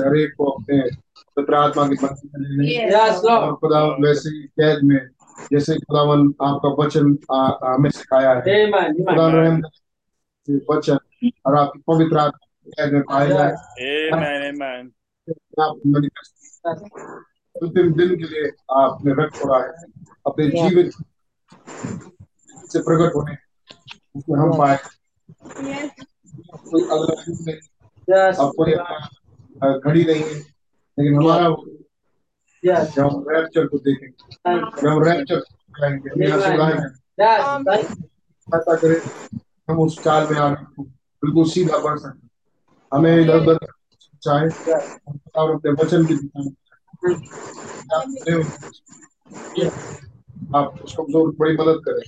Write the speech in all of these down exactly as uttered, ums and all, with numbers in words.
हरेक को अपने सत्रात्मा की खुदा वैसे कैद में जैसे खुदावन आपका वचन हमें सिखाया है, खुदा रहम वचन और आपकी पवित्र आत्मा कैद में पाया जाए। अंतिम दिन के लिए आपने रख छोड़ा है अपने जीवित से प्रकट होने हम पाए। कोई अगला अब कोई घड़ी नहीं है, लेकिन हमारा जब हम रैप्चर को देखेंगे, जब हम रैप्चर करेंगे, हम उस चाल में आगे बिल्कुल सीधा बढ़ सकते। हमें इधर उधर चाहे और अपने वचन की आप उसको जोर बड़ी मदद करें।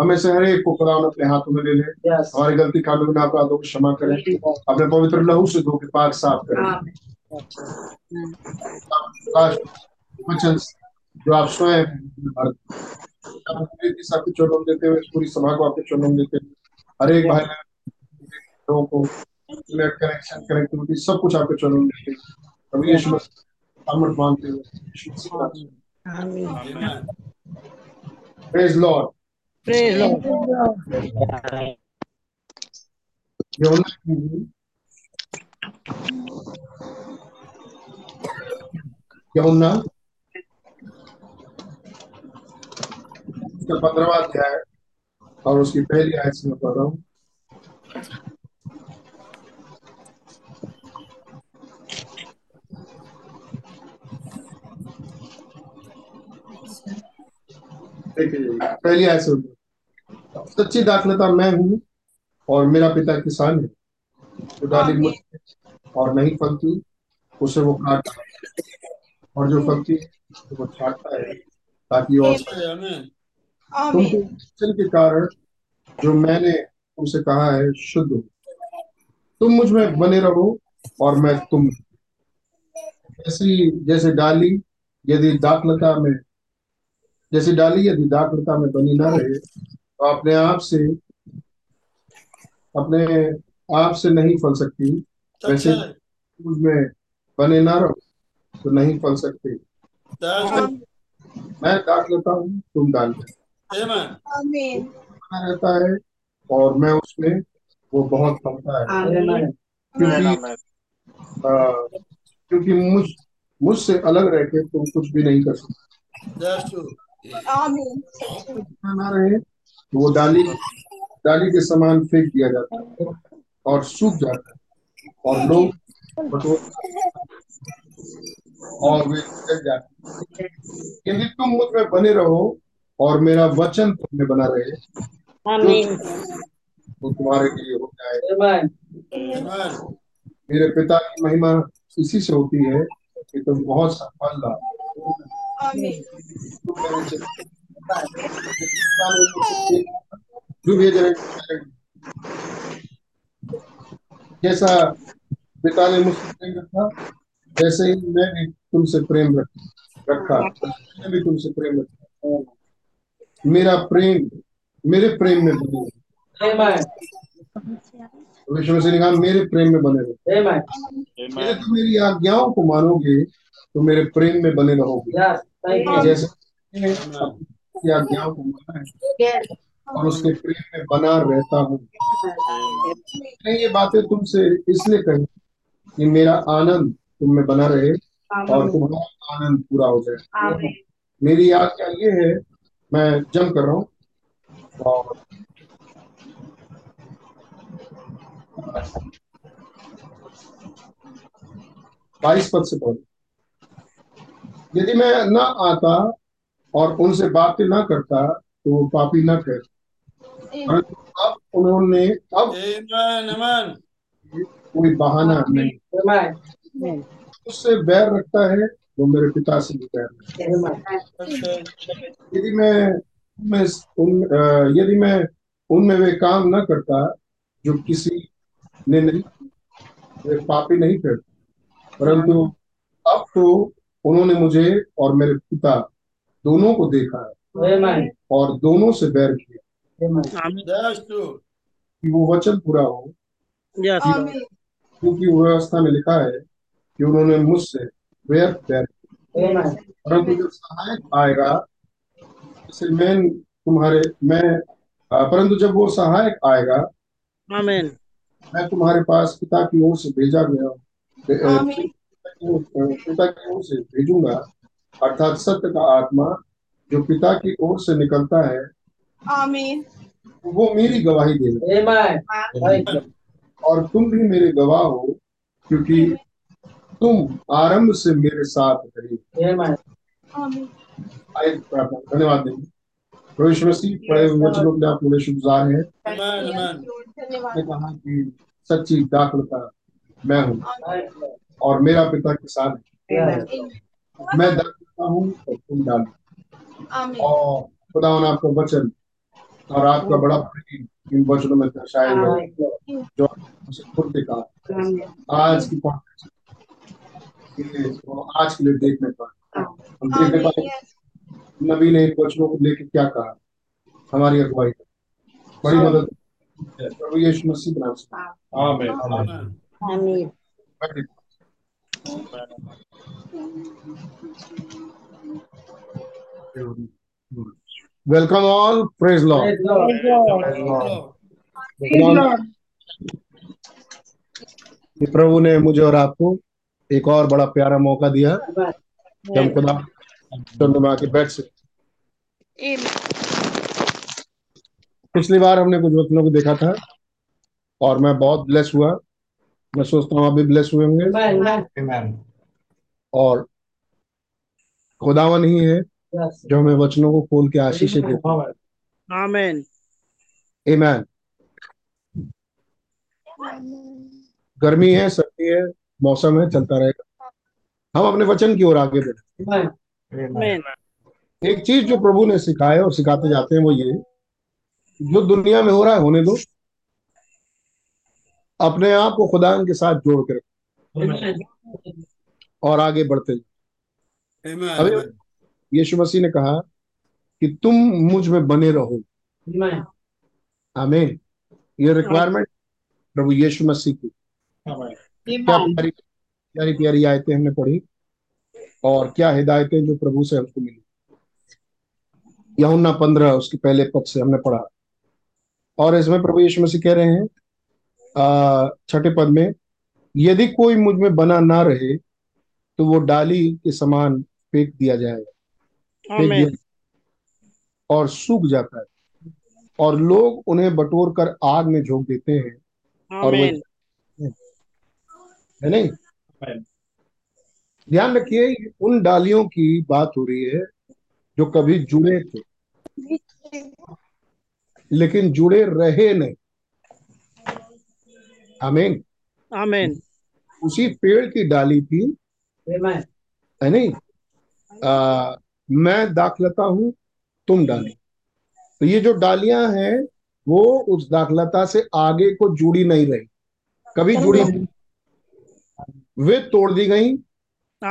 हमें से हर एक को खुदावन अपने हाथों में ले लें, हमारी गलती कानून अपराधों को क्षमा करें, अपने पवित्र लहू से धो के पाक साफ करें। जो आप स्वयं आपके चरणों में देते हुए पूरी सभा को आपके चरणों में देते हुए हर एक भाई लोगों को इंटरनेट कनेक्शन कनेक्टिविटी सब कुछ आपके चरणों में देते हुए कभी अमृत मानते हुए। Praise Lord. Praise Lord. यूहन्ना उसका पंद्रहवां अध्याय और उसकी पहली आयत से मैं पढ़ रहा हूँ। पहली आयत से सच्ची दाखलता मैं हूँ और मेरा पिता किसान है, जो डाली मुझ और नहीं फलती उसे वो काटता है और जो फलती है वो छाटता है ताकि और तुम वचन के कारण जो मैंने तुमसे कहा है शुद्ध हो। तुम मुझ में बने रहो और मैं तुम ऐसी जैसे डाली यदि दाखलता में जैसे डाली यदि दाखलता में बनी ना रहे तो अपने आप से अपने आप से नहीं फल सकती, वैसे में बने ना रहो तो नहीं फल सकती। मैं दाखलता हूँ, तुम डालते रहता है और मैं उसमें वो बहुत फलता है, क्योंकि क्योंकि मुझ मुझसे अलग रह के तुम कुछ भी नहीं कर सकते। ना रहे वो डाली डाली के समान फेंक दिया जाता है और सूख जाता है और लोग बटोर और वे जल जाते हैं। यदि तुम मुझ में बने रहो और मेरा वचन तुम में बना रहे तो तुम्हारे लिए हो जाएगा। मेरे पिता की महिमा इसी से होती है कि तुम बहुत सफल लाओ। जैसा पिता ने मुझसे प्रेम रखा वैसे ही मैं भी तुमसे प्रेम रखा मैं भी तुमसे प्रेम रखा मेरा प्रेम मेरे प्रेम में बने रहो। से कहा मेरे प्रेम में बने रहो। यदि तुम मेरी आज्ञाओं को मानोगे तो मेरे प्रेम में बने रहोगे जैसे आज्ञाओं को माना है और उसके प्रेम में बना रहता हूँ। ये बातें तुमसे इसलिए कही कि मेरा आनंद तुम में बना रहे और तुम्हारा आनंद पूरा हो जाए। मेरी आज्ञा ये है, मैं जम कर रहा हूँ और बाईस पद से पहले यदि मैं न आता और उनसे बातें ना करता तो वो पापी ना कर। अब उन्होंने अब कोई बहाना नहीं। उससे बैर रखता है वो मेरे पिता से भी बैर। यदि मैं मैं उन यदि मैं उनमें वे काम ना करता जो किसी ने नहीं वे पापी नहीं करते, परंतु अब तो उन्होंने मुझे और मेरे पिता दोनों को देखा है और दोनों से बैर किया कि वो वचन पूरा हो क्योंकि व्यवस्था में लिखा है कि उन्होंने मुझसे बैर बैर किया। परंतु जब सहायक आएगा इसे मैं तुम्हारे मैं परंतु जब वो सहायक आएगा मैं तुम्हारे पास पिता की ओर से भेजा गया पिता की ओर से भेजूंगा, अर्थात सत्य का आत्मा जो पिता की ओर से निकलता है। आमीन। वो मेरी गवाही देगा और तुम भी मेरे गवाह हो क्योंकि तुम आरंभ से मेरे साथ रहे। धन्यवाद देंगे प्रवेश मसीह पढ़े हुए वचनों के लिए आप मेरे शुक्रगुजार हैं। मैंने कहा कि सच्ची दाखलता मैं हूँ और मेरा पिता किसान है। मैं डालता हूँ और तुम डालो और खुदावन आपका वचन और आपका बड़ा प्रेम इन वचनों में दर्शाया गया है जो खुद देखा आज की आज के लिए देखने पाए हम देखने पाए नबी ने इन वचनों को लेके क्या कहा। हमारी अगुवाई बड़ी मदद प्रभु यीशु मसीह के नाम से आमीन। Welcome all, praise Lord. प्रभु ने मुझे और आपको एक और बड़ा प्यारा मौका दिया कि हम खुदा में आके बैठ सकते। पिछली बार हमने कुछ वचनों को देखा था और मैं बहुत ब्लेस हुआ। मैं सोचता हूँ आप भी ब्लेस हुए होंगे और खुदावन ही है जो हमें वचनों को खोल के आशीषें देता है। आमीन आमीन। गर्मी है, सर्दी है, मौसम है, चलता रहेगा। हम अपने वचन की ओर आगे बढ़े। एक चीज जो प्रभु ने सिखाए और सिखाते जाते हैं वो ये, जो दुनिया में हो रहा है होने दो, अपने आप को खुदा के साथ जोड़ के रखो और आगे बढ़ते जाओ। अभी यीशु मसीह ने कहा कि तुम मुझ में बने रहो। आमीन। ये रिक्वायरमेंट प्रभु यीशु मसीह की। क्या प्यारी प्यारी प्यारी आयतें हमने पढ़ी और क्या हिदायतें जो प्रभु से हमको मिली। यूहन्ना पंद्रह उसके पहले पद से हमने पढ़ा और इसमें प्रभु यीशु मसीह कह रहे हैं छठे पद में, यदि कोई मुझ में बना ना रहे तो वो डाली के समान फेंक दिया जाएगा और सूख जाता है। और लोग उन्हें बटोर कर आग में झोंक देते हैं। और है नहीं, ध्यान रखिए उन डालियों की बात हो रही है जो कभी जुड़े थे लेकिन जुड़े रहे नहीं। आमीन आमीन। उसी पेड़ की डाली थी, है नहीं, आ, मैं दाखलता हूँ तुम डाली। तो ये जो डालियां हैं वो उस दाखलता से आगे को जुड़ी नहीं रही, कभी जुड़ी नहीं, वे तोड़ दी गई,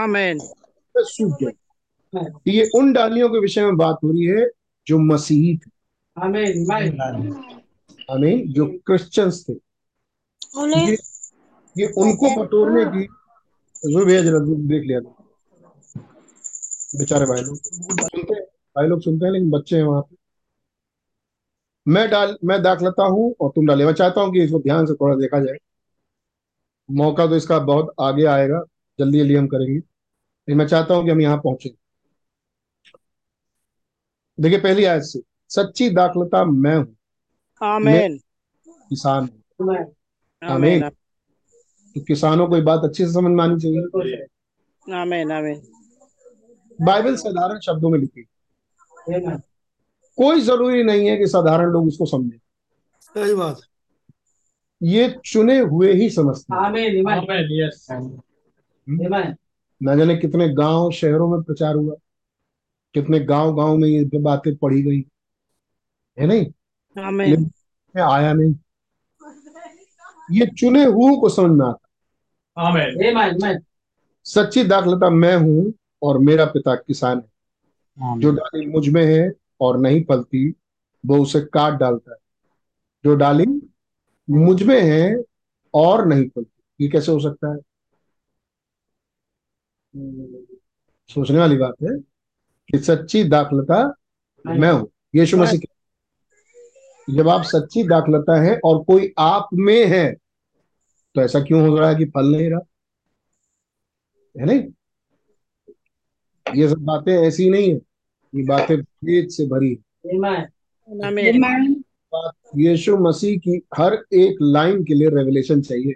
आमीन, सूख गई। ये उन डालियों के विषय में बात हो रही है जो मसीही थे, आमीन आमीन, जो क्रिश्चियंस थे। ये, ये उनको बटोरने की देख लिया बेचारे भाई लोग सुनते हैं, भाई लोग सुनते हैं लेकिन बच्चे हैं वहां पे। मैं डाल मैं दाखलता हूँ और तुम डाले। मैं चाहता हूँ कि इसको ध्यान से थोड़ा देखा जाए, मौका तो इसका बहुत आगे आएगा, जल्दी जल्दी हम करेंगे, लेकिन मैं चाहता हूँ कि हम यहाँ पहुंचे। देखिए पहली आयत से, सच्ची दाखलता मैं हूँ, आमीन, किसान हूँ, आमीन। तो किसानों को ये बात अच्छे से समझ में आनी चाहिए, आमीन आमीन। बाइबल साधारण शब्दों में लिखी, कोई जरूरी नहीं है कि साधारण लोग इसको समझें, सही बात, ये चुने हुए ही समझते हैं, आमीन आमीन, यस आमीन। ना जाने कितने गांव शहरों में प्रचार हुआ, कितने गांव गांव में ये बातें पढ़ी गई, है नहीं, आमीन, आया नहीं, ये चुने हुए को समझ में आता, आमीन आमीन। सच्ची दाखलता मैं हूँ और मेरा पिता किसान है। जो डाली मुझ में है और नहीं पलती वो उसे काट डालता है। जो डाली मुझ में है और नहीं पलती, ये कैसे हो सकता है? सोचने वाली बात है कि सच्ची दाखलता मैं हूं, यीशु मसीह। जब आप सच्ची दाखलता है और कोई आप में है तो ऐसा क्यों हो रहा है कि फल नहीं रहा, है नहीं? ये सब बातें ऐसी नहीं है, ये बातें भेद से भरी है। यीशु मसीह की हर एक लाइन के लिए रेवलेशन चाहिए,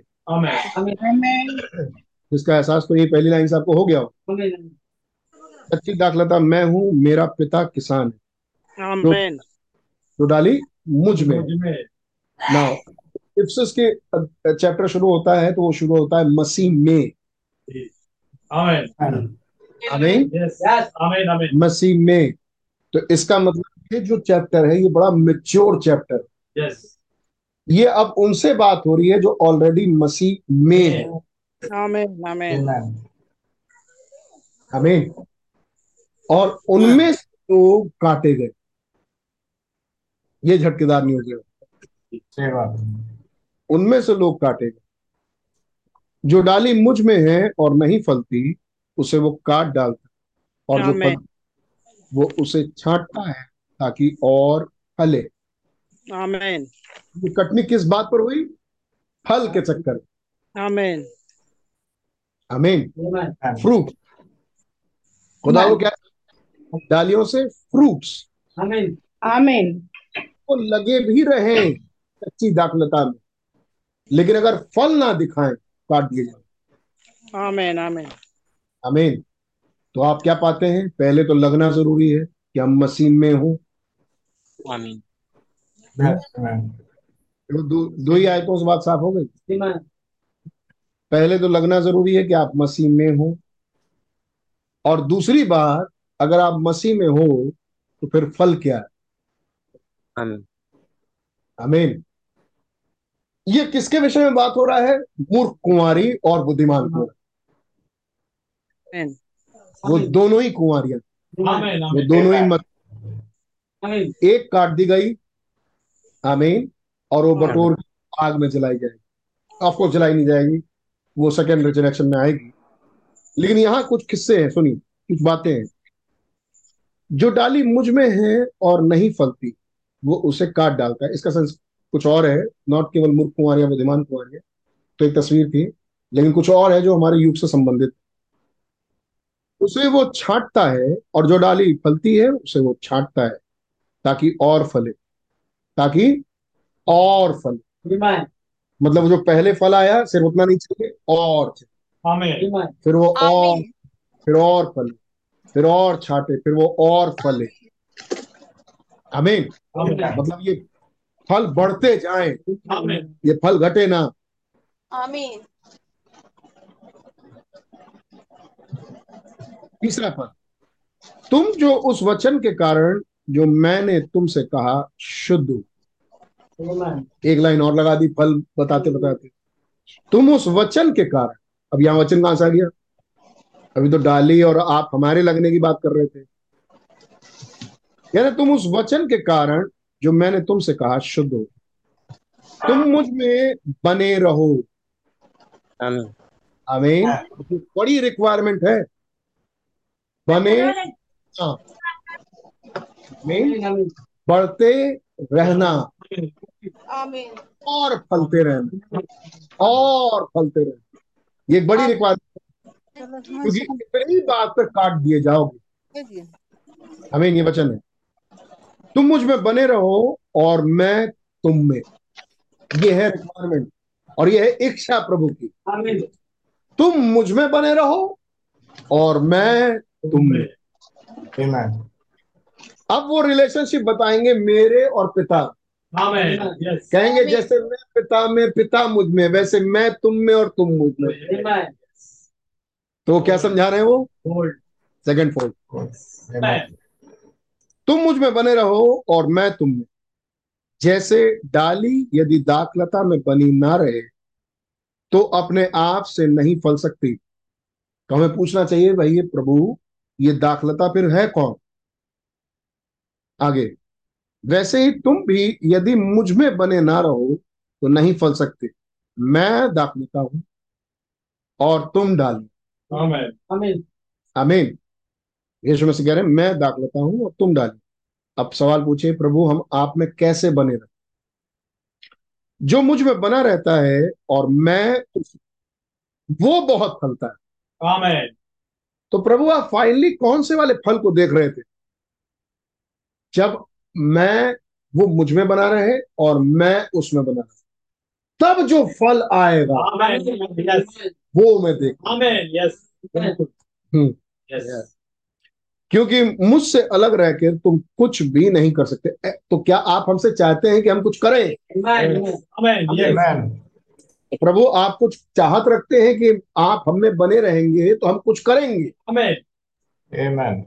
जिसका एहसास तो ये पहली लाइन से आपको हो गया हो। सच्ची दाखलता मैं हूँ, मेरा पिता किसान है, तो डाली मुझ में। नाउ इफिसस के चैप्टर शुरू होता है तो वो शुरू होता है मसीह में, आमीन आमीन, yes, yes, आमीन आमीन, मसीह में। तो इसका मतलब ये जो चैप्टर है ये बड़ा मैच्योर चैप्टर, yes, ये अब उनसे बात हो रही है जो ऑलरेडी मसीह में है, आमीन आमीन आमीन। और उनमें लोग काटे गए, ये झटकेदार न्यूज़ है, उनमें से लोग काटे गए। जो डाली मुझ में है और नहीं फलती उसे वो काट डालता और जो वो उसे छांटता है ताकि और फले, आमीन। ये कटनी किस बात पर हुई? फल के चक्कर, आमीन आमीन, फ्रूट। खुदा को क्या डालियों से फ्रूट्स, आमीन आमीन, वो लगे भी रहे सच्ची दाखलता में लेकिन अगर फल ना दिखाएं काट दिए जाए, आमीन आमीन आमीन। तो आप क्या पाते हैं? पहले तो लगना जरूरी है कि हम मसीह में हों, आमीन। दो, दो ही आयतों से बात साफ हो गई। पहले तो लगना जरूरी है कि आप मसीह में हो, और दूसरी बात अगर आप मसीह में हो तो फिर फल क्या है, आमीन आमीन। ये किसके विषय में बात हो रहा है? मूर्ख कुंवारी और बुद्धिमान कुंवारी, वो दोनों ही कुंवारियां, वो दोनों ही मत, एक काट दी गई, आमीन, और वो बटोर आग में जलाई जाएगी। ऑफकोर्स जलाई नहीं जाएगी, वो सेकेंड रिजरेक्शन में आएगी। लेकिन यहाँ कुछ किस्से हैं, सुनिए कुछ बातें हैं। जो डाली मुझ में है और नहीं फलती वो उसे काट डालता है, इसका सेंस कुछ और है, नॉट केवल मूर्ख कुंवारियां बुद्धिमान कुंवारियां तो एक तस्वीर थी, लेकिन कुछ और है जो हमारे युग से संबंधित। उसे वो छांटता है और जो डाली फलती है उसे वो छांटता है ताकि और फले। ताकि और फल, मतलब जो पहले फल आया सिर्फ उतना नहीं चाहिए, और चाहिए, फिर वो और, फिर और फल, फिर और छाटे, फिर वो और फले। आमीन। मतलब ये फल बढ़ते जाए, ये फल घटे ना। आमीन। तीसरा फल, तुम जो उस वचन के कारण जो मैंने तुमसे कहा शुद्ध हो। एक लाइन और लगा दी फल बताते बताते, तुम उस वचन के कारण। अब यहाँ वचन कहाँ से आ गया? अभी तो डाली और आप हमारे लगने की बात कर रहे थे। यानी तुम उस वचन के कारण जो मैंने तुमसे कहा शुद्ध हो, तुम मुझ में बने रहो। आमीन। आमीन। बड़ी रिक्वायरमेंट है, बने, आमीन, बढ़ते रहना, आमीन, और फलते रहना, और फलते रहना। ये एक बड़ी रिक्वायरमेंट, क्योंकि इतनी बात पर काट दिए जाओगे। आमीन। ये वचन है, तुम मुझ में बने रहो और मैं तुम में। ये है रिक्वायरमेंट और ये है इच्छा प्रभु की। आमीन। तुम मुझ में बने रहो और मैं तुम में। आमीन। अब वो रिलेशनशिप बताएंगे मेरे और पिता। आमीन। कहेंगे जैसे मैं पिता में, पिता मुझ में, वैसे मैं तुम में और तुम मुझ में। आमीन। तो क्या समझा रहे हैं वो? सेकंड फोल्ड, तुम मुझ में बने रहो और मैं तुम में। जैसे डाली यदि दाखलता में बनी ना रहे तो अपने आप से नहीं फल सकती। तो हमें पूछना चाहिए, भाई ये प्रभु, ये दाखलता फिर है कौन? आगे, वैसे ही तुम भी यदि मुझ में बने ना रहो तो नहीं फल सकते। मैं दाखलता हूं और तुम डाली। आमीन। आमीन। आमीन। यीशु मसीह कह रहे हैं, मैं दाखलता हूं और तुम डाली। अब सवाल पूछे, प्रभु हम आप में कैसे बने रहे? जो मुझ में बना रहता है और मैं, वो बहुत फलता है। आमीन। तो प्रभु आप फाइनली कौन से वाले फल को देख रहे थे? जब मैं, वो मुझ में बना रहे और मैं उसमें बना रहे, तब जो फल आएगा वो मैं देखूं। हम्म, क्योंकि मुझसे अलग रहकर तुम कुछ भी नहीं कर सकते। तो क्या आप हमसे चाहते हैं कि हम कुछ करें? तो प्रभु आप कुछ चाहत रखते हैं कि आप हमें बने रहेंगे तो हम कुछ करेंगे। आमीन।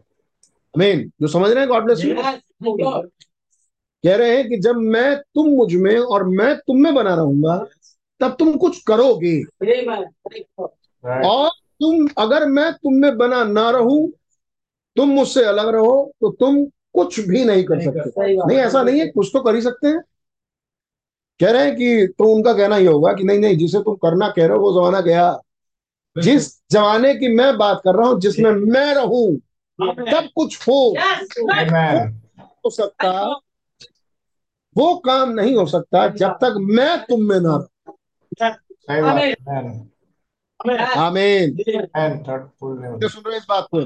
आमीन। जो समझ रहे हैं, गॉड ब्लेस यू। कह रहे हैं कि जब मैं तुम मुझ में और मैं तुम में बना रहूंगा, तब तुम कुछ करोगे। और तुम, अगर मैं तुम में बना ना रहूं, तुम मुझसे अलग रहो, तो तुम कुछ भी नहीं कर सकते। नहीं, ऐसा नहीं है, कुछ तो कर ही सकते हैं। कह रहे हैं कि, तो उनका कहना ये होगा कि नहीं नहीं, जिसे तुम करना कह रहे हो वो जमाना गया। जिस जमाने की मैं बात कर रहा हूं, जिसमें मैं रहूं, तब कुछ हो, हो सकता। वो काम नहीं हो सकता जब तक मैं तुम में ना रहूं। आमीन। सुन रहे इस बात को,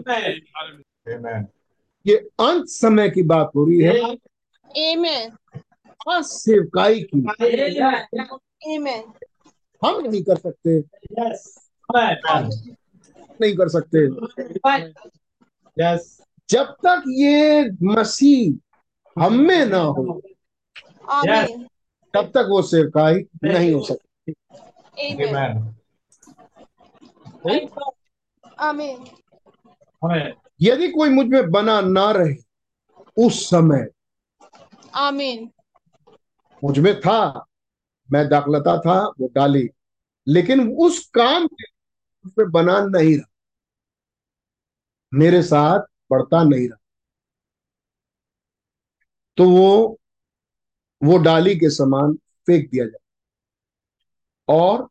ये अंत समय की बात हो रही है। आमीन। सेवकाई की Amen. हम नहीं कर सकते। yes. नहीं कर सकते। yes. जब तक ये मसीह हम में ना हो, yes. तब तक वो सेवकाई नहीं हो सकती। आमीन। आमीन। यदि कोई मुझ में बना ना रहे उस समय, आमीन, मुझ में था, मैं दाखलता था, वो डाली, लेकिन उस काम के मुझ में बना नहीं रहा, मेरे साथ बढ़ता नहीं रहा, तो वो वो डाली के समान फेंक दिया जाता और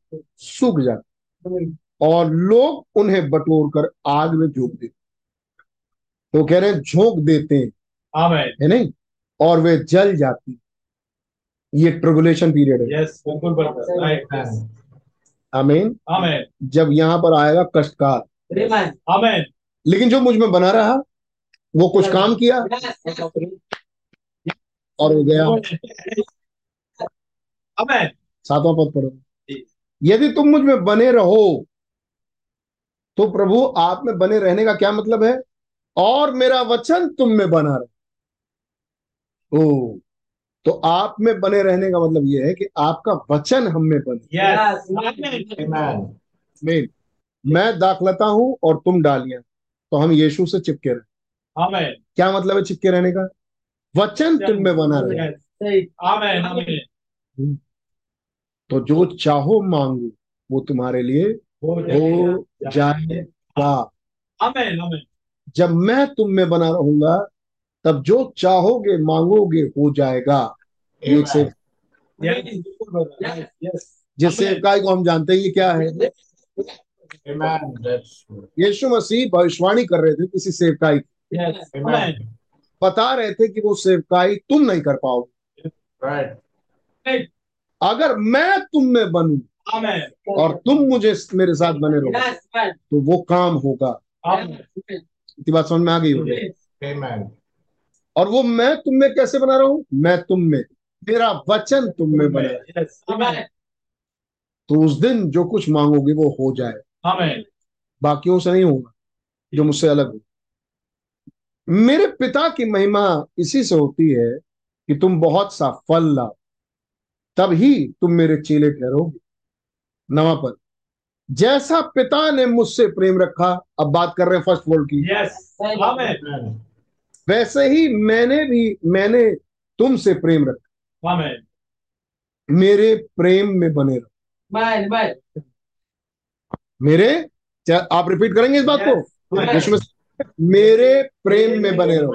सूख जाता, और लोग उन्हें बटोर कर आग में झोंक देते। तो कह रहे हैं झोंक देते हैं, है नहीं, और वे जल जाती। ये ट्रिबुलेशन पीरियड है। यस, बिल्कुल। आमीन। आमीन। जब यहाँ पर आएगा कष्टकाल। आमीन। लेकिन जो मुझ में बना रहा, वो कुछ काम किया और हो गया। सातवां पद पढ़ो, यदि तुम मुझ में बने रहो, तो प्रभु आप में बने रहने का क्या मतलब है, और मेरा वचन तुम में बना रहे। ओ, तो आप में बने रहने का मतलब यह है कि आपका वचन हम में बने। yes, yes. मैं दाखलता हूं और तुम डालियां, तो हम यीशु से चिपके रहे। आमेन। क्या मतलब है चिपके रहने का, वचन तुम में बना रहे। आमेन, आमेन। तो जो चाहो मांगो वो तुम्हारे लिए हो जाएगा। आमेन, आमेन। जब मैं तुम में बना रहूंगा तब जो चाहोगे मांगोगे हो जाएगा। एक से जिस सेवकाई को हम जानते हैं ये क्या है, यीशु मसीह भविष्यवाणी कर रहे थे किसी सेवकाई की, बता रहे थे कि वो सेवकाई तुम नहीं कर पाओगे अगर मैं तुम में बनूं और तुम मुझे मेरे साथ बने रहो, तो वो काम होगा। इतनी बात समझ में आ गई होगी। और वो मैं तुम में कैसे बना रहा हूं, मैं तुम में, मेरा वचन तुम में बना, तो उस दिन जो कुछ मांगोगे वो हो जाए, बाकियों से नहीं होगा जो मुझसे अलग हो। मेरे पिता की महिमा इसी से होती है कि तुम बहुत सा फल लाओ, तभी तुम मेरे चेले ठहरोगे। नवा पद, जैसा पिता ने मुझसे प्रेम रखा, अब बात कर रहे हैं फर्स्ट वर्ड की। yes, वैसे ही मैंने भी मैंने तुमसे प्रेम रखा। आमेन। मेरे प्रेम में बने रहो। Bye, bye. मेरे, आप रिपीट करेंगे इस बात yes, को yes. मेरे प्रेम में बने रहो।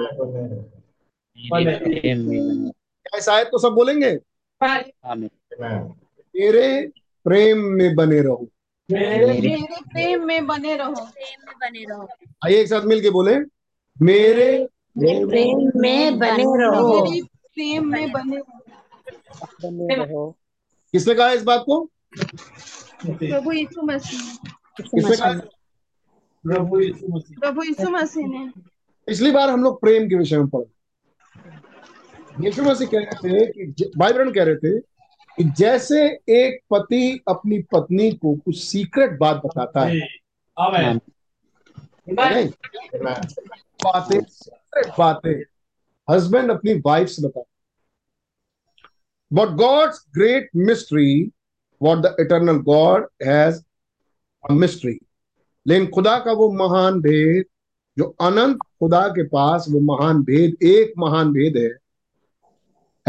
ऐसा है तो सब बोलेंगे, मेरे प्रेम में बने रहो। मेरे प्रेम में बने रहो, प्रेम में बने रहो। आइए एक साथ मिलके बोले, मेरे प्रेम में बने रहो, प्रेम में बने रहो। किसने कहा इस बात को, प्रभु यीशु मसीह। किसने कहा, प्रभु यीशु मसीह, प्रभु यीशु मसीह ने। पिछली बार हम लोग प्रेम के विषय में पढ़े, यीशु मसीह कह रहे थे कि भाई ब्रदर कह रहे थे कि जैसे एक पति अपनी पत्नी को कुछ सीक्रेट बात बताता है, बातें सीक्रेट बातें हस्बैंड अपनी वाइफ से बताता। But God's great mystery, what the eternal God has a mystery, लेकिन खुदा का वो महान भेद, जो अनंत खुदा के पास वो महान भेद, एक महान भेद है,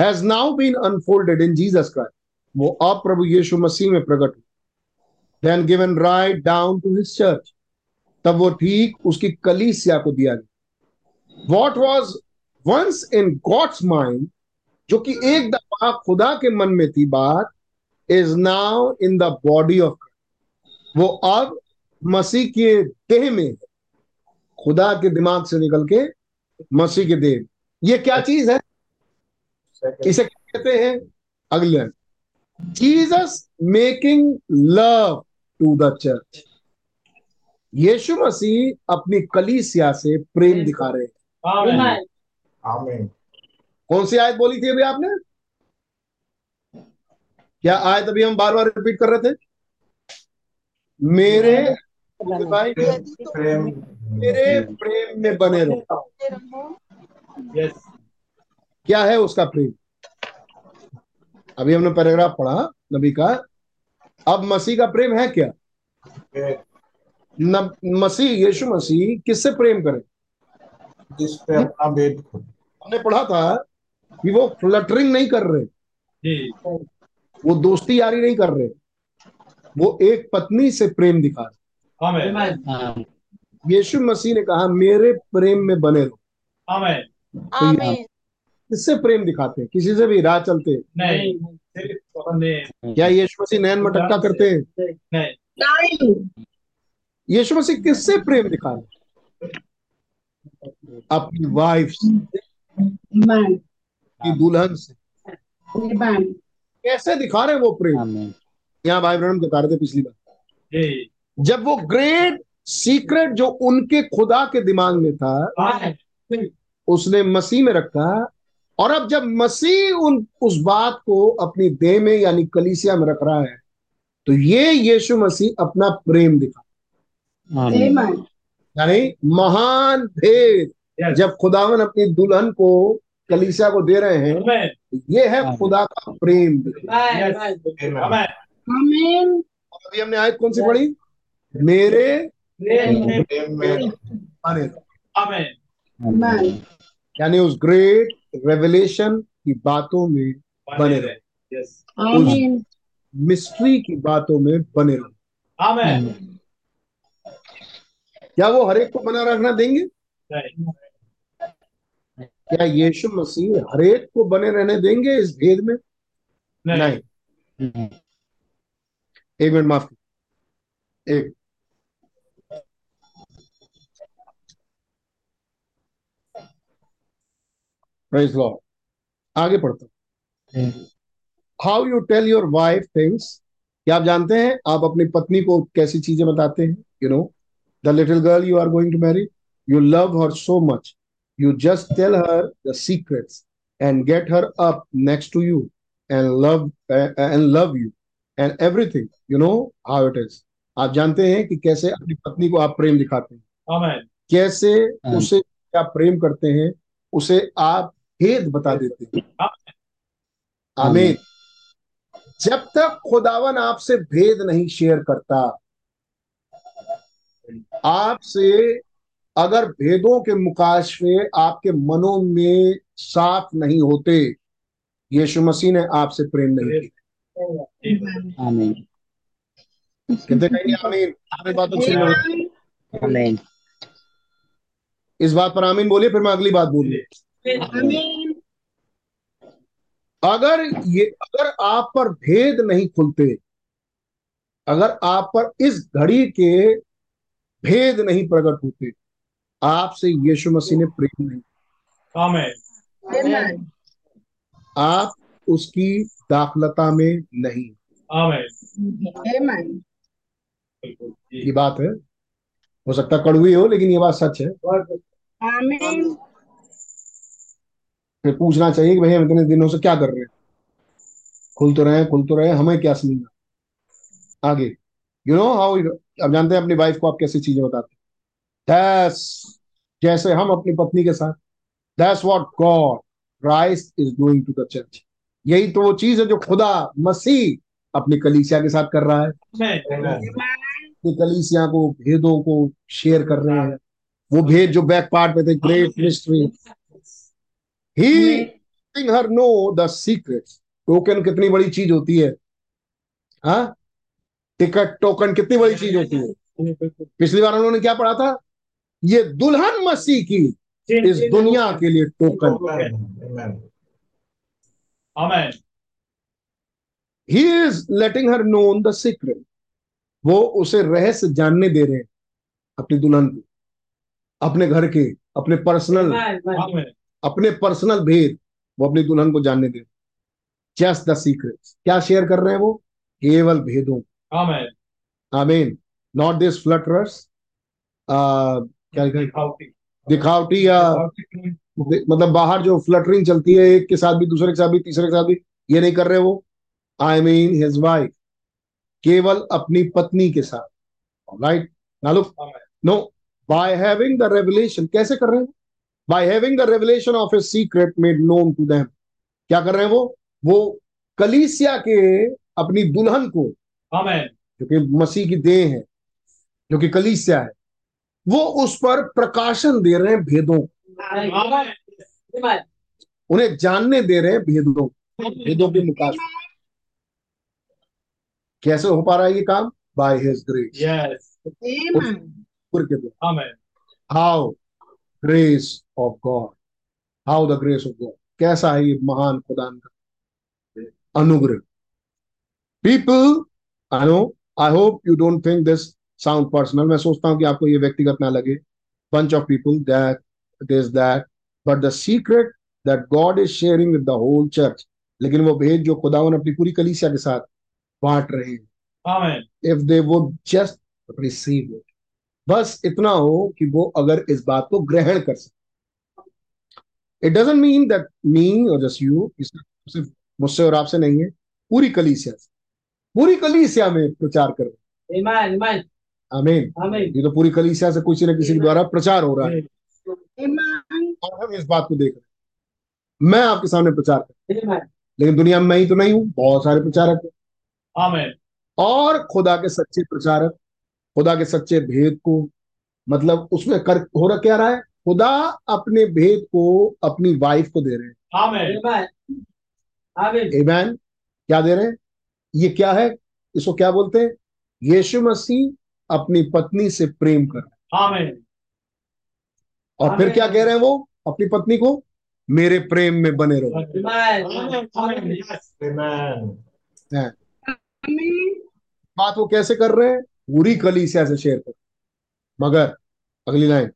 has now been unfolded in Jesus Christ, वो अब प्रभु यीशु मसीह में प्रकट हुआ, then given right down to his church, तब वो ठीक उसकी कलीसिया को दिया गया। What was once in God's mind, जो कि एक दफा खुदा के मन में थी बात, is now in the body of Christ, वो अब मसीह के देह में है, खुदा के दिमाग से निकल के मसीह के देह। ये क्या चीज है, इसे कहते हैं अगले, Jesus making love to the church, यीशु मसीह अपनी कलीसिया से प्रेम दिखा रहे हैं। आमीन। कौन सी आयत बोली थी अभी आपने, क्या आयत अभी हम बार बार रिपीट कर रहे थे, मेरे भाई मेरे प्रेम में बने रहो। यस, क्या है उसका प्रेम, अभी हमने पैराग्राफ पढ़ा नबी का। अब मसीह का प्रेम है क्या, न, मसीह यीशु मसीह किससे प्रेम करे, जिसपे अपना भेद, हमने पढ़ा था कि वो फ्लटरिंग नहीं कर रहे, वो दोस्ती यारी नहीं कर रहे, वो एक पत्नी से प्रेम दिखा रहे। आमीन। यीशु मसीह ने कहा मेरे प्रेम में बने रहो। आमीन। किससे प्रेम दिखाते हैं, किसी से भी राह चलते नहीं, नहीं। क्या यीशु मसीह नैन मटक्का करते हैं, नहीं। यीशु मसीह किससे प्रेम दिखा रहे, अपनी वाइफ से, दुल्हन से। कैसे दिखा रहे वो प्रेम, यहाँ भाई ब्रह्म बता रहे थे पिछली बार, जब वो ग्रेट सीक्रेट जो उनके खुदा के दिमाग में था उसने मसीह में रखा, और अब जब मसीह उन उस बात को अपनी देह में यानी कलीसिया में रख रहा है तो ये यीशु मसीह अपना प्रेम दिखा, यानी महान भेद। yes. जब खुदावन अपनी दुल्हन को कलीसिया को दे रहे हैं तो ये है खुदा का प्रेम। आमीन। अभी हमने आयत कौन सी पढ़ी? मेरे यानी उस ग्रेट रेवलेशन की बातों में बने रहे, उस मिस्ट्री की बातों में बने रहो। आमीन। क्या वो हरेक को बना रखना देंगे? क्या यीशु मसीह हरेक को बने रहने देंगे इस भेद में? नहीं, नहीं। एक मिनट, माफ कर, एक प्रेज लॉर्ड, आगे पढ़ता हूं। How you tell your wife things, क्या आप जानते हैं आप अपनी पत्नी को कैसी चीजें बताते हैं? You know the little girl you are going to marry, you love her so much, you just tell her the secrets and get her up next to you and love and love you and everything, you know how it is. आप जानते हैं कि कैसे अपनी पत्नी को आप प्रेम दिखाते हैं। Amen. कैसे Amen. उसे आप प्रेम करते हैं, उसे आप भेद बता देते हैं। आमीन। जब तक खुदावन आपसे भेद नहीं शेयर करता, आपसे अगर भेदों के मुकाशफे आपके मनों में साफ नहीं होते, यीशु मसीह ने आपसे प्रेम नहीं किया। आमीन। कहते कहेंगे आमीन? आमीन। बात आमीन, इस बात पर आमीन बोलिए, फिर मैं अगली बात बोलिए। आमीन। अगर ये अगर आप पर भेद नहीं खुलते, अगर आप पर इस घड़ी के भेद नहीं प्रकट होते, आपसे यीशु मसीह ने प्रेम नहीं। आमीन। आप उसकी दाखलता में नहीं। आमीन। ये बात है, हो सकता कड़वी हो लेकिन ये बात सच है। आमीन। फिर पूछना चाहिए कि भैया इतने दिनों से क्या कर रहे हैं? खुल तो रहे हैं, खुल तो रहे हैं, हमें क्या समझना। आगे, यू नो हाउ, आप जानते हैं अपनी वाइफ को आप कैसी चीजें बताते हैं, जैसे हम अपनी पत्नी के साथ। That's what God Christ is doing to the church. यही तो वो चीज है जो खुदा मसीह अपनी कलीसिया के साथ कर रहा है। अपनी कलीसिया को भेदों को शेयर कर रहे हैं, वो भेद जो बैक पार्ट में थे, great mystery. He letting her know the secrets. Token कितनी बड़ी चीज होती है, हाँ? टिकट टोकन कितनी बड़ी चीज होती है। पिछली बार उन्होंने क्या पढ़ा था? ये दुल्हन मसीह की इस दुनिया के लिए टोकन। आमीन। He is letting her know the secret. वो उसे रहस्य जानने दे रहे हैं, अपनी दुल्हन को, अपने घर के, अपने पर्सनल, अपने पर्सनल भेद वो अपनी दुल्हन को जानने दे। Just the secret. क्या शेयर कर रहे हैं वो? केवल भेदों। आमीन। आमीन। नॉट दिस फ्लटरर्स, क्या दिखावटी, दिखावटी या दि, मतलब बाहर जो फ्लटरिंग चलती है, एक के साथ भी, दूसरे के साथ भी, तीसरे के साथ भी, ये नहीं कर रहे वो। आई मीन हिज वाइफ, केवल अपनी पत्नी के साथ। Right no, by having the revelation. कैसे कर रहे हैं? By having the revelation of a secret made known to them. क्या कर रहे हैं वो? वो कलीसिया के अपनी दुल्हन को, आमीन, जो कि मसीह की देह है, जो कि कलीसिया है, वो उस पर प्रकाशन दे रहे हैं भेदों। आमीन। उन्हें जानने दे रहे हैं भेदों, भेदों के मुकाबले। कैसे हो पा रहा है ये काम? By His grace. Yes. Amen. How? Grace of God. How the grace of God. कैसा है ये महान खुदा का अनुग्रह। People, I know, I hope you don't think this sound personal. मैं सोचता हूँ कि आपको ये व्यक्तिगत ना लगे। Bunch of people that this that, but the secret that God is sharing with the whole church. लेकिन वो भेद जो खुदावन अपनी पूरी कलीसिया के साथ बांट रहे हैं। Amen. If they would just receive it. बस इतना हो कि वो अगर इस बात को ग्रहण कर सके। It doesn't mean that me or just you, सिर्फ मुझसे और आपसे नहीं है, पूरी कलीसिया से, पूरी कलीसिया में प्रचार करो। Amen, amen. आमीन। ये तो पूरी कलीसिया से किसी न किसी के द्वारा प्रचार हो रहा है। Amen. और हम इस बात को देख रहे हैं। मैं आपके सामने प्रचार कर रहा हूं, लेकिन दुनिया में मैं ही तो नहीं हूँ, बहुत सारे प्रचारक हैं। आमीन। और खुदा के सच्चे प्रचारक खुदा के सच्चे भेद को, मतलब उसमें कर हो रहा क्या रहा है, खुदा अपने भेद को अपनी वाइफ को दे रहे हैं। आमीन, आमीन, आमीन। क्या दे रहे हैं? ये क्या है, इसको क्या बोलते हैं? यीशु मसीह अपनी पत्नी से प्रेम कर रहे हैं। आमीन। और आमें। फिर क्या कह रहे हैं वो अपनी पत्नी को? मेरे प्रेम में बने रहो। बात वो कैसे कर रहे हैं? पूरी कलीसिया से शेयर कर, मगर अगली line,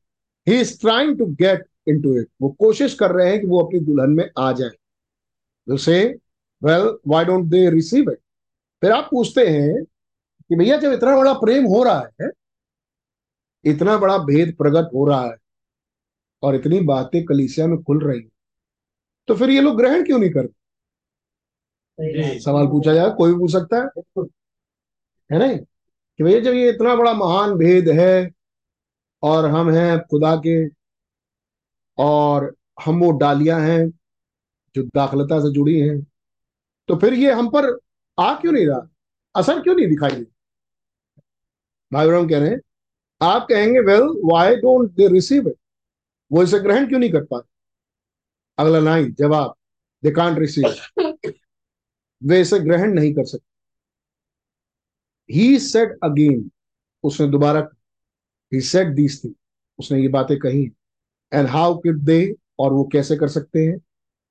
he is trying to get into it, वो कोशिश कर रहे हैं कि वो अपनी दुल्हन में आ जाए। से well why don't they receive it. फिर आप पूछते हैं कि भैया जब इतना बड़ा प्रेम हो रहा है, इतना बड़ा भेद प्रकट हो रहा है और इतनी बातें कलीसिया में खुल रही है, तो फिर ये लोग ग्रहण क्यों नहीं करते? सवाल पूछा जाए, कोई पूछ सकता है, है नहीं कि भैया जब ये इतना बड़ा महान भेद है और हम हैं खुदा के और हम वो डालियां हैं जो दाखलता से जुड़ी हैं, तो फिर ये हम पर आ क्यों नहीं रहा, असर क्यों नहीं दिखाई दे? भाई बहन कह रहे हैं, आप कहेंगे well why don't they receive it, वो इसे ग्रहण क्यों नहीं कर पाते? अगला लाइन, जवाब, दे कांट रिसीव, वे इसे ग्रहण नहीं कर सकते। ही सेड अगेन, उसने दोबारा, ही सेड दीस थिंग्स, उसने ये बातें कही। एंड हाउ कुड दे, और वो कैसे कर सकते हैं?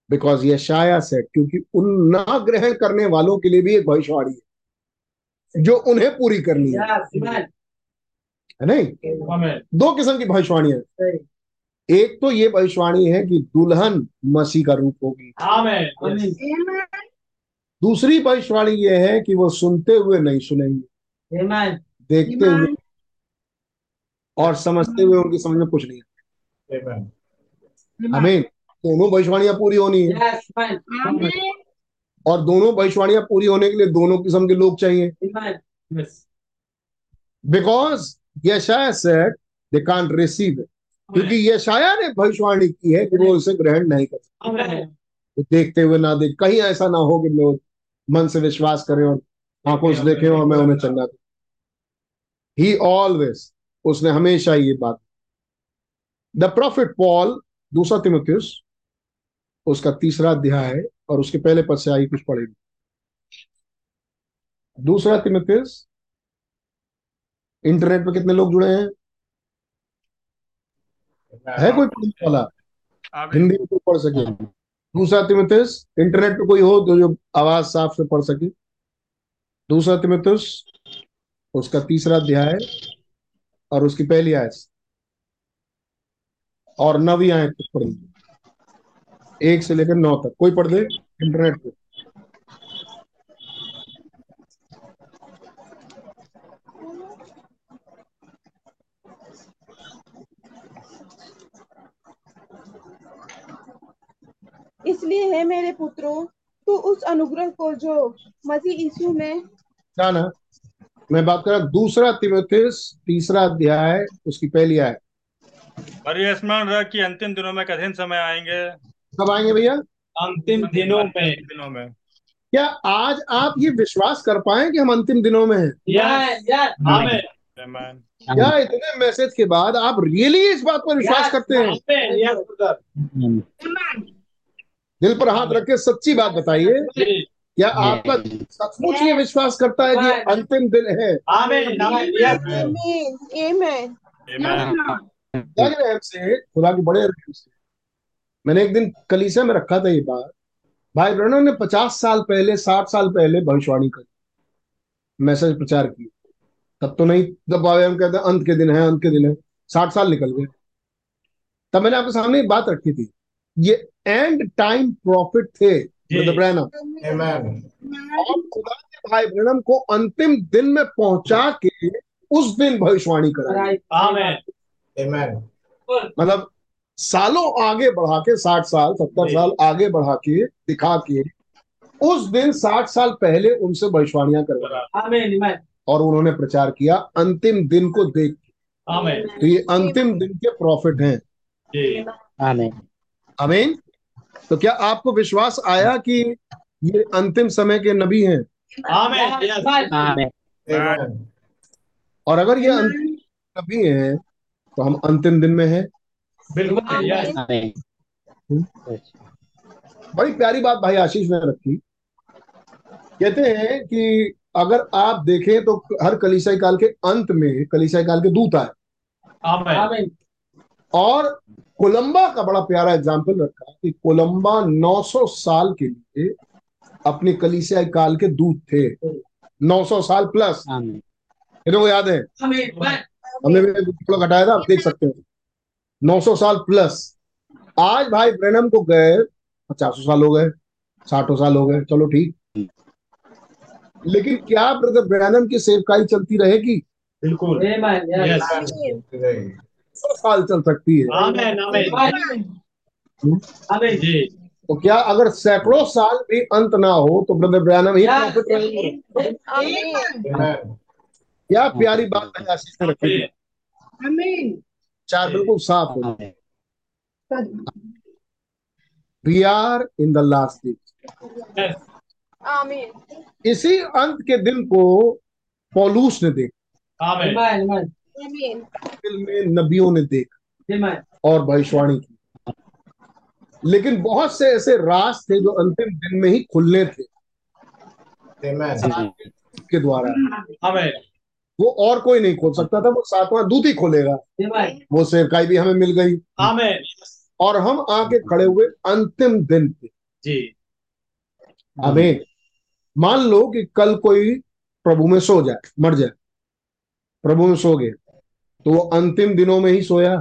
बिकॉज यशाया सेड, क्योंकि उन ना ग्रहण करने वालों के लिए भी एक भविष्यवाणी है जो उन्हें पूरी करनी है, है नहीं? दो किस्म की भविष्यवाणी है, एक तो ये भविष्यवाणी है कि दुल्हन मसीह का रूप होगी। आमीन। दूसरी भविष्यवाणी ये है कि वो सुनते हुए नहीं सुनेंगे, देखते हुए और समझते हुए उनकी समझ में कुछ नहीं है। आमीन। दोनों भविष्यवाणियां पूरी होनी है, और दोनों भविष्यवाणियां पूरी होने के लिए दोनों किस्म के लोग चाहिए। बिकॉज यशाया सेड दे कांट रिसीव, क्योंकि यशाया ने भविष्यवाणी की है कि वो उसे ग्रहण नहीं कर सकते, तो देखते हुए ना देख, कहीं ऐसा ना हो कि लोग मन से विश्वास करें और आंखों से देखें और मैं उन्हें चंगा दूं। ही ऑलवेज, उसने हमेशा ये बात। द प्रॉफिट पॉल, दूसरा तीमुथियुस उसका तीसरा अध्याय है और उसके पहले पद से आइए कुछ पढ़ेंगे। दूसरा तीमुथियुस, इंटरनेट पर कितने लोग जुड़े हैं? है कोई पढ़ने वाला, हिंदी में कोई पढ़ सके? दूसरा तीमुथियुस, इंटरनेट पे कोई हो तो जो आवाज साफ से पढ़ सके। दूसरा तीमुथियुस उसका तीसरा अध्याय और उसकी पहली आयत और नवी आयत तक पढ़ लीजिए, एक से लेकर नौ तक, कोई पढ़ दे इंटरनेट पे। इसलिए है मेरे पुत्रों, तू उस अनुग्रह को जो मसीह यीशु में, ना ना मैं बात कर रहा, दूसरा तीमुथियुस तीसरा अध्याय उसकी पहली आयत। और ये स्मरण रख कि अंतिम दिनों में कठिन समय आएंगे। कब आएंगे भैया? अंतिम दिनों में। दिनों में क्या आज आप ये विश्वास कर पाए कि हम अंतिम दिनों में हैं? यस यस, आमीन। क्या इतने मैसेज के बाद आप रियली इस बात पर विश्वास करते हैं? दिल पर हाथ रख के सच्ची बात बताइए, क्या आपका सचमुच ये विश्वास करता है कि अंतिम दिन है? आमीन, आमीन, आमीन। से खुदा के बड़े रहम से, मैंने एक दिन कलीसिया में रखा था ये बात, भाई बहनों ने पचास साल पहले साठ साल पहले भविष्यवाणी करी, मैसेज प्रचार किए, तब तो नहीं, जब भाई हम कहते अंत के दिन है, अंत के दिन है, साठ साल निकल गए। तब मैंने आपके सामने एक बात रखी थी, ये एंड टाइम प्रॉफिट थे ब्रदर ब्रैनम, और खुदा ने भाई ब्रैनम को अंतिम दिन में पहुंचा के उस दिन भविष्यवाणी कराई। आमीन, आमीन। मतलब सालों आगे बढ़ा के साठ साल सत्तर साल आगे बढ़ा के दिखा के उस दिन साठ साल पहले उनसे भविष्यवाणियां करवाई और उन्होंने प्रचार किया अंतिम दिन को देख के। तो ये अंतिम दिन के प्रॉफिट हैं। आमीन आमीन। तो क्या आपको विश्वास आया कि ये अंतिम समय के नबी हैं? आमीन। और अगर ये अंतिम नबी हैं तो हम अंतिम दिन में हैं। बिल्कुल। बड़ी प्यारी बात भाई आशीष ने रखी। कहते हैं कि अगर आप देखें तो हर कलीसियाई काल के अंत में कलीसियाई काल के दूत आए। और कोलंबा का बड़ा प्यारा एग्जाम्पल रखा कि कोलंबा नौ सौ साल के लिए अपने कलीसियाई काल के दूत थे। नौ सौ साल प्लस। ये तो याद है, हमने भी घटाया था, आप देख सकते हैं। नौ सौ साल प्लस। आज भाई ब्रैनम को गए पचासों साल हो गए, साठों साल हो गए, चलो ठीक, लेकिन क्या ब्रदर ब्रैनम की सेवकाई चलती रहेगी? बिल्कुल सौ साल चल सकती है। आमें, आमें। आमें जी। तो क्या अगर सैकड़ों साल भी अंत ना हो तो ब्रदर ब्रैनम ही प्रॉफिट? क्या प्यारी बात है आशीष ने रखी। आमीन। चार बिल्कुल साफ हो। We are in the last days. आमीन। इसी अंत के दिन को पौलुस ने देखा। आमीन। फिल्म में नबियों ने देखा और भविष्यवाणी की। लेकिन बहुत से ऐसे राज थे जो अंतिम दिन में ही खुलने थे के द्वारा। आमीन। वो और कोई नहीं खोल सकता था, वो सातवां दूत ही खोलेगा। वो सेवकाई भी हमें मिल गई। आमीन। और हम आके खड़े हुए अंतिम दिन पे। जी। आमीन। मान लो कि कल कोई प्रभु में सो जाए, मर जाए, प्रभु में सो गए, तो वो अंतिम दिनों में ही सोया।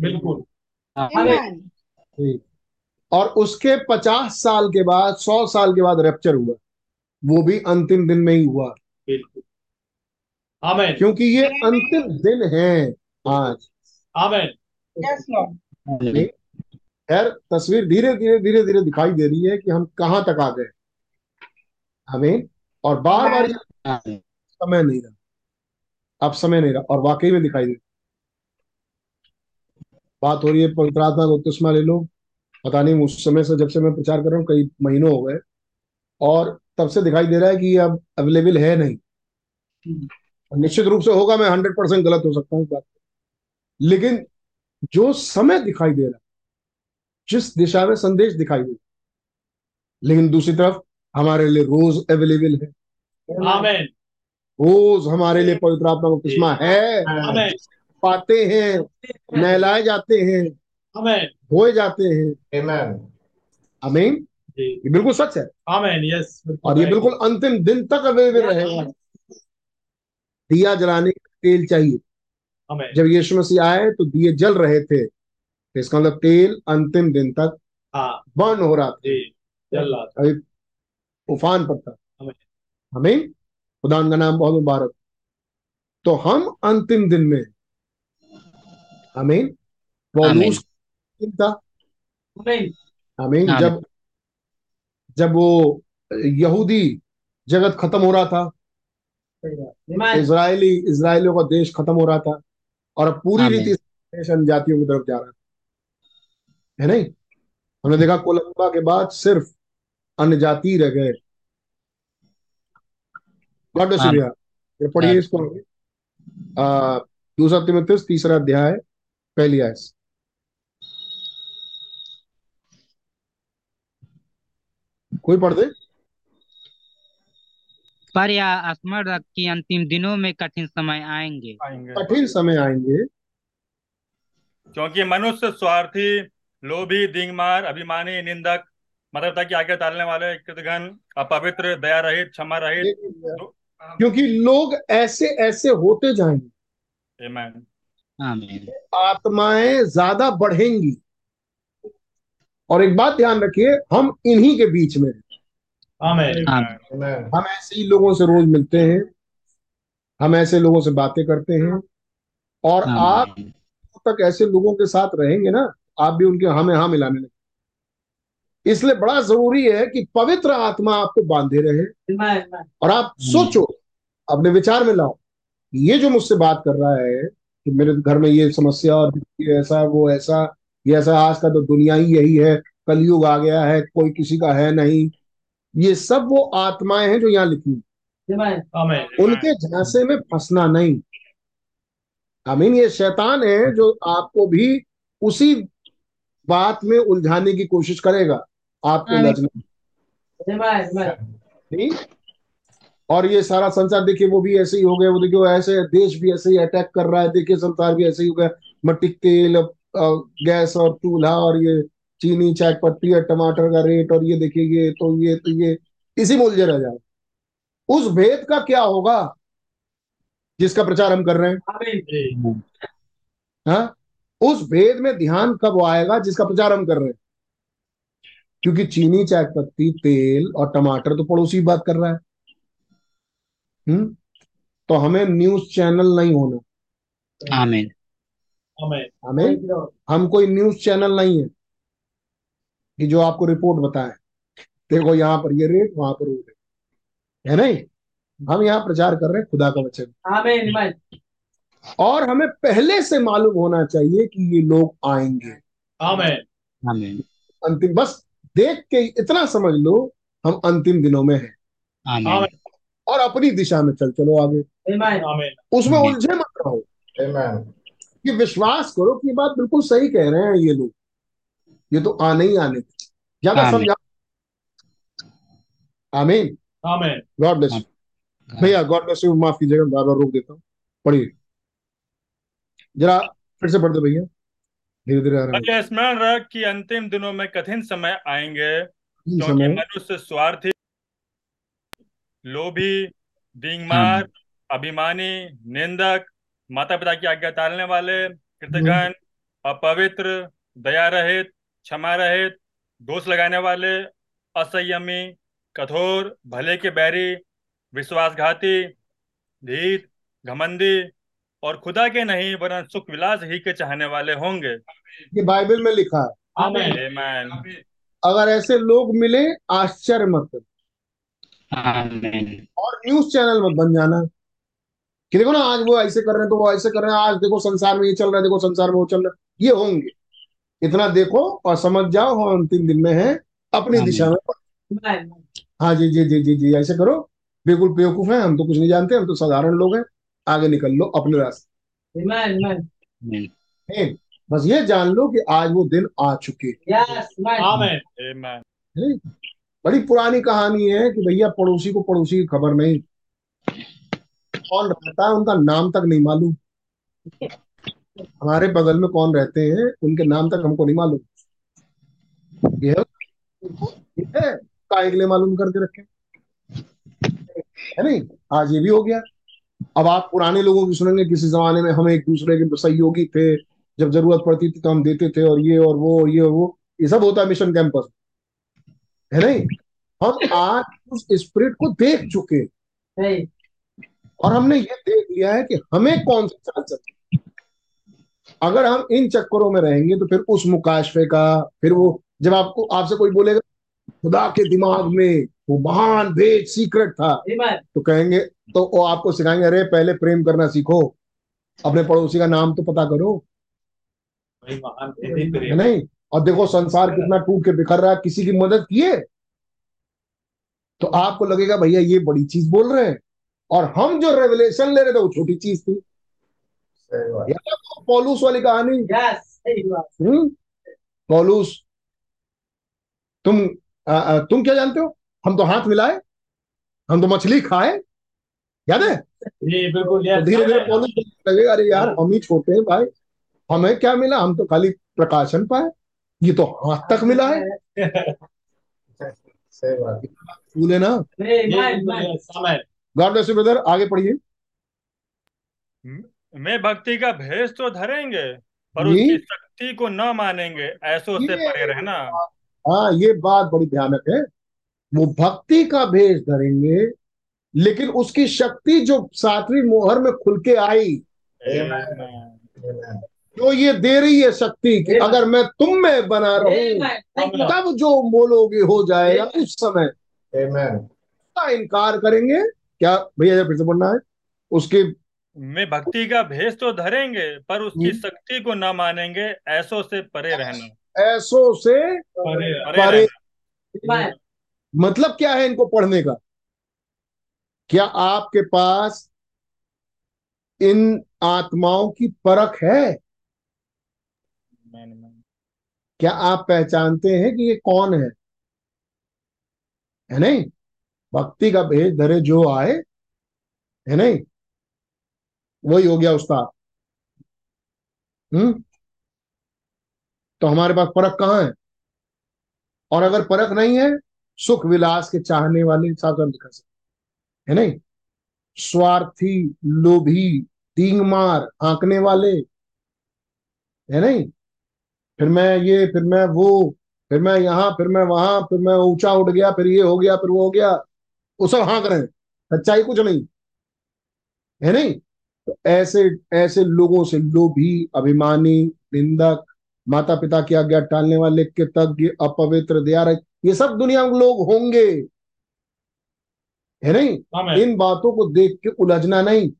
बिल्कुल। आमीन। और उसके पचास साल के बाद, सौ साल के बाद रैप्चर हुआ, वो भी अंतिम दिन में ही हुआ। बिल्कुल। आमेन। क्योंकि ये अंतिम दिन है आज। आमेन। खैर तस्वीर धीरे धीरे धीरे धीरे दिखाई दे रही है कि हम कहाँ तक आ गए। आमीन। और बार बार समय नहीं रहा, अब समय नहीं रहा। और वाकई में दिखाई दे बात हो रही है। पवित्र आत्मा बपतिस्मा ले लो। पता नहीं उस समय से, जब से मैं प्रचार कर रहा हूँ, कई महीनों हो गए, और तब से दिखाई दे रहा है कि ये अब अवेलेबल है नहीं। निश्चित रूप से होगा, मैं हंड्रेड परसेंट गलत हो सकता हूं इस बात पर, लेकिन जो समय दिखाई दे रहा, जिस दिशा में संदेश दिखाई दे रहा, लेकिन दूसरी तरफ हमारे लिए रोज अवेलेबल है। आमीन। रोज हमारे लिए पवित्र आत्मा का किस्मा है। आमीन। पाते हैं, नहलाए जाते हैं, आमीन, धोए जाते हैं। आमीन। आमीन। ये बिल्कुल सच है। आमीन। यस। और ये बिल्कुल अंतिम दिन तक अवेलेबल रहेगा। दिया जलाने का तेल चाहिए। जब यीशु मसीह आए तो दिए जल रहे थे, तो इसका मतलब तेल अंतिम दिन तक बर्न हो रहा था, जल रहा था, अभी उफान पर था। हमें खुदा का नाम बहुत मुबारक। तो हम अंतिम दिन में। आमीन। पौलुस दिन था। आमीन। जब जब वो यहूदी जगत खत्म हो रहा था, इजरायली इजरायलियों का देश खत्म हो रहा था, और अब पूरी रीति से जनजातियों की तरफ जा रहा था, है नहीं? हमने देखा कोलंबा के बाद सिर्फ अन्य जाति रह गए। पढ़िए इसको, दूसरा तीमुथियुस तीसरा अध्याय पहली आयत। कोई पढ़ दे। पर यह स्मरण रख कि अंतिम दिनों में कठिन समय आएंगे, कठिन समय आएंगे, क्योंकि मनुष्य स्वार्थी, लोभी, दिंगमार, अभिमानी, निंदक, मतलब ताकि आगे टालने वाले, कृतघ्न, अपवित्र, दया रहित, क्षमा रहित, क्योंकि लोग ऐसे ऐसे होते जाएंगे। आमीन। आत्माएं ज्यादा बढ़ेंगी। और एक बात ध्यान रखिए, हम इन्हीं के बीच में। आमीन। हम ऐसे ही लोगों से रोज मिलते हैं, हम ऐसे लोगों से बातें करते हैं, और आप तक ऐसे लोगों के साथ रहेंगे ना, आप भी उनके हाँ में हाँ मिलाने लगे। इसलिए बड़ा जरूरी है कि पवित्र आत्मा आपको बांधे रहे और आप सोचो, अपने विचार में लाओ, ये जो मुझसे बात कर रहा है कि मेरे घर में ये समस्या और ये ऐसा वो ऐसा ये ऐसा, आज का तो दुनिया ही यही है, कलयुग आ गया है, कोई किसी का है नहीं, ये सब वो आत्माएं हैं जो यहाँ लिखी, उनके झांसे में फंसना नहीं। आमीन। ये शैतान है जो आपको भी उसी बात में उलझाने की कोशिश करेगा, आपको उलझना। और ये सारा संसार देखिए वो भी ऐसे ही हो गया, वो देखिए वो ऐसे, देश भी ऐसे ही अटैक कर रहा है, देखिए संसार भी ऐसे ही हो गया, मट्टी तेल गैस और चूल्हा और ये चीनी चाय पत्ती और टमाटर का रेट और ये देखिए ये तो ये तो ये इसी में उलझे रह जाए। उस भेद का क्या होगा जिसका प्रचार हम कर रहे हैं? हाँ, उस भेद में ध्यान कब आएगा जिसका प्रचार हम कर रहे हैं? क्योंकि चीनी चाय पत्ती तेल और टमाटर तो पड़ोसी बात कर रहा है। हम्म तो हमें न्यूज चैनल नहीं होना। आमीन। आमीन। हम कोई न्यूज चैनल नहीं है कि जो आपको रिपोर्ट बताए, देखो यहाँ पर ये रेट वहां पर वो रेट, है नहीं? हम यहाँ प्रचार कर रहे हैं खुदा का वचन। आमीन। और हमें पहले से मालूम होना चाहिए कि ये लोग आएंगे। आमीन। आमीन। अंतिम, बस देख के इतना समझ लो हम अंतिम दिनों में हैं। आमीन। और अपनी दिशा में चल चलो आगे। आमीन। उसमें उलझे मत रहो। आमीन। कि विश्वास करो कि बात बिल्कुल सही कह रहे हैं ये लोग, ये तो आने ही आने, ज्यादा समझा। आमीन। आमीन। गॉड ब्लेस भैया, गॉड ब्लेस यू। माफ कीजिएगा, बार बार रोक देता हूँ। पढ़िए जरा, फिर से पढ़ दो भैया, धीरे धीरे आ रहा है। स्मरण रख कि अंतिम दिनों में कठिन समय आएंगे, क्योंकि मनुष्य स्वार्थी, लोभी, डींगमार, अभिमानी, निंदक, माता पिता की आज्ञा टालने वाले, कृतघ्न, अपवित्र, दया रहित, क्षमा रहित, दोष लगाने वाले, असंयमी, कठोर, भले के बैरी, विश्वासघाती, धीत, घमंडी और खुदा के नहीं वरन सुख विलास ही के चाहने वाले होंगे। ये बाइबल में लिखा है। आमीन। अगर ऐसे लोग मिले आश्चर्य मत। आमीन। और न्यूज चैनल मत बन जाना कि देखो ना आज वो ऐसे कर रहे हैं तो वो ऐसे कर रहे हैं, आज देखो संसार में ये चल रहा है, देखो संसार में वो चल रहा है, ये होंगे। इतना देखो और समझ जाओ हम अंतिम दिन में है, अपनी दिशा में। हाँ जी जी जी जी जी ऐसे करो, बिल्कुल बेवकूफ है, हम तो कुछ नहीं जानते, हम तो साधारण लोग हैं, आगे निकल लो अपने रास्ते। बस ये जान लो कि आज वो दिन आ चुके। आमीन। बड़ी पुरानी कहानी है कि भैया पड़ोसी को पड़ोसी की खबर नहीं, कौन रहता है उनका नाम तक नहीं मालूम, हमारे बगल में कौन रहते हैं उनके नाम तक हमको नहीं मालूम। यह काहे के लिए मालूम करके रखे, है नहीं? आज ये भी हो गया। अब आप पुराने लोगों की सुनेंगे, किसी जमाने में हम एक दूसरे के सहयोगी थे, जब जरूरत पड़ती थी तो हम देते थे, और ये और वो ये और वो, ये सब होता है मिशन कैंपस, है नहीं? हम आज उस स्पिरिट को देख चुके और हमने ये देख लिया है कि हमें कौन सा चाल चलता है। अगर हम इन चक्करों में रहेंगे तो फिर उस मुकाशफे का, फिर वो जब आपको आपसे कोई बोलेगा खुदा के दिमाग में वो महान भेद सीक्रेट था, तो कहेंगे, तो वो आपको सिखाएंगे, अरे पहले प्रेम करना सीखो, अपने पड़ोसी का नाम तो पता करो, नहीं? और देखो संसार कितना टूट के बिखर रहा है, किसी की मदद किए तो आपको लगेगा भैया ये बड़ी चीज बोल रहे हैं, और हम जो रेवलेशन ले रहे थे वो छोटी चीज थी। पौलुस वाली कहानी। yes, पौलुस, तुम आ, आ, तुम क्या जानते हो, हम तो हाथ मिलाए, हम तो मछली खाए, याद है? बिल्कुल। तो धीरे धीरे पौलुस लगेगा अरे यार हम ही छोटे हैं भाई, हमें क्या मिला, हम तो खाली प्रकाशन पाए, ये तो हाथ तक मिला है। बोले ना, गॉड ब्लेस यू ब्रदर, आगे पढ़िए। मैं भक्ति का भेष तो धरेंगे पर उसकी शक्ति को न मानेंगे, ऐसों से परे रहना। हाँ, ये बात बड़ी भयानक है। वो भक्ति का भेष धरेंगे लेकिन उसकी शक्ति जो सातवीं मोहर में खुल के आई, जो ये दे रही है शक्ति कि अगर मैं तुम में बना रहूं तब जो बोलोगे हो जाएगा, उस समय का इनकार करेंगे। क्या भैया फिर से बोलना है? उसके में भक्ति का भेष तो धरेंगे पर उसकी शक्ति को ना मानेंगे, ऐसों से परे रहना। ऐसों से परे, परे, परे मतलब क्या है इनको पढ़ने का? क्या आपके पास इन आत्माओं की परख है? क्या आप पहचानते हैं कि ये कौन है? है नहीं? भक्ति का भेष धरे जो आए, है नहीं? वही हो गया उस्ताद। हम्म तो हमारे पास परख कहाँ है? और अगर परख नहीं है, सुख विलास के चाहने वाले साधन दिखा सकते, है नहीं? स्वार्थी, लोभी, तींग मार, आंकने वाले, है नहीं? फिर मैं ये, फिर मैं वो, फिर मैं यहाँ, फिर मैं वहां, फिर मैं ऊंचा उठ गया, फिर ये हो गया, फिर वो हो गया, वो सब हाँक रहे हैं, सच्चाई कुछ नहीं है, नहीं? तो ऐसे ऐसे लोगों से, लोभी, अभिमानी, निंदक, माता पिता की आज्ञा टालने वाले, कृतज्ञ, अपवित्र, दयारहित, ये सब दुनिया में लोग होंगे, है नहीं? इन बातों को देख के उलझना नहीं,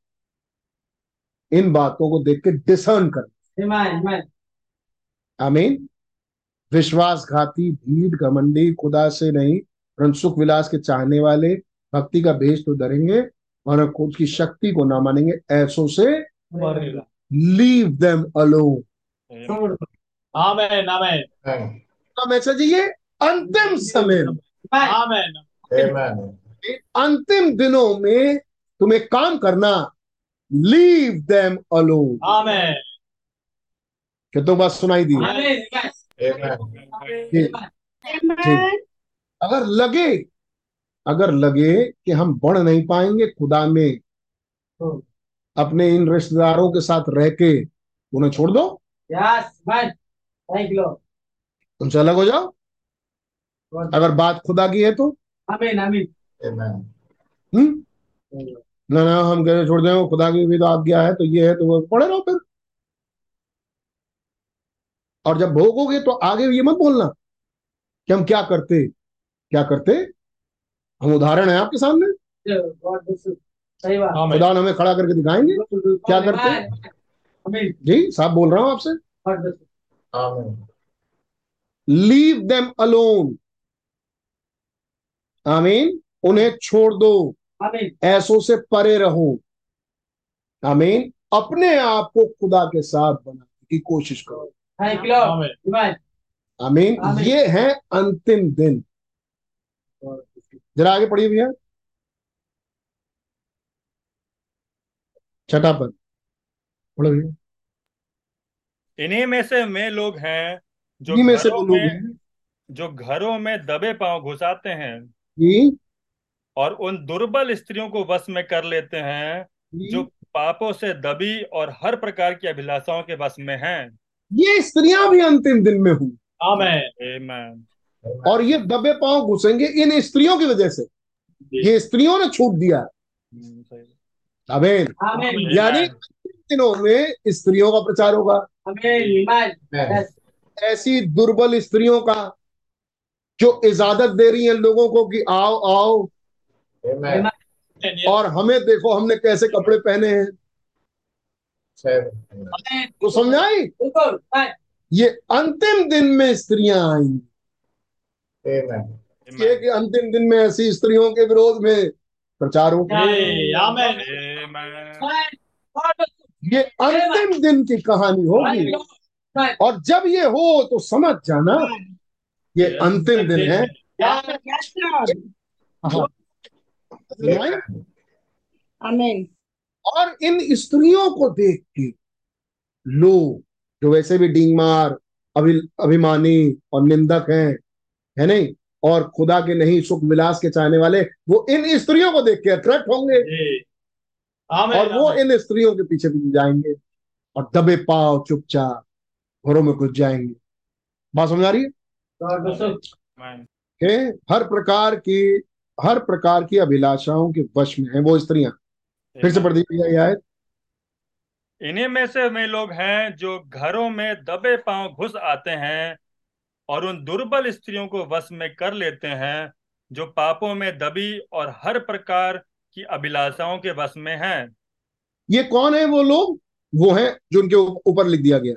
इन बातों को देख के डिसर्न करना। आमीन। विश्वासघाती, भीड़, घमंडी, खुदा से नहीं परंतु सुख विलास के चाहने वाले, भक्ति का भेष तो धरेंगे और खुद की शक्ति को ना मानेंगे, ऐसों से leave them alone. Amen, amen. का मैसेज ये अंतिम समय, आमेन, आमेन, अंतिम दिनों में तुम्हें काम करना, लीव देम अलोन। आमेन। तो बात सुनाई दी? अगर लगे, अगर लगे कि हम बढ़ नहीं पाएंगे खुदा में, अपने इन रिश्तेदारों के साथ रह के उन्हें छोड़ दो, तुमसे अलग हो जाओ, अगर बात खुदा की है तो। आमीन, आमीन। ना ना हम कैसे छोड़ दें, खुदा की भी तो आज्ञा है, तो ये है तो वो, पढ़े रहो फिर। और जब भोगोगे तो आगे ये मत बोलना कि हम क्या करते, क्या करते, हम उदाहरण है आपके सामने, खुदा हमें खड़ा करके दिखाएंगे क्या करते। जी साहब बोल रहा हूं आपसे, लीव देम अलोन। आमीन। उन्हें छोड़ दो, ऐसों से परे रहो। आमीन। अपने आप को खुदा के साथ बनाने की कोशिश करो। आमीन। ये है अंतिम दिन। जरा आगे पढ़िए भैया, छठा पद पढ़ो भैया। इन्हीं में से मैं लोग हैं जो में से लोग हैं जो घरों में दबे पांव घुसाते हैं जी? और उन दुर्बल स्त्रियों को वश में कर लेते हैं जी? जो पापों से दबी और हर प्रकार की अभिलाषाओं के वश में हैं। ये स्त्रियां भी अंतिम दिन में हुई। आमेन। और ये दबे पांव घुसेंगे इन स्त्रियों की वजह से, ये स्त्रियों ने छूट दिया। आमेन। यानी अंतिम दिनों में स्त्रियों का प्रचार होगा, ऐसी दुर्बल स्त्रियों का जो इजाजत दे रही हैं लोगों को कि आओ आओ, और हमें देखो हमने कैसे कपड़े पहने हैं। तो समझाई, ये अंतिम दिन में स्त्रियां आएंगी। एक अंतिम दिन में ऐसी स्त्रियों के विरोध में प्रचार होगा। ये अंतिम दिन की कहानी होगी, और जब ये हो तो समझ जाना ये अंतिम दिन है। आमीन। और इन स्त्रियों को देख के लोग जो वैसे भी डींगमार, अभि अभिमानी और निंदक हैं, है नहीं, और खुदा के नहीं सुख विलास के चाहने वाले, वो इन स्त्रियों को देख के अट्रैक्ट होंगे और वो इन स्त्रियों के पीछे पीछे जाएंगे और दबे पांव चुपचाप घरों में घुस जाएंगे। बात समझ आ रही है? हर प्रकार की हर प्रकार की अभिलाषाओं के वश में है वो स्त्रियां। फिर से पढ़ दीजिए आयत। इन्हीं में से वे लोग हैं जो घरों में दबे पांव घुस आते हैं और उन दुर्बल स्त्रियों को वश में कर लेते हैं जो पापों में दबी और हर प्रकार की अभिलाषाओं के वश में हैं। ये कौन है वो लोग? वो हैं जो उनके ऊपर लिख दिया गया,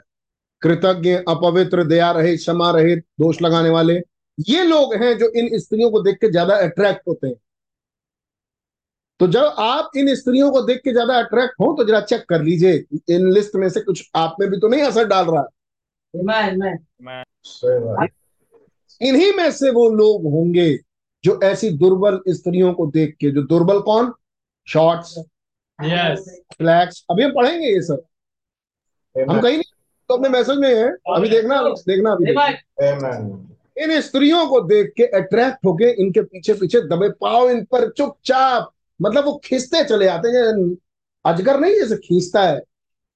कृतज्ञ, अपवित्र, दया रहे, क्षमा रहे, दोष लगाने वाले। ये लोग हैं जो इन स्त्रियों को देख के ज्यादा अट्रैक्ट होते हैं। तो जब आप इन स्त्रियों को देख के ज्यादा अट्रैक्ट हो तो जरा चेक कर लीजिए इन लिस्ट में से कुछ आप में भी तो नहीं असर डाल रहा। मैं, मैं, मैं। इन्हीं में से वो लोग होंगे जो ऐसी दुर्बल स्त्रियों को देख के, जो दुर्बल कौन? Shorts, yes, flax. अभी हम पढ़ेंगे ये सब, हम कहीं नहीं तो अपने मैसेज में है, अभी देखना देखना अभी इन स्त्रियों को देख के अट्रैक्ट होके इनके पीछे पीछे दबे पाओ, इन पर चुपचाप, मतलब वो खींचते चले आते हैं। अजगर नहीं जैसे खींचता है,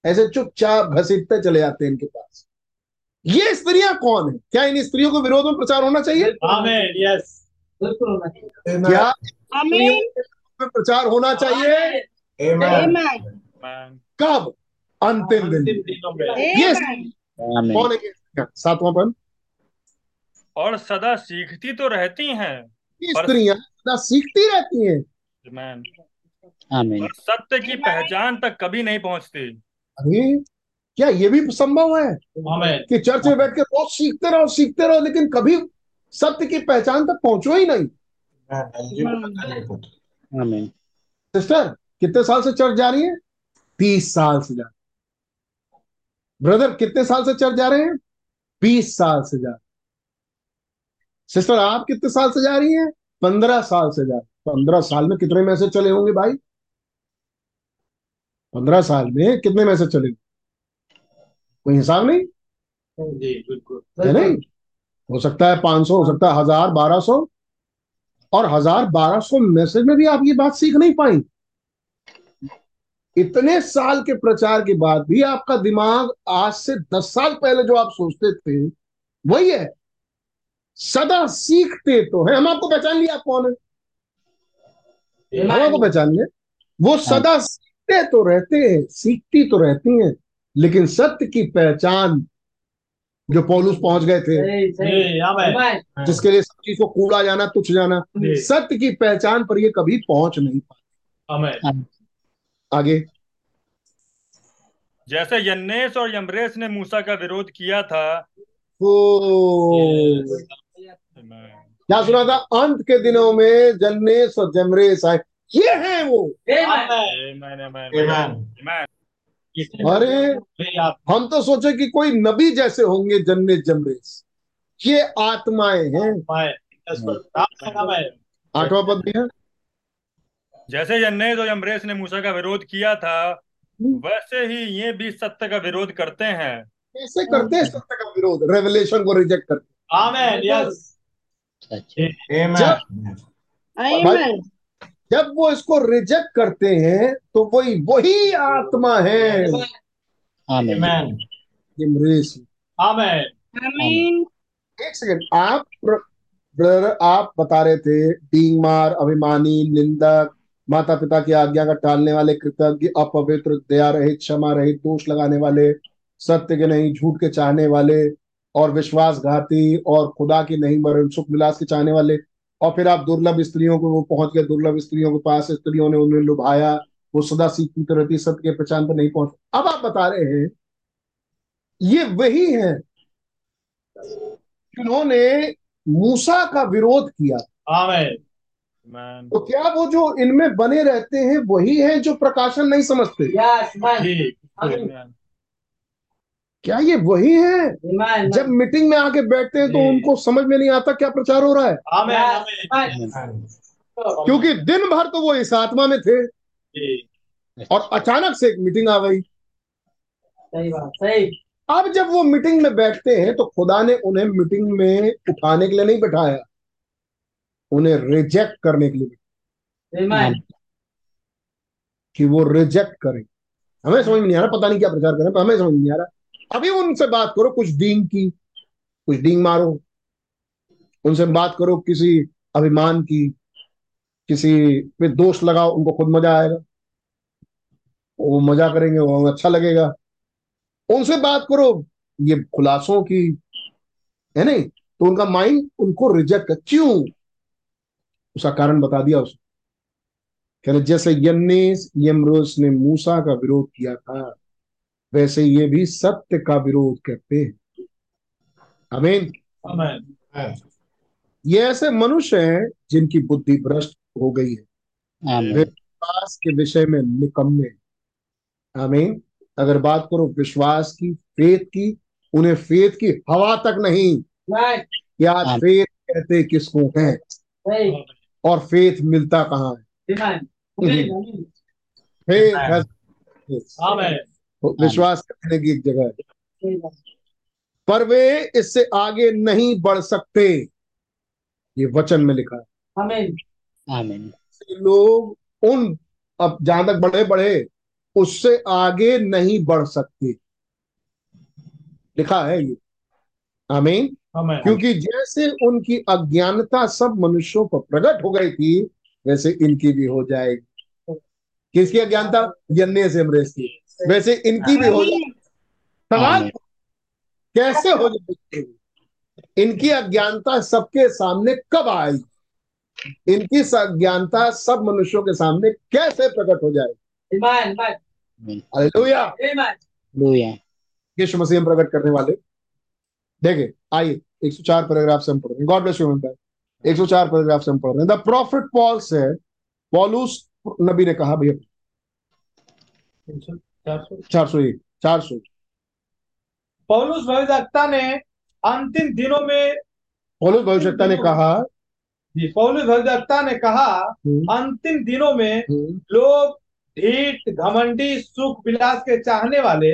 ऐसे चुपचाप घसीटते चले आते हैं इनके पास। ये स्त्रियां कौन है? क्या इन स्त्रियों को विरोध में प्रचार होना चाहिए? आमीन, यस, बिल्कुल होना चाहिए। क्या आमीन में प्रचार होना चाहिए? आमीन। कब? अंतिम दिन। ये कौन है? सातवां पद। और सदा सीखती तो रहती हैं, स्त्रियां सदा सीखती रहती हैं, आमीन, सत्य की पहचान तक कभी नहीं पहुंचती। अरे क्या ये भी संभव है आमीन कि चर्च में बैठ के रोज सीखते रहो सीखते रहो लेकिन कभी सत्य की पहचान तक पहुंचो ही नहीं? आमीन। सिस्टर कितने साल से चर्च जा रही है? तीस साल से जा रही। ब्रदर कितने साल से चर्च जा रहे हैं? बीस साल से जा रहे। सिस्टर आप कितने साल से जा रही है? पंद्रह साल से जा रही। पंद्रह साल में कितने मैसेज चले होंगे भाई? पंद्रह साल में कितने मैसेज चले? कोई हिसाब नहीं जी, बिल्कुल नहीं। हो सकता है पांच सौ, हो सकता है हजार बारह सौ, और हजार बारह सौ मैसेज में भी आप ये बात सीख नहीं पाई। इतने साल के प्रचार के बाद भी आपका दिमाग आज से दस साल पहले जो आप सोचते थे वही है। सदा सीखते तो है, हम आपको पहचान लिया आप कौन है, को पहचान लिया। वो सदा सीखते तो रहते हैं, सीखती तो रहती हैं, लेकिन सत्य की पहचान जो पौलुस पहुंच गए थे, जिसके लिए सब चीज को कूड़ा जाना, तुच्छ जाना, सत्य की पहचान पर ये कभी पहुंच नहीं पाते। आगे, जैसे यन्नेस और यम्ब्रेस ने मूसा का विरोध किया था, तो क्या सुना था? अंत के दिनों में जन्नेस और जम्रेस आए। ये हैं वो। अरे हम तो सोचे कि कोई नबी जैसे होंगे जन्नेस जम्रेस, ये आत्माएं हैं। आठवां पद भी है, जैसे जन्नेस और जम्रेस ने मूसा का विरोध किया था वैसे ही ये भी सत्य का विरोध करते हैं। कैसे करते हैं सत्य का विरोध? रेवलेशन को रिजेक्ट करते हैं। आमेन, यस। जब, जब वो इसको रिजेक्ट करते हैं तो वही वही आत्मा है। आमीन। आमीन। एक सेकंड, आप ब्रदर आप बता रहे थे डींग मार, अभिमानी, निंदक, माता पिता की आज्ञा का टालने वाले, कृतज्ञ, अपवित्र, दया रहित, क्षमा रहित, दोष लगाने वाले, सत्य के नहीं झूठ के चाहने वाले, और विश्वासघाती, और खुदा की नहीं मरण सुख विलास के चाहने वाले। और फिर आप दुर्लभ स्त्रियों को, वो पहुंच गए दुर्लभ स्त्रियों के पास, स्त्रियों ने उन्हें लुभाया, वो सदा सीखती तो रहती, सत्य के पहचान पर नहीं पहुंच। अब आप बता रहे हैं ये वही है जिन्होंने मूसा का विरोध किया। आमीन। तो क्या वो जो इनमें बने रहते हैं वही है जो प्रकाशन नहीं समझते? क्या ये वही है? जब मीटिंग में आके बैठते हैं तो उनको समझ में नहीं आता क्या प्रचार हो रहा है। आमें, आमें, आमें। क्योंकि दिन भर तो वो इस आत्मा में थे और अचानक से एक मीटिंग आ गई। सही बात, सही। अब जब वो मीटिंग में बैठते हैं तो खुदा ने उन्हें मीटिंग में उठाने के लिए नहीं बैठाया, उन्हें रिजेक्ट करने के लिए, कि वो रिजेक्ट करें। हमें समझ में नहीं आ रहा, पता नहीं क्या प्रचार करें, हमें समझ में नहीं आ रहा। अभी उनसे बात करो कुछ डींग की, कुछ डींग मारो, उनसे बात करो किसी अभिमान की, किसी पे दोष लगाओ, उनको खुद मजा आएगा। वो मजा करेंगे, वो हमें अच्छा लगेगा, उनसे बात करो ये खुलासों की, है नहीं? तो उनका माइंड उनको रिजेक्ट, क्यों? उसका कारण बता दिया उसने। कह रहे जैसे यन्नेस यम्रोस ने मूसा का विरोध किया था, वैसे ये भी सत्य का विरोध करते हैं। आमीन। आमीन। ये ऐसे मनुष्य हैं जिनकी बुद्धि भ्रष्ट हो गई है, विश्वास के विषय में निकम्मे। आमीन। अगर बात करो विश्वास की, फेथ की, उन्हें फेथ की हवा तक नहीं कि आज फेथ कहते किसको है और फेथ मिलता कहाँ है। फेथ विश्वास करने की एक जगह है, पर वे इससे आगे नहीं बढ़ सकते, ये वचन में लिखा है। आमीन। आमीन। लोग उन अब जहां तक बढ़े बढ़े उससे आगे नहीं बढ़ सकते, लिखा है ये। आमीन। क्योंकि जैसे उनकी अज्ञानता सब मनुष्यों पर प्रकट हो गई थी, वैसे इनकी भी हो जाएगी। किसकी अज्ञानता? यन्नेस यम्रेस की। वैसे इनकी भी हो जाएगी। सवाल कैसे हो जाएगी? इनकी अज्ञानता सबके सामने कब आई? इनकी अज्ञानता सब मनुष्यों के सामने कैसे प्रकट हो जाएगी? हालेलुया। यीशु मसीह प्रकट करने वाले। देखे आइए एक सौ चार पैराग्राफ से हम पढ़ रहे हैं। God bless you. एक सौ चार पैराग्राफ से हम पढ़ रहे हैं। द प्रॉफिट पॉल से, पॉलुस नबी ने कहा, भैया चार सौ एक, चार सौ पॉलुस भविष्यवक्ता ने अंतिम दिनों में पॉलुस भविष्यवक्ता ने कहा जी पॉलुस भविष्यवक्ता ने कहा अंतिम दिनों में लोग ढीठ, घमंडी, सुख विलास के चाहने वाले,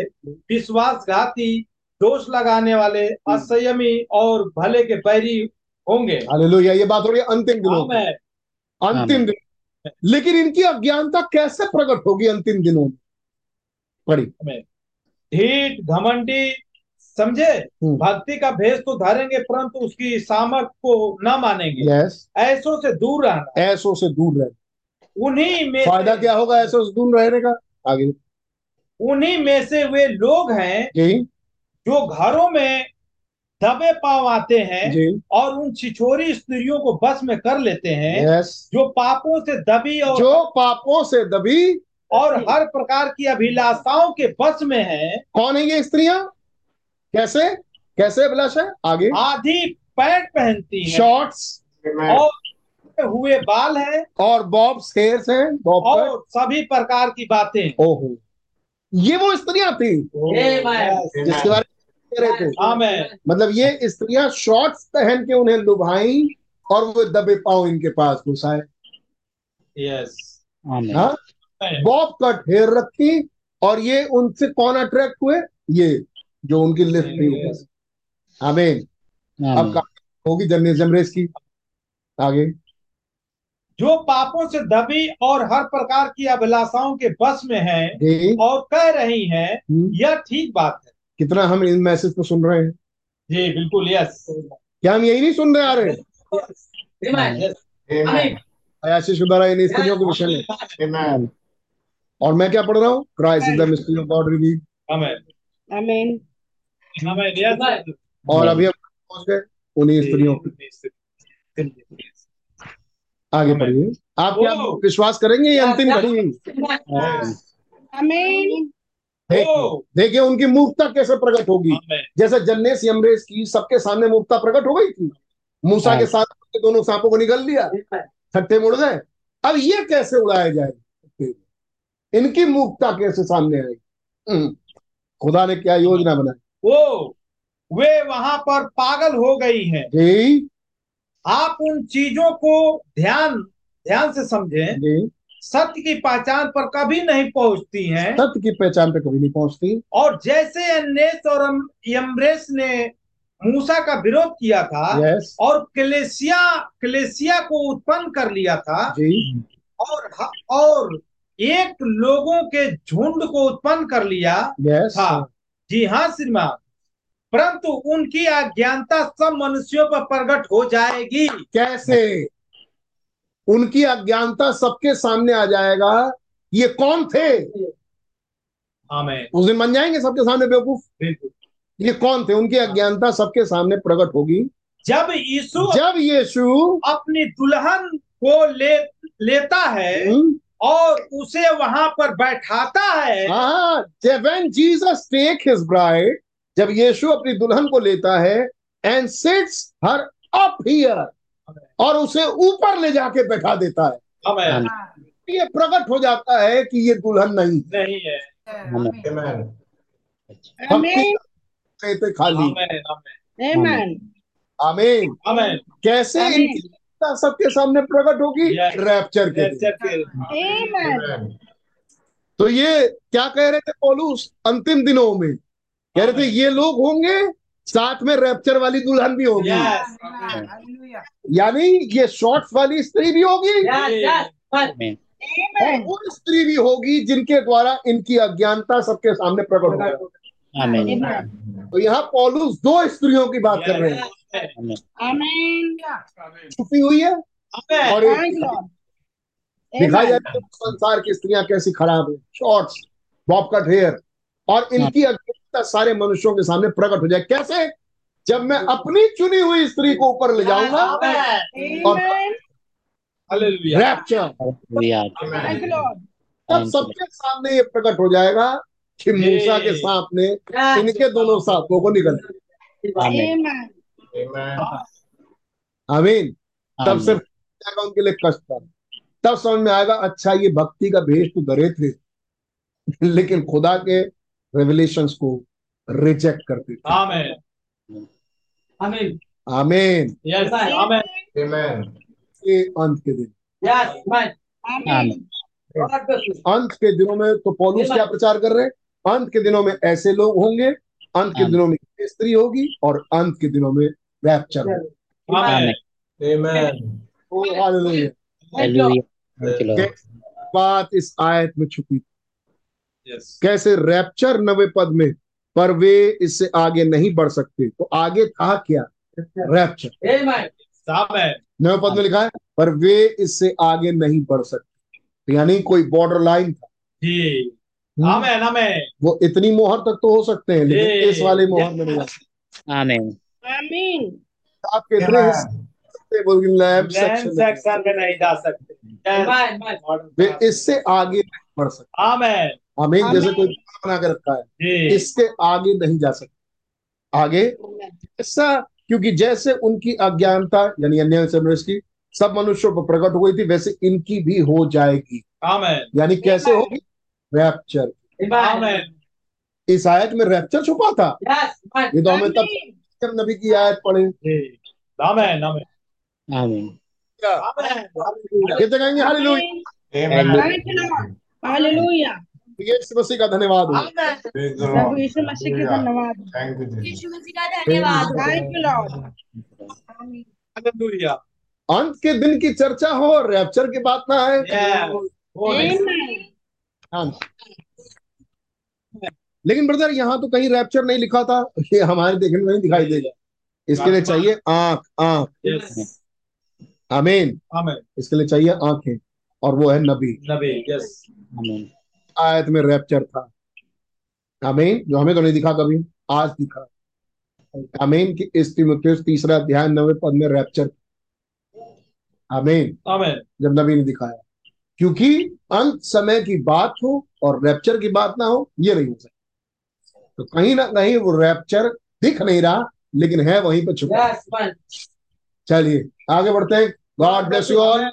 विश्वासघाती, दोष लगाने वाले, असंयमी और भले के बैरी होंगे। हालेलुया। ये बात हो रही है अंतिम दिनों में, अंतिम दिन। लेकिन इनकी अज्ञानता कैसे प्रकट होगी अंतिम दिनों में? पढ़ी। ढीठ, घमंडी, समझे, भक्ति का भेष तो धरेंगे परंतु उसकी सामर्थ को न मानेंगे। ऐसों से दूर रहना। ऐसों से दूर रहना। उन्हीं में फायदा क्या होगा ऐसों से दूर रहने का? आगे। उन्हीं में से वे लोग हैं जो घरों में दबे पांव आते हैं और उन छिछोरी स्त्रियों को बस में कर लेते हैं जो पापों से दबी और जो पापों से दबी और हर प्रकार की अभिलाषाओं के बस में हैं। कौन है ये स्त्रियां? कैसे कैसे अभिलाषा? आगे। आधी पैंट पहनती है, शॉर्ट्स और हुए बाल हैं और बॉब्स हेयर्स हैं और सभी प्रकार की बातें। ओहो, ये वो स्त्रियां थी जिसके बारे थे। मतलब ये स्त्रियां शॉर्ट्स पहन के उन्हें लुभाई और वो दबे पांव इनके पास घुसाए। यस। हाँ, बॉब कट हेयर रखी और ये उनसे कौन अट्रैक्ट हुए? ये जो उनकी लिस्ट थी। आमीन। अब कहानी होगी जन्नेस यम्रेस की। आगे। जो पापों से दबी और हर प्रकार की अभिलाषाओं के बस में हैं और कह रही हैं यह ठीक बात है। कितना हम इन मैसेज को सुन रहे हैं जी? बिल्कुल। यस। क्या हम यही नहीं सुन रहे आ रहे आशीष इन स्त्रियों के विषय में? और मैं क्या पढ़ रहा हूँ? Christ is the mystery of God revealed. आमीन। आमीन। और अभी हम पहुंच गए उन्हीं स्त्रियों की। आगे पढ़िए। आप क्या विश्वास करेंगे ये अंतिम घड़ी? देखिए उनकी मूर्खता कैसे प्रकट होगी। जैसे जन्नेस यम्रेस की सबके सामने मूर्खता प्रकट हो गई थी। मूसा के साथ दोनों सांपों को निगल लिया, छट्टे मुड़ गए। अब ये कैसे उड़ाया जाए? इनकी मूर्खता कैसे सामने आएगी? खुदा ने क्या योजना बनाई? वो वे वहां पर पागल हो गई है। आप उन चीजों को ध्यान ध्यान से समझें। सत्य की पहचान पर कभी नहीं पहुंचती हैं। सत्य की पहचान पर कभी नहीं पहुंचती। और जैसे यन्नेस और यम्रेस ने मूसा का विरोध किया था और कलेसिया कलेसिया को उत्पन्न कर लिया था और और एक लोगों के झुंड को उत्पन्न कर लिया था। जी हाँ श्रीमान। परंतु उनकी अज्ञानता सब मनुष्यों पर प्रकट हो जाएगी। कैसे? उनकी अज्ञानता सबके सामने आ जाएगा। ये कौन थे? आमीन। उस दिन बन जाएंगे सबके सामने बेवकूफ। बिल्कुल। ये कौन थे? उनकी अज्ञानता सबके सामने प्रकट होगी जब यीशु जब यीशु अपनी दुल्हन को ले लेता है और उसे वहां पर बैठाता है। हाँ, when Jesus take his bride, जब यीशु अपनी दुल्हन को लेता है and sits her up here, और उसे ऊपर ले जाके बैठा देता है। ये प्रकट हो जाता है कि ये दुल्हन नहीं नहीं है। आमीन। खाली। आमीन। आमीन। आमीन। कैसे सबके सामने प्रकट होगी? रैप्चर के। तो ये क्या कह रहे थे पौलुस? अंतिम दिनों में कह रहे थे ये लोग होंगे, साथ में रैप्चर वाली दुल्हन भी होगी, यानी ये शॉर्ट्स वाली स्त्री भी होगी और वो स्त्री भी होगी जिनके द्वारा इनकी अज्ञानता सबके सामने प्रकट होगी। तो यहाँ पौलुस दो स्त्रियों की बात कर रहे हैं। आमीन। छुपी हुई है और दिखाई जाती है संसार की स्त्रियां कैसी खराब है, शॉर्ट्स, बॉब कट हेयर, और इनकी अज्ञानता सारे मनुष्यों के सामने प्रकट हो जाए। कैसे? जब मैं अपनी चुनी हुई स्त्री को ऊपर ले जाऊंगा और तब सबके सामने ये प्रकट हो जाएगा कि मूसा के सांप ने इनके दोनों सांपों को निगल लिया। आमीन। तब से उनके लिए कष्ट था, तब समझ में आएगा अच्छा ये भक्ति का भेष तो धरे थे लेकिन खुदा के रेवलेशंस को रिजेक्ट करते थे। आमीन। आमीन। आमीन। यस। आमीन। ये अंत के दिन। यस। आमीन। अंत के दिनों में तो पौलुस क्या प्रचार कर रहे हैं? अंत के दिनों में ऐसे लोग होंगे, अंत के दिनों में स्त्री होगी और अंत के दिनों में रैप्चर होगा। आमीन। आमीन। बात इस आयत में छुपी कैसे? रैप्चर नवे पद में, पर वे इससे आगे नहीं बढ़ सकते। तो आगे कहा क्या? रैप्चर। नवे पद में लिखा है पर वे इससे आगे नहीं बढ़ सकते, यानी कोई बॉर्डर लाइन था। आमें, आमें। वो इतनी मोहर तक तो हो सकते हैं लेकिन इस वाले मोहर में नहीं जा सकते। आमीन। आमीन। आप कितने इससे आगे नहीं बढ़ सकते? आमीन। आमीन। जैसे कोई बना के रखा है, इससे आगे नहीं जा सकते। आगे ऐसा, क्योंकि जैसे उनकी अज्ञानता यानी अन्य की सब मनुष्यों पर प्रकट हो गई थी, वैसे इनकी भी हो जाएगी। आमीन। यानी कैसे होगी? रैप्चर। इस आयत में रैप्चर छुपा था। ये तो हमें तब नबी की आयत पढ़े। आमीन। आमीन। कहेंगे हालेलुया। यीशु मसीह का धन्यवाद हो। यीशु मसीह का धन्यवाद। यीशु मसीह का धन्यवाद। अंत के दिन की चर्चा हो, रैप्चर की बात ना है। लेकिन ब्रदर यहाँ तो कहीं रैप्चर नहीं लिखा था, ये हमारे देखने में नहीं दिखाई देगा। इसके लिए चाहिए आंख। आंख। आमीन। इसके लिए चाहिए आंखें, और वो है नबी। नबी। यस। आमीन। आयत में रैप्चर था। आमीन। जो हमें तो नहीं दिखा कभी, आज दिखा। आमीन। कि इस तीमुथियुस तीसरा अध्याय नवे पद में रैप्चर। आमीन। जब नबी ने दिखाया, क्योंकि अंत समय की बात हो और रैप्चर की बात ना हो, ये नहीं हो सकता। तो कहीं ना कहीं वो रैप्चर दिख नहीं रहा लेकिन है वहीं पर छुपा। yes, चलिए आगे बढ़ते हैं। God bless you all.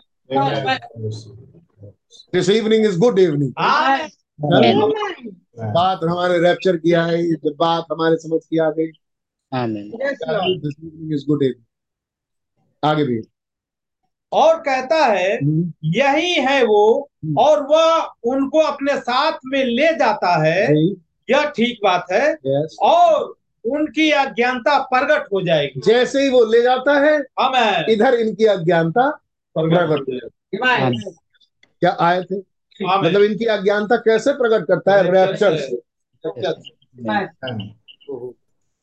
This evening is good evening. बात हमारे रैप्चर की आई, जब बात हमारे समझ की आ गई। This evening is good evening. आगे भी और कहता है यही है वो, और वह उनको अपने साथ में ले जाता है। यह ठीक बात है। yes. और उनकी अज्ञानता प्रकट हो जाएगी। जैसे ही वो ले जाता है, आमीन, इधर इनकी अज्ञानता प्रकट हो जाएगी। क्या आए थे? मतलब इनकी अज्ञानता कैसे प्रकट करता है? रैप्चर से।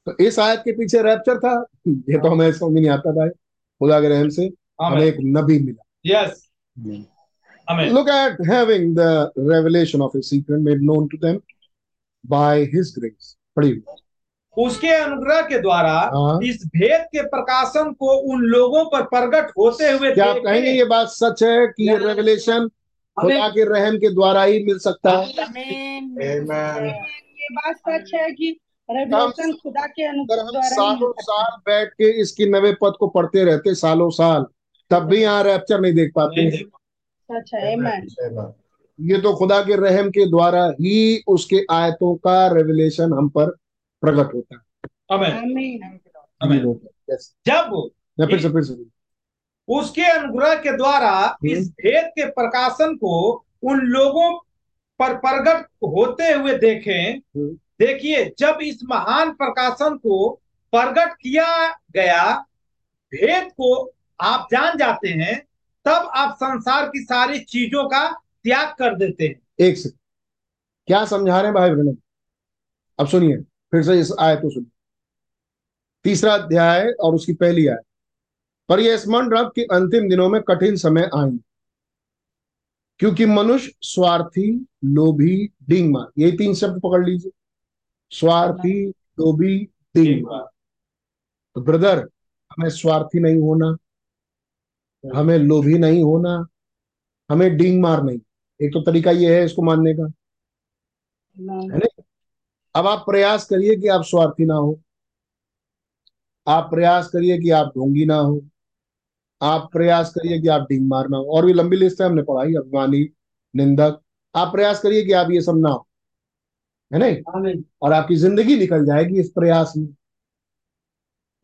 तो इस आयत के पीछे रैप्चर था, ये तो हमें समझ नहीं आता था। खुदा के रहम से हमें एक नबी मिला। Yes. Look at having the revelation of a secret made known to them. by his grace. उसके अनुग्रह के द्वारा हाँ? इस भेद के प्रकाशन को उन लोगों पर प्रकट होते हुए क्या आप कहेंगे ये बात सच है कि ये रेवलेशन खुदा के रहम के द्वारा ही मिल सकता है? आमीन। ये बात सच है कि रेवलेशन खुदा के अनुग्रह द्वारा सालों साल बैठ के इसकी नवे पद को पढ़ते रहते सालों साल, तब भी यहाँ रैप्चर नहीं देख पाते। सच है, आमीन। ये तो खुदा के रहम के द्वारा ही उसके आयतों का रेवलेशन हम पर प्रकट होता है। आमीन। आमीन। जब फिर से फिर से उसके अनुग्रह के द्वारा इस भेद के प्रकाशन को उन लोगों पर प्रकट होते हुए देखें, देखिए जब इस महान प्रकाशन को प्रकट किया गया भेद को आप जान जाते हैं, तब आप संसार की सारी चीजों का त्याग कर देते हैं। एक से क्या समझा रहे हैं भाई ब्रनम? अब सुनिए फिर से इस आयत को सुनिए, तीसरा अध्याय और उसकी पहली आयत। पर यह स्मरण रख कि अंतिम दिनों में कठिन समय आएंगे, क्योंकि मनुष्य स्वार्थी, लोभी, डींगमार, यही तीन शब्द पकड़ लीजिए, स्वार्थी, लोभी, डींगमार। तो ब्रदर, हमें स्वार्थी नहीं होना, हमें लोभी नहीं होना, हमें डींगमार नहीं। एक तो तरीका यह है इसको मानने का, है ना? अब आप प्रयास करिए कि आप स्वार्थी ना हो, आप प्रयास करिए कि आप ढोंगी ना हो, आप प्रयास करिए कि आप डींगमार ना हो, और भी लंबी लिस्ट है हमने पढ़ाई, अभिमानी, निंदक। आप प्रयास करिए कि आप ये सब ना हो, है नहीं? और आपकी जिंदगी निकल जाएगी इस प्रयास में।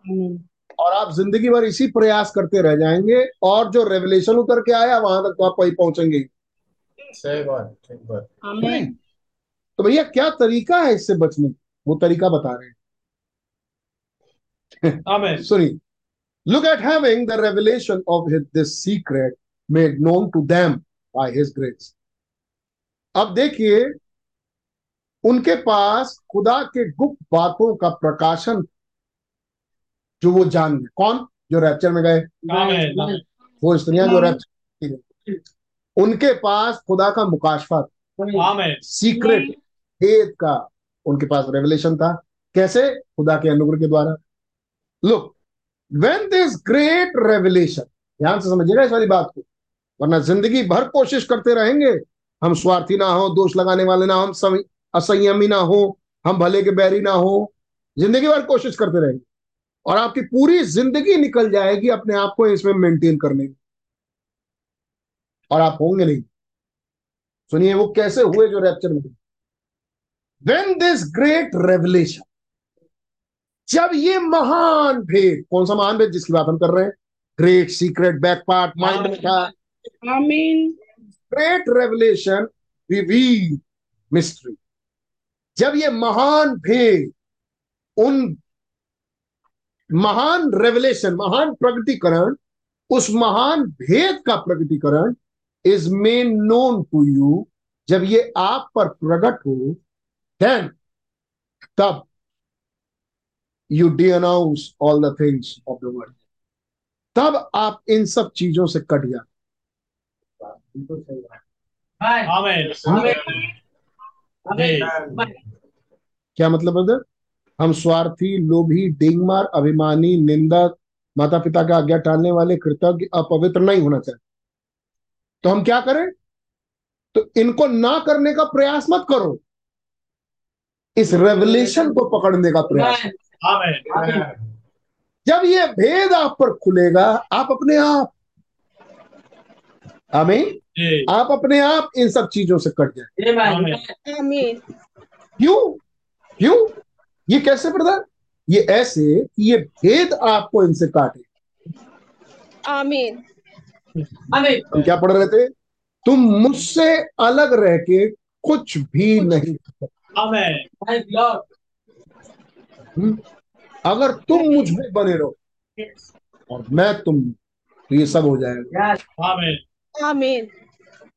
आमीन। और आप जिंदगी भर इसी प्रयास करते रह जाएंगे, और जो रेवलेशन उतर के आया वहां तक तो आप वही पहुंचेंगे। सही बात, ठीक बात। आमीन। तो भैया क्या तरीका है इससे बचने, वो तरीका बता रहे हैं। Sorry. Look at having the revelation of his, this secret made known to them by his grace. अब देखिए उनके पास खुदा के गुप्त बातों का प्रकाशन, जो वो जान गए। कौन? जो रैप्चर में गए, वो स्त्रियां जो रैप्चर, उनके पास खुदा का मुकाशफा, सीक्रेट भेद का उनके पास रेवलेशन था। कैसे? खुदा के अनुग्रह के द्वारा। Look, when this great revelation, ध्यान से समझिएगा इस वाली बात को, वरना जिंदगी भर कोशिश करते रहेंगे हम स्वार्थी ना हो, दोष लगाने वाले ना हो, हम असंयमी ना हो, हम भले के बैरी ना हो, जिंदगी भर कोशिश करते रहेंगे और आपकी पूरी जिंदगी निकल जाएगी अपने आप को इसमें मेंटेन करने में, और आप होंगे नहीं। सुनिए वो कैसे हुए जो रैप्चर में। When this great revelation, जब ये महान भेद, कौन सा महान भेद जिसकी बात हम कर रहे हैं? Great secret, back part, mind का। आमीन। Great revelation, reveal mystery. जब ये महान भेद, उन महान रेवलेशन, महान प्रगटीकरण, उस महान भेद का प्रगटीकरण is made known to you, जब ये आप पर प्रकट हो, देन तब You denounce all the things of the world. तब आप इन सब चीजों से कट जाओ। क्या मतलब ब्रदर? हम स्वार्थी, लोभी, डींगमार, अभिमानी, निंदक, माता पिता का आज्ञा टालने वाले, कृतज्ञ, अपवित्र नहीं होना चाहिए। तो हम क्या करें? तो इनको ना करने का प्रयास मत करो, इस रेवलेशन को पकड़ने का प्रयास। आमीन। जब ये भेद आप पर खुलेगा, आप अपने आप, आमीन, आप अपने आप इन सब चीजों से कट जाएंगे। आमीन। क्यों क्यों? ये कैसे ब्रदर? ये ऐसे कि ये भेद आपको इनसे काटे। आमीन। आमीन। हम क्या पढ़ रहे थे? तुम मुझसे अलग रह के कुछ भी नहीं कर सकते। आमीन। अगर तुम मुझ में बने रहो और मैं तुम, तो ये सब हो जाएगा। आमीन। आमीन।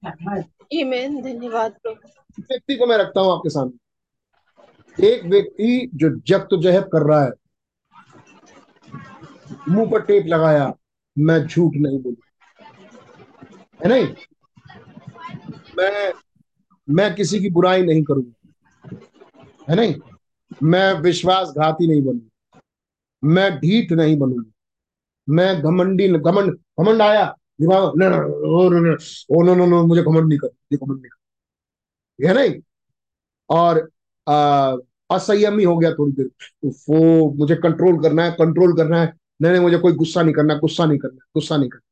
आमीन। धन्यवाद प्रभु। व्यक्ति को मैं रखता हूं आपके सामने, एक व्यक्ति जो जद्दोजहद कर रहा है, मुंह पर टेप लगाया, मैं झूठ नहीं बोलूं, है नहीं, मैं मैं किसी की बुराई नहीं करूंगा, है नहीं, मैं विश्वासघाती नहीं बनूंगा, मैं ढीठ नहीं बनूंगा, मैं घमंडी घमंड घमंड आया दिमाग ना, ओ नो नो नो मुझे घमंड नहीं कर घमंड नहीं कर, है नहीं। और आ, असंयमी हो गया थोड़ी देर, वो मुझे कंट्रोल करना है कंट्रोल करना है नहीं नहीं मुझे कोई गुस्सा नहीं करना गुस्सा नहीं करना गुस्सा नहीं करना,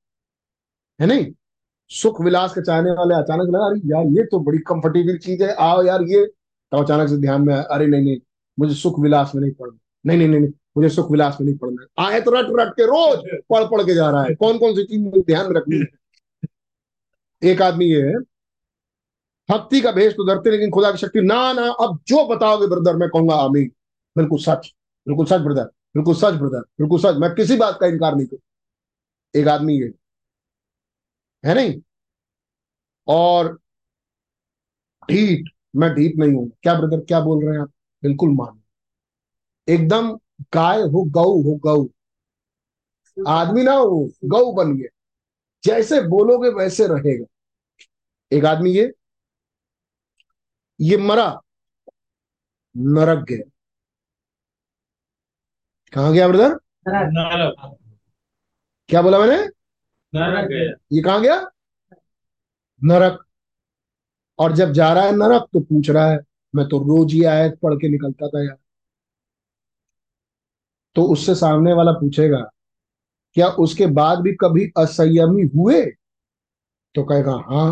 है नहीं। सुख विलास के चाहने वाले अचानक लगा अरे यार ये तो बड़ी कंफर्टेबल चीज है, आओ यार ये, तो अचानक से ध्यान में अरे नहीं नहीं मुझे सुख विलास में नहीं पढ़ना, नहीं नहीं नहीं, नहीं मुझे सुख विलास में नहीं पढ़ना। आए तो रट रट के रोज पढ़ पढ़ के जा रहा है, कौन कौन सी चीज ध्यान में रखनी है। एक आदमी ये है, भक्ति का भेष तो धरते लेकिन खुदा की शक्ति ना ना, अब जो बताओगे ब्रदर मैं कहूंगा आमीन। बिल्कुल सच बिल्कुल सच ब्रदर बिल्कुल सच ब्रदर बिल्कुल सच, मैं किसी बात का इनकार नहीं करूं। एक आदमी ये है नहीं, और ढीठ, मैं ढीठ नहीं हूं। क्या ब्रदर क्या बोल रहे हैं आप, बिल्कुल मानो, एकदम गाय हो गऊ हो गऊ, आदमी ना हो गऊ बन गया, जैसे बोलोगे वैसे रहेगा। एक आदमी ये ये मरा नरक गया, कहाँ गया ब्रदर? नरक। क्या बोला मैंने? नरक गया। ये कहाँ गया? नरक। और जब जा रहा है नरक तो पूछ रहा है मैं तो रोज ही आयत पढ़ के निकलता था यार। तो उससे सामने वाला पूछेगा क्या उसके बाद भी कभी असंयमी हुए? तो कहेगा हाँ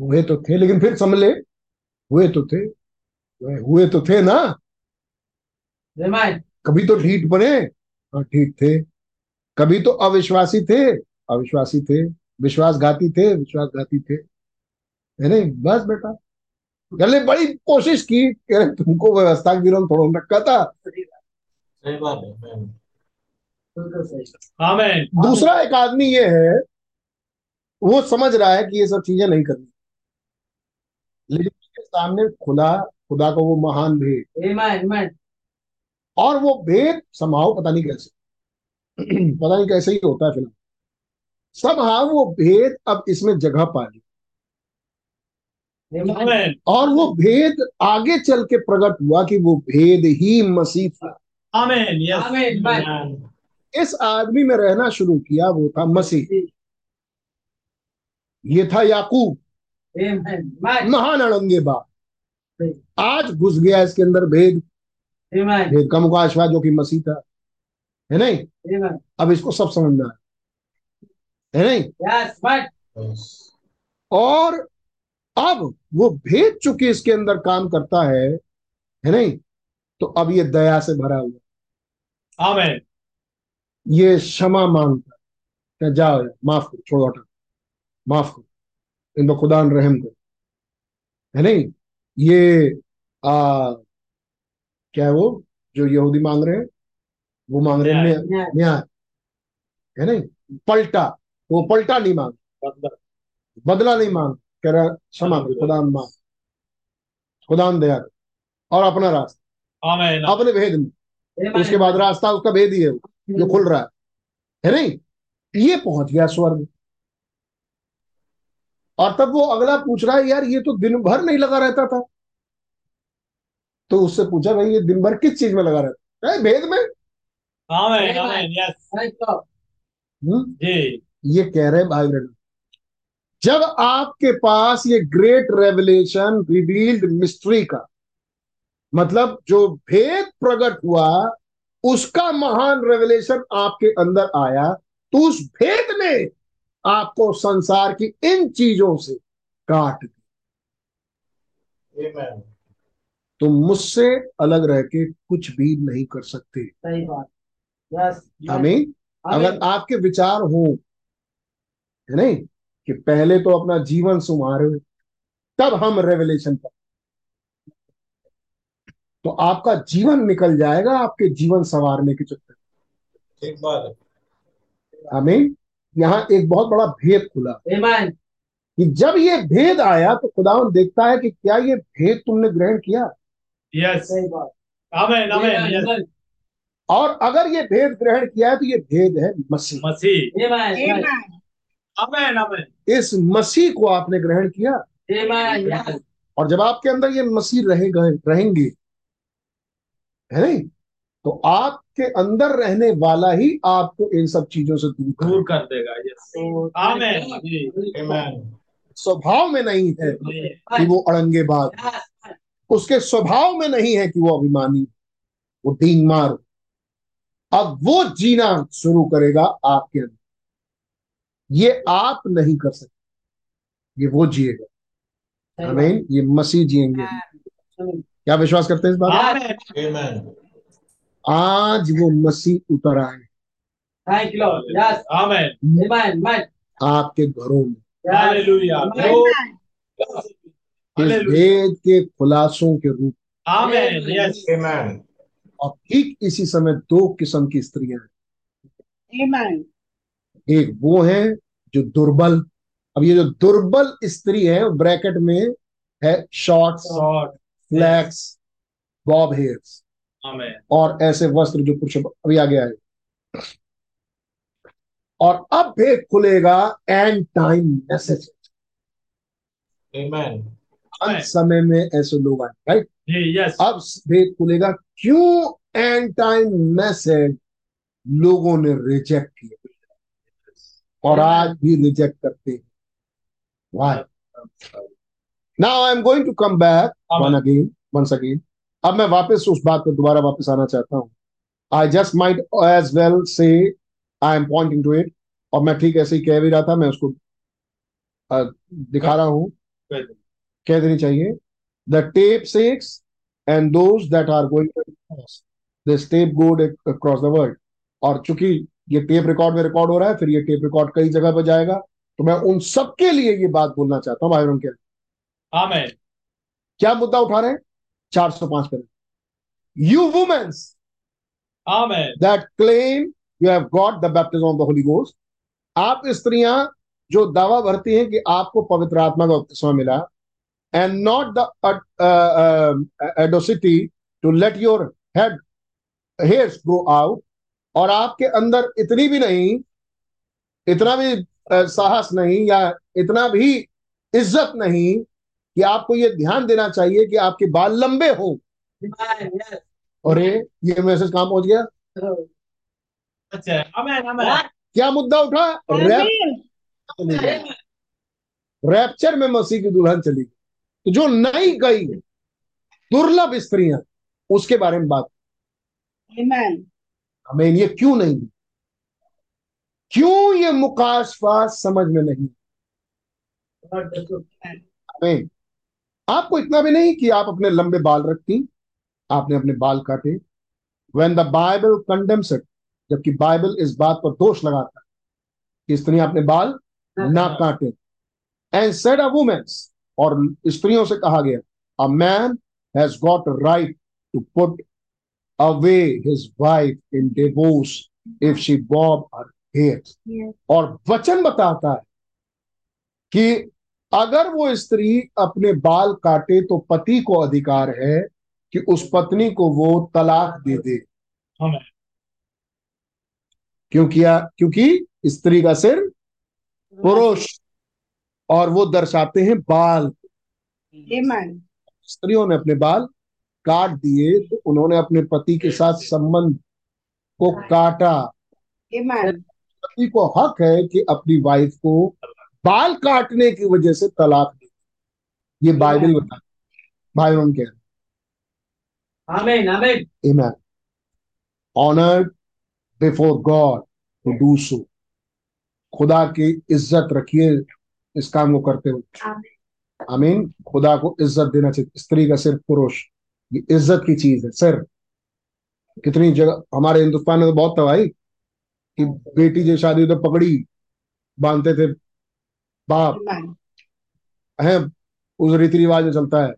हुए तो थे, लेकिन फिर समझ ले हुए तो थे, हुए तो थे ना, कभी तो ढीठ बने, हाँ ढीठ थे, कभी तो अविश्वासी थे, अविश्वासी थे, विश्वासघाती थे, विश्वासघाती थे, है नहीं। बस बेटा गले बड़ी कोशिश की, कह रहे तुमको व्यवस्था के विरोध थोड़ा रखा था। सही बात है। दूसरा एक आदमी ये है, वो समझ रहा है कि ये सब चीजें नहीं करनी, लेकिन उसके सामने खुदा खुदा का वो महान भेद, Amen, Amen. और वो भेद समाव पता नहीं कैसे पता नहीं कैसे ही होता है फिलहाल समाव वो भेद अब इसमें जगह पा ली, और वो भेद आगे चल के प्रकट हुआ कि वो भेद ही मसीह था। Amen, yes, amen. इस आदमी में रहना शुरू किया, वो था मसीह, ये था याकूब महान अड़ंगे बाप। आज घुस गया इसके अंदर भेद, भेद का मुकाशवा जो कि मसीह था, है नहीं। अब इसको सब समझना है, है नहीं। और अब वो भेद चुकी इसके अंदर काम करता है, है नहीं। तो अब ये दया से भरा हुआ, आमेन। ये क्षमा मांगता, क्या जाओ माफ करो, छोड़ो हटा, माफ करो, इन पर खुदा रहम करो, है नहीं। ये आ, क्या है वो जो यहूदी मांग रहे हैं, वो मांग रहे हैं न्याय, है नहीं। पलटा, वो पलटा नहीं मांग, बदला नहीं मांग, कह रहा क्षमा करो, खुदा मांग, खुदा दया करो, और अपना रास्ता, आमेन, अपने भेद में। उसके बाद रास्ता उसका भेद ही है जो खुल रहा है, है नहीं। ये पहुंच गया स्वर्ग। और तब वो अगला पूछ रहा है यार ये तो दिन भर नहीं लगा रहता था, तो उससे पूछा भाई ये दिन भर किस चीज में लगा रहता है? भेद में। आमेन, आमेन, यस। ये कह रहे भाई ब्रदर, जब आपके पास ये ग्रेट रेवलेशन रिवील्ड मिस्ट्री का मतलब जो भेद प्रकट हुआ उसका महान रेवलेशन आपके अंदर आया, तो उस भेद ने आपको संसार की इन चीजों से काट दिया। तुम मुझसे अलग रह के कुछ भी नहीं कर सकते। सही बात, यस, आमीन। अगर आपके विचार हो, है नहीं, कि पहले तो अपना जीवन सुधारो तब हम रेवलेशन पर, तो आपका जीवन निकल जाएगा आपके जीवन संवारने के चक्कर। एक बात, आमीन। यहाँ एक बहुत बड़ा भेद खुला कि जब ये भेद आया तो खुदावंद देखता है कि क्या ये भेद तुमने ग्रहण किया। यस, आमेन, आमेन। और अगर ये भेद ग्रहण किया है तो ये भेद है मसीह, मसीह, आमेन, आमेन। इस मसीह को आपने ग्रहण किया, आमेन, और जब आपके अंदर ये मसीह रहेगा रहेंगे है नहीं, तो आपके अंदर रहने वाला ही आपको इन सब चीजों से दूर कर देगा। आमीन। स्वभाव में नहीं है कि वो अड़ंगेबाज, उसके स्वभाव में नहीं है कि वो अभिमानी, वो डींग मार। अब वो जीना शुरू करेगा आपके अंदर, ये आप नहीं कर सकते, ये वो जिएगा। आमीन। ये मसीह जिएंगे। क्या विश्वास करते हैं इस बात? आमीन। आज वो मसीह उतर आए आपके घरों में, इस भेद के खुलासों के रूप। आमीन। और ठीक इसी समय दो किस्म की स्त्रियां हैं, एक वो है जो दुर्बल। अब ये जो दुर्बल स्त्री है ब्रैकेट में है शॉर्ट फ्लैक्स बॉब हेयर्स और ऐसे वस्त्र जो पुरुष अभी आगे आए। और अब भेद खुलेगा एंड टाइम मैसेज। आमीन। अंत समय में ऐसे लोग आए, राइट? यस। अब भेद खुलेगा क्यों एंड टाइम मैसेज लोगों ने रिजेक्ट किया और आज भी रिजेक्ट करते हैं। Why? Now I am going to come back one again once again. अब मैं वापस उस बात पर दोबारा वापस आना चाहता हूँ। I just might as well say I am pointing to it, और मैं ठीक ऐसे ही कह भी रहा था, मैं उसको uh, दिखा रहा हूँ, कह देनी चाहिए। The tape sex and those that are going this tape goes across the world. और चूंकि ये टेप रिकॉर्ड में रिकॉर्ड हो रहा है, फिर ये टेप रिकॉर्ड कई जगह पर जाएगा, तो मैं उन सबके लिए ये बात बोलना चाहता हूँ। भाई के आमीन। क्या मुद्दा उठा रहे हैं? चार सौ पांच पे यू वुमेन्स आमीन that claim you have got the baptism of the Holi ghost. आप स्त्रियां जो दावा भरती हैं कि आपको पवित्र आत्मा का बपतिस्मा मिला, and not the audacity to let your head hairs grow out. और आपके अंदर इतनी भी नहीं, इतना भी साहस नहीं या इतना भी इज्जत नहीं कि आपको ये ध्यान देना चाहिए कि आपके बाल लंबे हों। अरे ये मैसेज कहाँ पहुंच गया? अच्छा, आमें, आमें। क्या मुद्दा उठा? रैप, रैप्चर में मसीह की दुल्हन चली गई, तो जो नहीं गई दुर्लभ स्त्रियां, उसके बारे में बात। आमेन। हमें ये क्यों नहीं, क्यों ये मुकाशफा समझ में नहीं? हमें आपको इतना भी नहीं कि आप अपने लंबे बाल रखती, आपने अपने बाल काटे। When the Bible condemns it, जबकि बाइबल इस बात पर दोष लगाता है कि स्त्रियां अपने बाल ना काटे। एंड सेड अ वुमेन्स, और स्त्रियों से कहा गया, a man has got right to put away his wife in divorce if she bob her hairs. yes. और वचन बताता है कि अगर वो स्त्री अपने बाल काटे तो पति को अधिकार है कि उस पत्नी को वो तलाक दे दे। Amen. क्योंकि क्योंकि स्त्री का सिर पुरुष, और वो दर्शाते हैं बाल। Amen. स्त्रियों ने अपने बाल काट दिए तो उन्होंने अपने पति के साथ संबंध को काटा। पति को हक है कि अपनी वाइफ को बाल काटने की वजह से तलाक दे, ये बाइबल बता भाई उन कह रहे। Honoured before God to do so. खुदा की इज्जत रखिए इस काम को करते हुए। आमीन। खुदा को इज्जत देना चाहिए। स्त्री का सिर्फ पुरुष, ये इज्जत की चीज है। सर कितनी जगह हमारे हिंदुस्तान में तो बहुत था भाई कि बेटी जो शादी तो पगड़ी बांधते थे बाप, है उस रीति रिवाज में चलता है,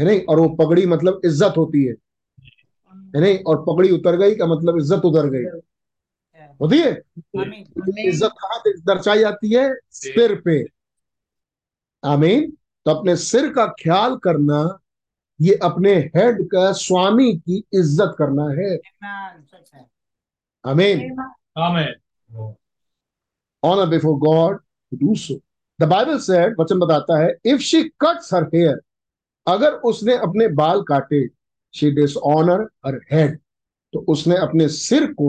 है नहीं? और वो पगड़ी मतलब इज्जत होती है, है नहीं? और पगड़ी उतर गई का मतलब इज्जत उतर गई होती है। इज्जत कहाँ दर्शाई जाती है? सिर पे। आमीन। तो अपने सिर का ख्याल करना, ये अपने हेड का स्वामी की इज्जत करना है। आमीन। आमीन। Honour before God to do so. The Bible said, वचन बताता है, if she cuts her hair अगर उसने अपने बाल काटे, शी डिसऑनर हर हेड, तो उसने अपने सिर को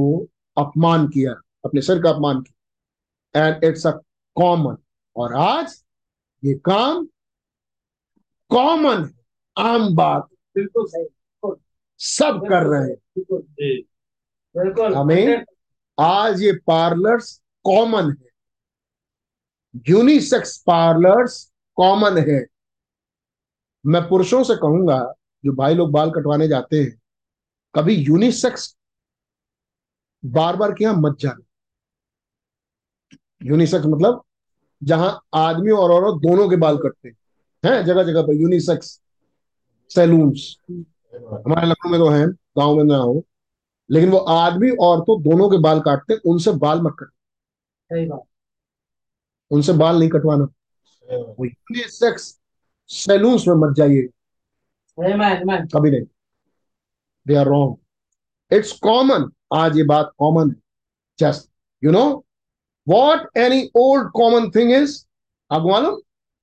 अपमान किया, अपने सिर का अपमान किया। एंड इट्स अ कॉमन, और आज ये काम कॉमन है, आम बात, बिल्कुल सही, सब कर रहे हैं। बिल्कुल, हमें आज ये पार्लर्स कॉमन है, यूनिसेक्स पार्लर्स कॉमन है। मैं पुरुषों से कहूंगा, जो भाई लोग बाल कटवाने जाते हैं, कभी यूनिसेक्स बार बार के यहां मत जाना। यूनिसेक्स मतलब जहां आदमी और औरत दोनों के बाल कटते हैं, जगह जगह पर यूनिसेक्स सैलून्स हमारे लखनऊ में तो हैं, गांव में ना हो, लेकिन वो आदमी और तो दोनों के बाल काटते हैं। उनसे बाल मत कटवाना, उनसे बाल नहीं कटवाना, वो यूनिसेक्स सैलून्स में मत जाइए, कभी नहीं। They are wrong, it's common. आज ये बात कॉमन है। Just you know what any old common thing is, आपको मालूम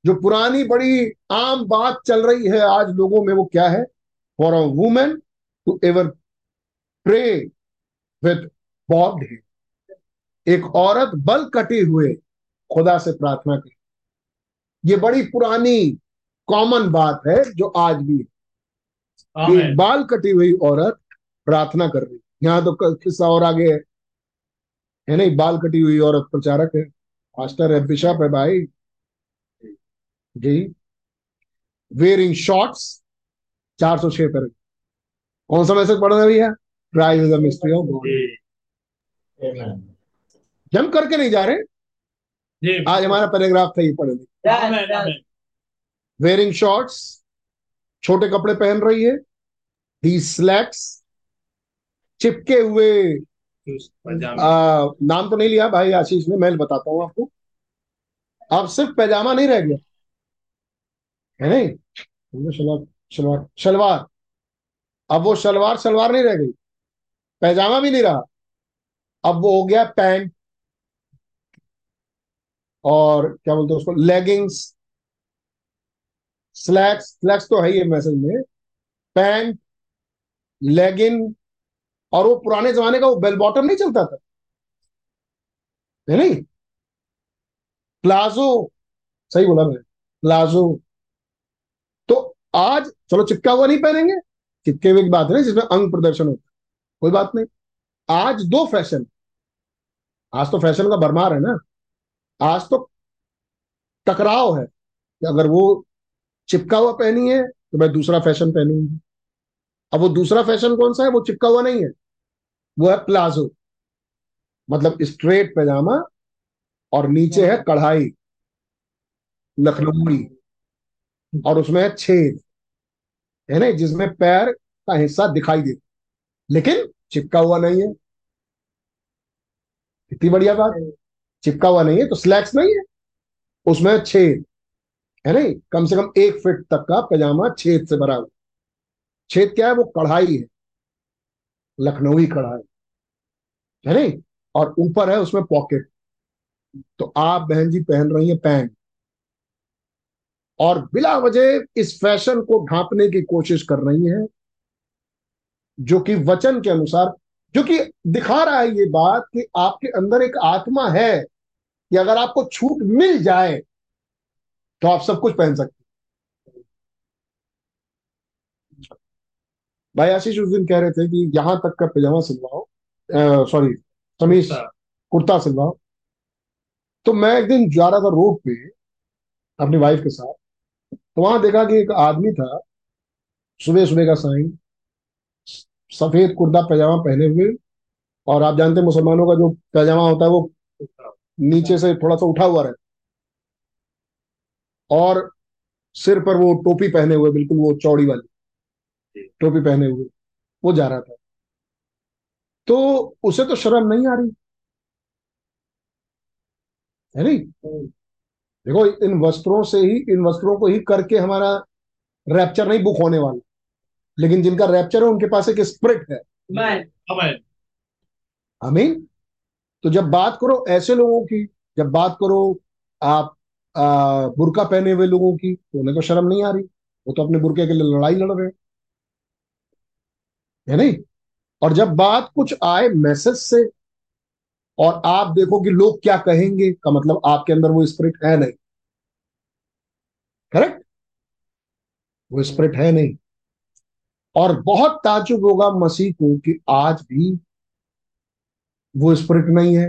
जो पुरानी बड़ी आम बात चल रही है आज लोगों में, वो क्या है? For a women to ever pray with bobbed hair, एक औरत बल कटे हुए खुदा से प्रार्थना करे। ये बड़ी पुरानी कॉमन बात है जो आज भी है। एक बाल कटी हुई औरत प्रार्थना कर रही। यहाँ तो किस्सा और आगे है, है नहीं? बाल कटी हुई औरत प्रचारक है, पास्टर है, बिशप है भाई जी। वेयरिंग शॉर्ट्स, चार सौ छह तरह। कौन सा मैसेज पढ़ रहे भैया? Christ is the mystery of God. जम करके नहीं जा रहे, आज हमारा पैराग्राफ था ये पढ़ने। वेयरिंग शॉर्ट्स, छोटे कपड़े पहन रही है। दी स्लैक्स, चिपके हुए आ, नाम तो नहीं लिया भाई आशीष ने, मैं बताता हूं आपको। अब सिर्फ पैजामा नहीं रह गया है, नहीं शलवार, शलवार शलवार अब वो शलवार शलवार नहीं रह गई, पैजामा भी नहीं रहा, अब वो हो गया पैंट, और क्या बोलते हैं उसको, लेगिंग्स। स्लैक्स, स्लैक्स तो है ये मैसेज में, पैंट, लेगिन, और वो पुराने जमाने का वो बेल बॉटम नहीं चलता था, है नहीं? प्लाजो, सही बोला मैंने, प्लाजो। तो आज चलो चिपका हुआ नहीं पहनेंगे, चिपके हुए की बात है जिसमें अंग प्रदर्शन होता है, कोई बात नहीं। आज दो फैशन, आज तो फैशन का भरमार है ना, आज तो टकराव है कि अगर वो चिपका हुआ पहनी है तो मैं दूसरा फैशन पहनूंगी। अब वो दूसरा फैशन कौन सा है? वो चिपका हुआ नहीं है, वो है प्लाजो, मतलब स्ट्रेट पैजामा और नीचे है कढ़ाई लखनऊी, और उसमें है छेद, है ना, जिसमें पैर का हिस्सा दिखाई दे, लेकिन चिपका हुआ नहीं है। कितनी बढ़िया बात, चिपका हुआ नहीं है तो स्लैक्स नहीं है, उसमें छेद है, नहीं? कम से कम एक फिट तक का पैजामा छेद से भरा हुआ। छेद क्या है? वो कढ़ाई है, लखनऊी कढ़ाई है, नहीं? और ऊपर है उसमें पॉकेट। तो आप बहन जी पहन रही है पैंट, और बिला वजह इस फैशन को ढांपने की कोशिश कर रही है, जो कि वचन के अनुसार, जो कि दिखा रहा है ये बात कि आपके अंदर एक आत्मा है कि अगर आपको छूट मिल जाए तो आप सब कुछ पहन सकते हैं। भाई आशीष उस दिन कह रहे थे कि यहां तक का पैजामा सिलवाओ, सॉरी कमीज कुर्ता सिलवाओ। तो मैं एक दिन जा रहा था रोड पे अपनी वाइफ के साथ, तो वहां देखा कि एक आदमी था, सुबह सुबह का साइन, सफेद कुर्ता पैजामा पहने हुए, और आप जानते हैं मुसलमानों का जो पैजामा होता है वो नीचे से थोड़ा सा उठा हुआ रहता है, और सिर पर वो टोपी पहने हुए, बिल्कुल वो चौड़ी वाली टोपी पहने हुए वो जा रहा था। तो उसे तो शर्म नहीं आ रही है, नहीं? देखो, इन वस्त्रों से ही, इन वस्त्रों को ही करके हमारा रैप्चर नहीं बुक होने वाला, लेकिन जिनका रैप्चर है उनके पास एक स्प्रिट है। आमीन। तो जब बात करो ऐसे लोगों की, जब बात करो आप आ, बुर्का पहने हुए लोगों की, तो उन्हें तो शर्म नहीं आ रही। वो तो अपने बुरके के लिए लड़ाई लड़ रहे हैं, है नहीं। और जब बात कुछ आए मैसेज से और आप देखो कि लोग क्या कहेंगे, का मतलब आपके अंदर वो स्पिरिट है नहीं, करेक्ट, वो स्पिरिट है नहीं। और बहुत ताज्जुब होगा मसीह को कि आज भी वो स्पिरिट नहीं है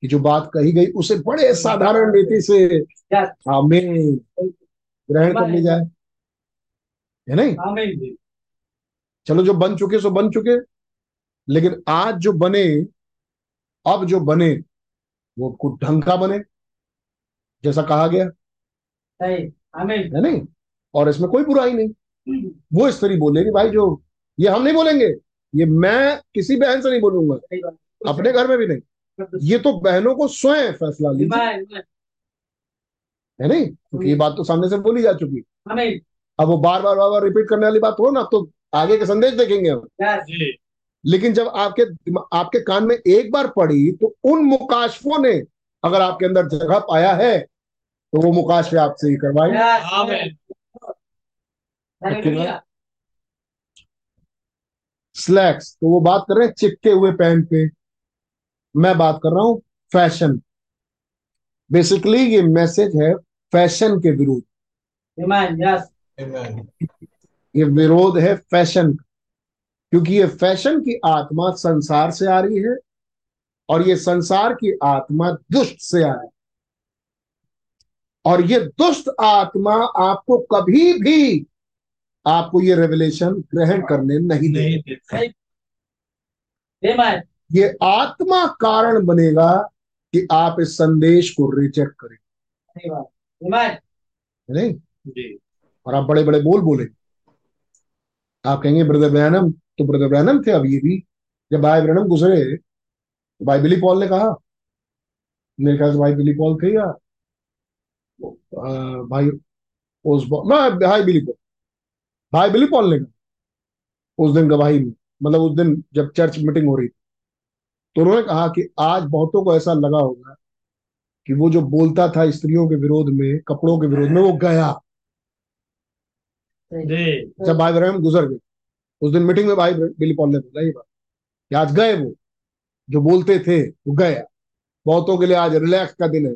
कि जो बात कही गई उसे बड़े साधारण रीति से आमीन ग्रहण कर ली जाए, है नहीं। चलो जो बन चुके सो बन चुके, लेकिन आज जो बने, अब जो बने वो कुछ ढंग का बने जैसा कहा गया, है नहीं। और इसमें कोई बुराई नहीं। वो स्त्री बोलेगी भाई जो ये हम नहीं बोलेंगे, ये मैं किसी बहन से नहीं बोलूंगा, अपने घर में भी नहीं, ये तो बहनों को स्वयं फैसला लीजिए, है नहीं, क्योंकि ये बात तो सामने से बोली जा चुकी। अब वो बार बार बार बार रिपीट करने वाली बात हो ना, तो आगे के संदेश देखेंगे हम। लेकिन जब आपके आपके कान में एक बार पड़ी तो उन मुकाशफों ने अगर आपके अंदर जगह पाया है तो वो मुकाशफे आपसे ही करवाएंगे। स्लैक्स, तो वो बात कर रहे हैं चिपके हुए पैंट पे, मैं बात कर रहा हूं फैशन। बेसिकली ये मैसेज है फैशन के विरुद्ध, ये विरोध है फैशन का, क्योंकि ये फैशन की आत्मा संसार से आ रही है और ये संसार की आत्मा दुष्ट से आ रही है। और ये दुष्ट आत्मा आपको कभी भी आपको ये रेवलेशन ग्रहण करने नहीं देगी। ये आत्मा कारण बनेगा कि आप इस संदेश को रिजेक्ट करेंगे, नहीं, और आप बड़े बड़े बोल बोलेंगे। आप कहेंगे ब्रदर ब्रैनम तो ब्रदर ब्रैनम थे, अब ये भी जब भाई ब्रैनम गुजरे तो भाई बिली पॉल ने कहा, मेरे ख्याल से भाई बिली पॉल थे या भाई उस ना भाई बिली पॉल भाई बिली पॉल ने कहा उस दिन गवाही में, मतलब उस दिन जब चर्च मीटिंग हो रही थी, तो उन्होंने कहा कि आज बहुतों को ऐसा लगा होगा कि वो जो बोलता था स्त्रियों के विरोध में, कपड़ों के विरोध में, वो गया। जब भाई ब्रैनम गुजर गए उस दिन मीटिंग में भाई बिली पॉल ने बोला ये बात कि आज गए, वो जो बोलते थे वो गया। बहुतों के लिए आज रिलैक्स का दिन है,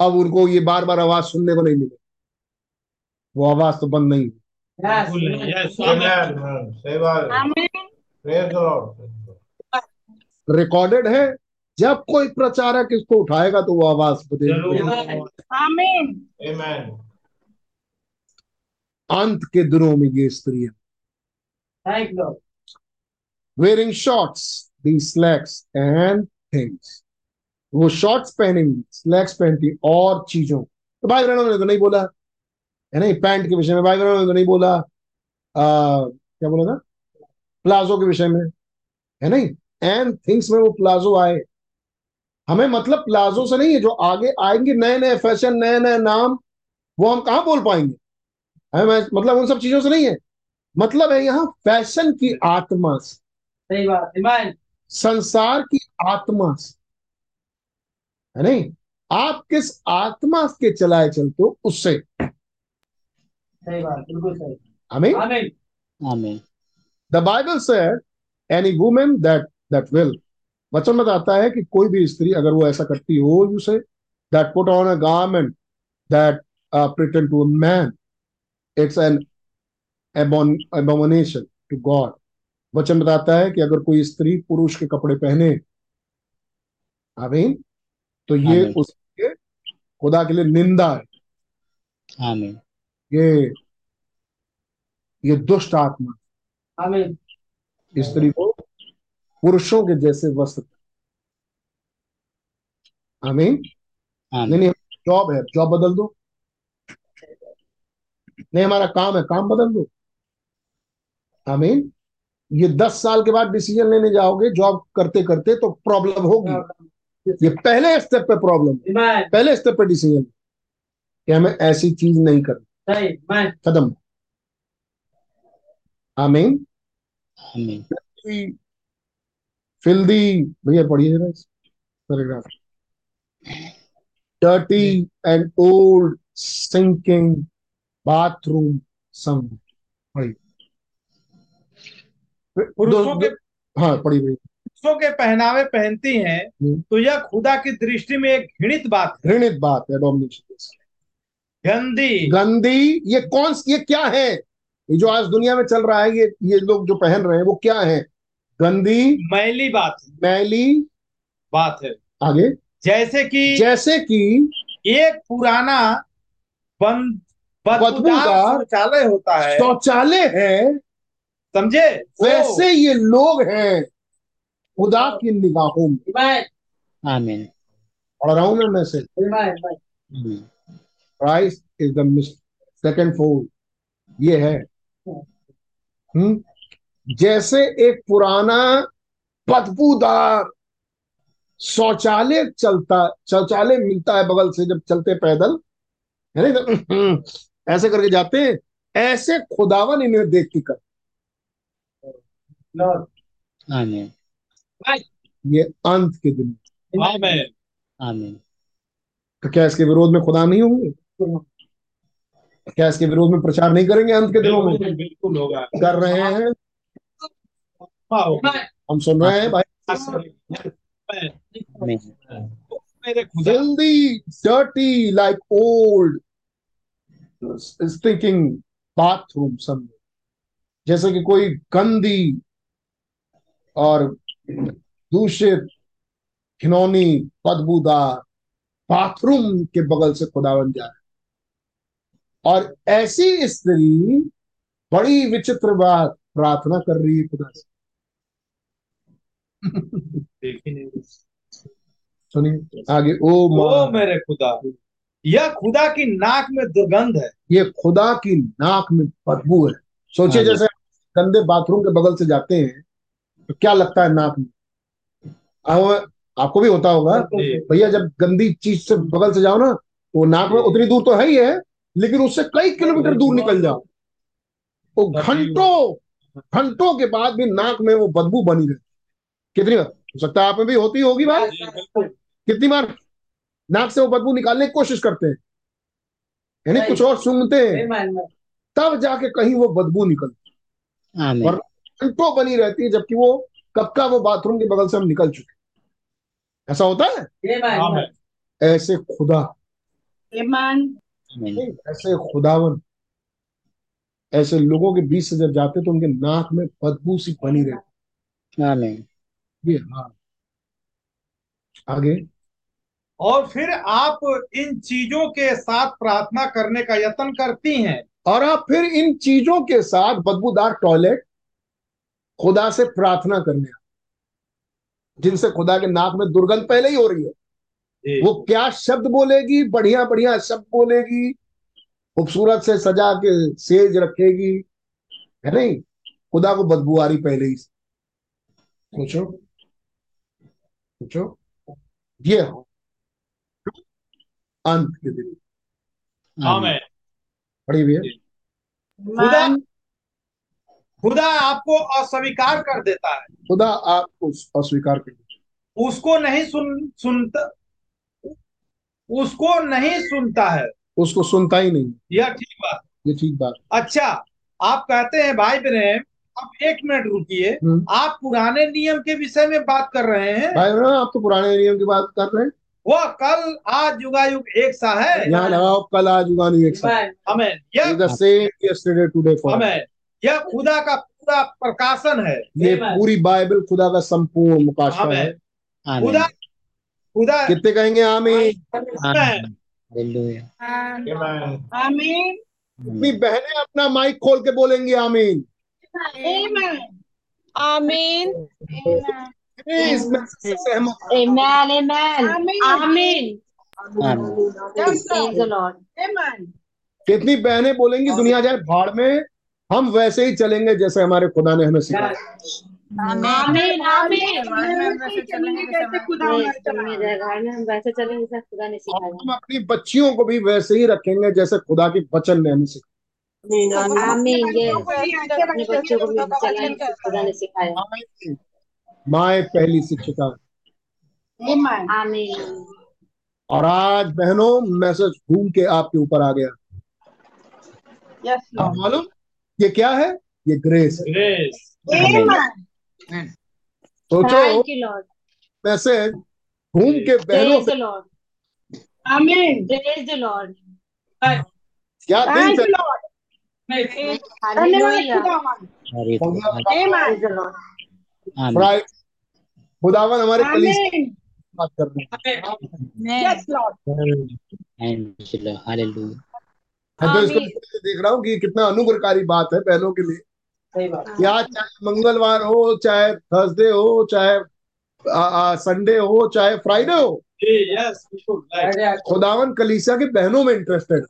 अब उनको ये बार बार आवाज सुनने को नहीं मिले, वो आवाज तो बंद नहीं है, रिकॉर्डेड है। जब कोई प्रचारक इसको उठाएगा तो वो आवाज बदलेगा। अंत के दिनों में ये स्त्रियां wearing shorts the slacks and things, वो शॉर्ट्स पहनेंगी, स्लैक्स पहनती और चीजों। तो भाई ब्रैनम ने तो नहीं बोला, है नहीं, पैंट के विषय में भाई ब्रैनम ने तो नहीं बोला, आ, क्या बोला था, प्लाजो के विषय में, है नहीं, एंड थिंग्स में वो प्लाजो आए। हमें मतलब प्लाजो से नहीं है, जो आगे आएंगे नए नए फैशन, नए नए नाम, वो हम कहाँ बोल पाएंगे, हमें मतलब उन सब चीजों से नहीं है, मतलब है यहाँ फैशन की आत्मा से, सही बात, संसार की आत्मा से, है नहीं। आप किस आत्मा के चलाए चलते हो उससे, सही बात, बिल्कुल सही, आमीन आमीन। The Bible said any women that that will, वचन में आता है कि कोई भी स्त्री अगर वो ऐसा करती हो, you say that put on a garment that pretend to a man, it's an abomination to God. वचन बताता है कि अगर कोई स्त्री पुरुष के कपड़े पहने, आमीन, तो ये उसके खुदा के लिए निंदा है, आमीन, ये ये दुष्ट आत्मा, आमीन, स्त्री को पुरुषों के जैसे वस्त्र, आमीन। नहीं नहीं, जॉब है, जॉब बदल दो, नहीं हमारा काम है, काम बदल दो, आमीन। ये दस साल के बाद डिसीजन लेने जाओगे जॉब करते करते तो प्रॉब्लम होगी, ये पहले स्टेप पे प्रॉब्लम, पहले स्टेप पे डिसीजन कि हमें ऐसी चीज नहीं करनी, खत्म, आमीन आमीन। फिल्दी भैया पढ़िए जरा इस paragraph, dirty and old sinking bathroom some पढ़िए। पुरुषों के हाँ पढ़िए पुरुषों के पहनावे पहनती हैं तो यह खुदा की दृष्टि में एक घृणित बात है। घृणित बात है, गंदी गंदी। ये कौन ये क्या है? ये जो आज दुनिया में चल रहा है, ये ये लोग जो पहन रहे हैं वो क्या है? गंदी मैली बात, मैली बात है। आगे जैसे कि जैसे कि एक पुराना बंद बदबूदार शौचालय होता है, शौचालय है, समझे? वैसे ये लोग हैं खुदा की निगाहों में। आमीन। पढ़ रहा हूं मैं message. Christ is the mister second fold. ये है हम्म जैसे एक पुराना बदबूदार शौचालय चलता शौचालय मिलता है बगल से, जब चलते पैदल है ना ऐसे करके जाते हैं, ऐसे खुदावन इन्हें देख के कर। ये अंत के दिन। आमीन। आमीन। क्या इसके विरोध में खुदा नहीं होंगे? क्या इसके विरोध में प्रचार नहीं करेंगे? अंत के दिनों में बिल्कुल होगा। कर रहे हैं, हम सुन रहे हैं भाई। जल्दी dirty like old thinking bathroom, समझो जैसे कि कोई गंदी और दूषित घिनौनी बदबूदार बाथरूम के बगल से खुदावन जा रहा है। और ऐसी स्त्री बड़ी विचित्र बात प्रार्थना कर रही है खुदा से। सुनिए आगे। ओ, ओ मेरे खुदा, यह खुदा की नाक में दुर्गंध है। ये खुदा की नाक में बदबू है। सोचिए जैसे गंदे बाथरूम के बगल से जाते हैं तो क्या लगता है नाक में? आपको भी होता होगा भैया, जब गंदी चीज से बगल से जाओ ना तो नाक में उतनी दूर तो है ही है, लेकिन उससे कई किलोमीटर दूर निकल जाओ तो घंटों घंटों के बाद भी नाक में वो बदबू बनी रहती। कितनी बार हो सकता है आप में भी होती होगी भाई? कितनी बार नाक से वो बदबू निकालने की कोशिश करते हैं, यानी कुछ और सूंघते हैं, तब जाके कहीं वो बदबू निकलती है, घंटों बनी रहती है, जबकि वो कब का वो बाथरूम के बगल से हम निकल चुके। ऐसा होता है? ऐसे खुदा, ऐसे खुदावन ऐसे लोगों के बीच से जब जाते तो उनके नाक में बदबू सी बनी रहती। हाँ आगे। और फिर आप इन चीजों के साथ प्रार्थना करने का यत्न करती हैं। और आप फिर इन चीजों के साथ बदबूदार टॉयलेट खुदा से प्रार्थना करने, जिनसे खुदा के नाक में दुर्गंध पहले ही हो रही है। वो क्या शब्द बोलेगी? बढ़िया बढ़िया शब्द बोलेगी, खूबसूरत से सजा के सेज रखेगी, है नहीं? खुदा को बदबू आ रही पहले ही। सोचो सोचो ये हो अंत के दिन। आमीन। पढ़ी भैया। खुदा खुदा आपको अस्वीकार कर देता है। खुदा आपको अस्वीकार कर देता है। उसको नहीं सुन सुनता उसको नहीं सुनता है। उसको सुनता ही नहीं। यह ठीक बात ये ठीक बात। अच्छा, आप कहते हैं भाई ब्रैनम, अब एक मिनट रुकिए, आप पुराने नियम के विषय में बात कर रहे हैं भाई ब्रैनम, आप तो पुराने नियम की बात कर रहे हैं। वह कल आज युगायुग एक सा है। यहाँ लगाओ, कल आज युगायुग एक सा। आमीन। यह यह खुदा का पूरा प्रकाशन है। ये पूरी बाइबल खुदा का संपूर्ण मुकाशफा है। खुदा खुदा कितने कहेंगे आमीन? आमीन। अपनी बहनें अपना माइक खोल के बोलेंगे आमीन। आमीन। कितनी बहनें बोलेंगी दुनिया जाए भाड़ में, हम वैसे ही चलेंगे जैसे हमारे खुदा ने हमें सिखाया। आमीन। आमीन। हम अपनी बच्चियों को भी वैसे ही रखेंगे जैसे खुदा के वचन ने हमें सिखाया। आमीन। माँ पहली शिक्षिका। आमीन। और आज बहनों मैसेज घूम के आपके ऊपर आ गया। yes, Lord. मालूम ये क्या है? ये ग्रेस ग्रेस। सोचो मैसेज घूम के बहनों से आमीन प्रेज द लॉर्ड। क्या दिन से धन्यवाद खुदावन हमारे कलीसिया बात कर रहे हैं। Yes Lord hallelujah. तो इसको देख रहा हूँ कि कितना अनुग्रहकारी बात है बहनों के लिए। सही बात है। आज चाहे मंगलवार हो, चाहे थर्सडे हो, चाहे संडे हो, चाहे फ्राइडे हो, यस खुदावन कलीसिया के बहनों में interested.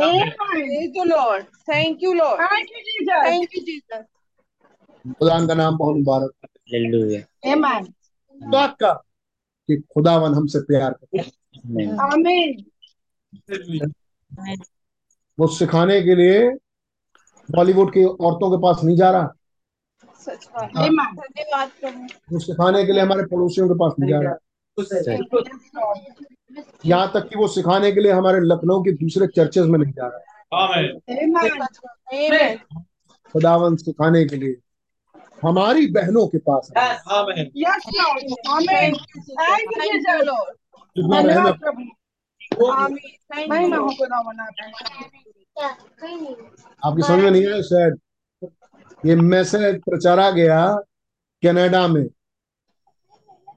Thank you Lord, thank you Lord, thank you Jesus. खुदा का नाम बहुत मुबारक। हालेलुया आमीन। पक्का कि खुदावन हमसे प्यार करते। आमीन। वो सिखाने के लिए बॉलीवुड की औरतों के पास नहीं जा रहा। सच बात है। वो सिखाने के लिए हमारे पड़ोसियों के पास नहीं जा रहा। यहाँ तक कि वो सिखाने के लिए हमारे लखनऊ के दूसरे चर्चेस में नहीं जा रहा। आमीन। खुदावन सिखाने के लिए हमारी बहनों के पास। आमीन। यस लॉर्ड आमीन। थैंक यू प्रभु। आमीन। मैं ना को ना बनाता आपकी समझ में नहीं आया शायद। ये मैसेज प्रचारा गया कनाडा में,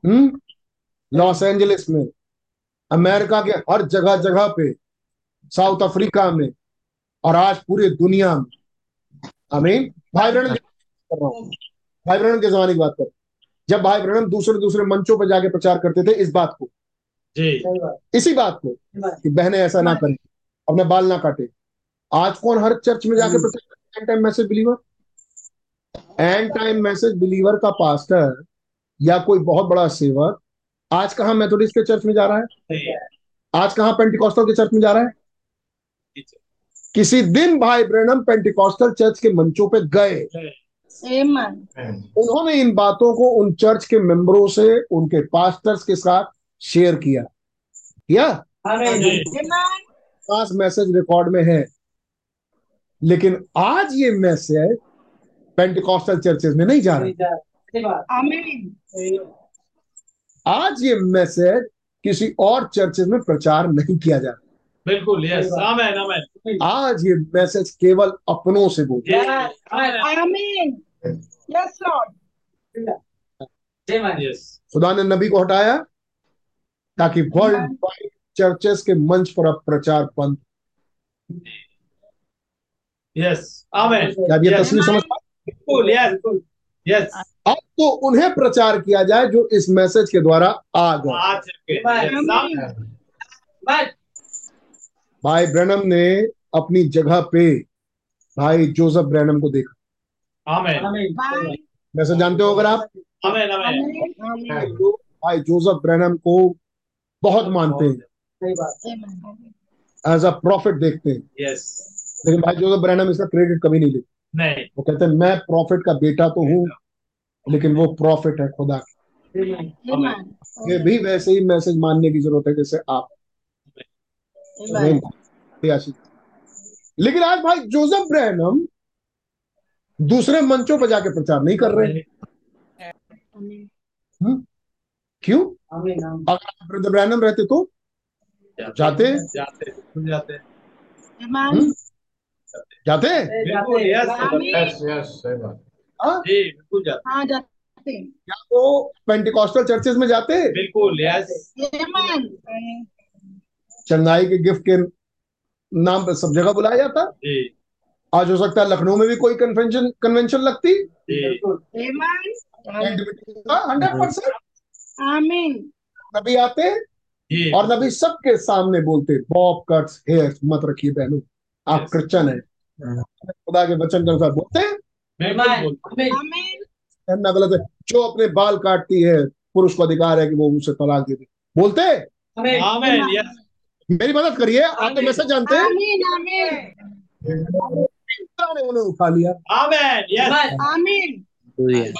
हम्म लॉस एंजलिस में, अमेरिका के हर जगह जगह पे, साउथ अफ्रीका में, और आज पूरी दुनिया में। आमीन। भाई बहन कर रहा हूँ, भाई ब्रहण के जमाने की बात कर। जब भाई ब्रहण दूसरे दूसरे मंचों पर जाके प्रचार करते थे इस बात को जी। इसी बात को कि बहनें ऐसा ना करें, अपने बाल ना काटे। आज कौन हर चर्च में जाके प्रचार? End time message believer, end time message believer का पास्टर या कोई बहुत बड़ा सेवक आज कहाँ मेथोडिस्ट के चर्च में जा रहा है, आज कहाँ पेंटिकॉस्टल के चर्च में जा रहा है। किसी दिन भाई ब्रहण पेंटिकॉस्टल चर्च के मंचों पर गए, उन्होंने इन बातों को उन चर्च के मेंबरों से, उनके पास्टर्स के साथ शेयर किया। या पास मैसेज रिकॉर्ड में है, लेकिन आज ये मैसेज पेंटिकॉस्टल चर्चेस में नहीं जा रहा। आज ये मैसेज किसी और चर्चेस में प्रचार नहीं किया जा रहा। बिल्कुल यस आमीन आमीन। आज ये मैसेज केवल अपनों से बोलिए। आमीन यस लॉर्ड यस। खुदा ने नबी को हटाया ताकि वर्ल्ड वाइड चर्चेस के मंच पर अब प्रचार बंद। यस आमीन। क्या ये तस्वीर समझ पा? बिल्कुल यस यस। अब तो उन्हें प्रचार किया जाए जो इस मैसेज के द्वारा आ गए। भाई ब्रैनम ने अपनी जगह पे भाई जोसेफ ब्रैनम को देखा। आमीन। वैसे जानते हो अगर आप, आमीन आमीन, भाई जोसेफ ब्रैनम को बहुत मानते हैं, एज अ प्रॉफिट देखते हैं। यस। लेकिन भाई जोसेफ ब्रैनम इसका क्रेडिट कभी नहीं लेते। नहीं, वो कहते हैं मैं प्रॉफिट का बेटा तो हूँ, लेकिन वो प्रॉफिट है खुदा। ये भी वैसे ही मैसेज मानने की जरूरत है जैसे आप। लेकिन आज भाई जोसेफ ब्रैनम दूसरे मंचों पर जाके प्रचार नहीं कर रहे हैं। क्यों? अगर ब्रदर ब्रैनम रहते तो जाते जाते जाते जाते जाते। क्या वो पेंटिकॉस्टल चर्चेस में जाते? बिल्कुल यस। चंगाई के गिफ्ट के नाम पर सब जगह बुलाया जाता। आज हो सकता है लखनऊ में भी कोई कन्वेंशन कन्वेंशन लगती। Hundred percent. आमीन। नबी आते और नबी सबके सामने बोलते, बॉब कट्स हेयर मत रखिए बहनों, आप क्रिश्चन है। खुदा के वचन के अनुसार बोलते गलत है। जो अपने बाल काटती है पुरुष को अधिकार है कि वो उसे तलाक दे दे। बोलते आमीन। मेरी मदद करिए, आप तो मैसेज जानते हैं। आमीन आमीन। उन्हें उठा लिया। आमीन यस आमीन।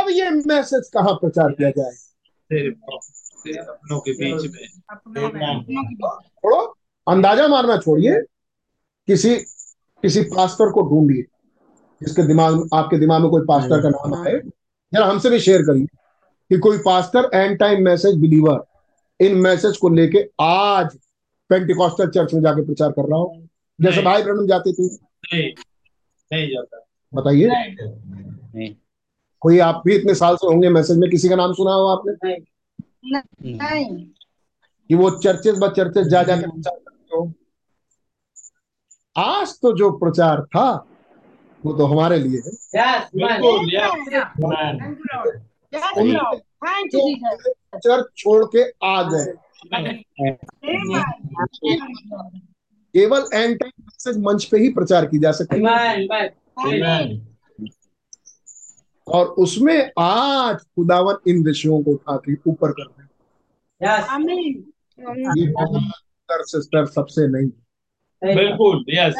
अब ये मैसेज कहाँ प्रचार किया जाए? तेरे अपनों के बीच में। छोड़ो, अंदाजा मारना छोड़िए किसी किसी पास्टर को ढूंढिए जिसके दिमाग आपके दिमाग में कोई पास्टर का नाम आए, जरा हमसे भी शेयर करिए कि कोई pastor end time message believer इन मैसेज को लेके आज पेंटिकॉस्टल चर्च में जाके प्रचार कर रहा हो जैसे भाई ब्रह्म जाते थे। नहीं, नहीं जाता। बताइए कोई, आप भी इतने साल से होंगे मैसेज में, किसी का नाम सुना हो आपने? नहीं, नहीं। कि वो चर्चेस ब चर्चेस जा जाके प्रचार करते हो। आज तो जो प्रचार था वो तो हमारे लिए है, चर्च छोड़ के आ गए। केवल एंड टाइम मैसेज मंच पे ही प्रचार की जा सकती है और उसमें आज खुदावन इन विषयों को उठा के ऊपर कर रहे हैं। ये ब्रदर सिस्टर सबसे नहीं, बिल्कुल। यस,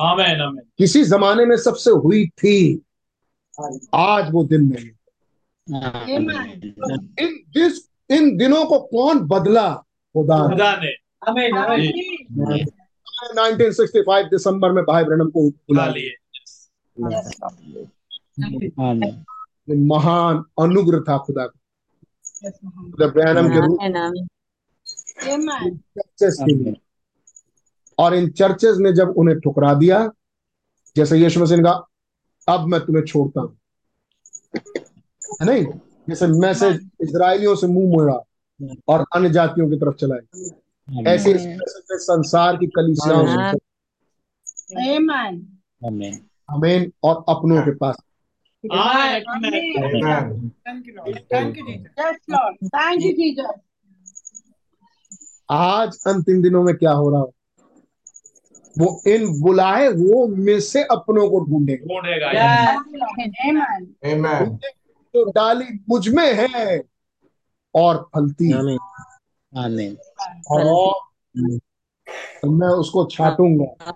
आमेन, आमेन। किसी जमाने में सबसे हुई थी, आज वो दिन नहीं। इन दिस इन दिनों को कौन बदला? खुदा ने। आमेन, आमेन। उन्नीस सौ पैंसठ दिसंबर में भाई ब्रैनम को बुला लिए। महान अनुग्रह था खुदा का। और इन चर्चेस ने जब उन्हें ठुकरा दिया, जैसे यीशु मसीह ने कहा अब मैं तुम्हें छोड़ता हूं, नहीं जैसे मैसेज इजरायलियों से मुंह मोड़ा और अन्य जातियों की तरफ चलाया, ऐसे इस मैसेज ने संसार की कलीसियाओं से आमीन और अपनों के पास। आज अंतिम दिनों में क्या हो रहा हो, वो इन बुलाए वो में से अपनों को ढूंढेगा। तो डाली मुझ में है और फलती और मैं उसको छाटूंगा,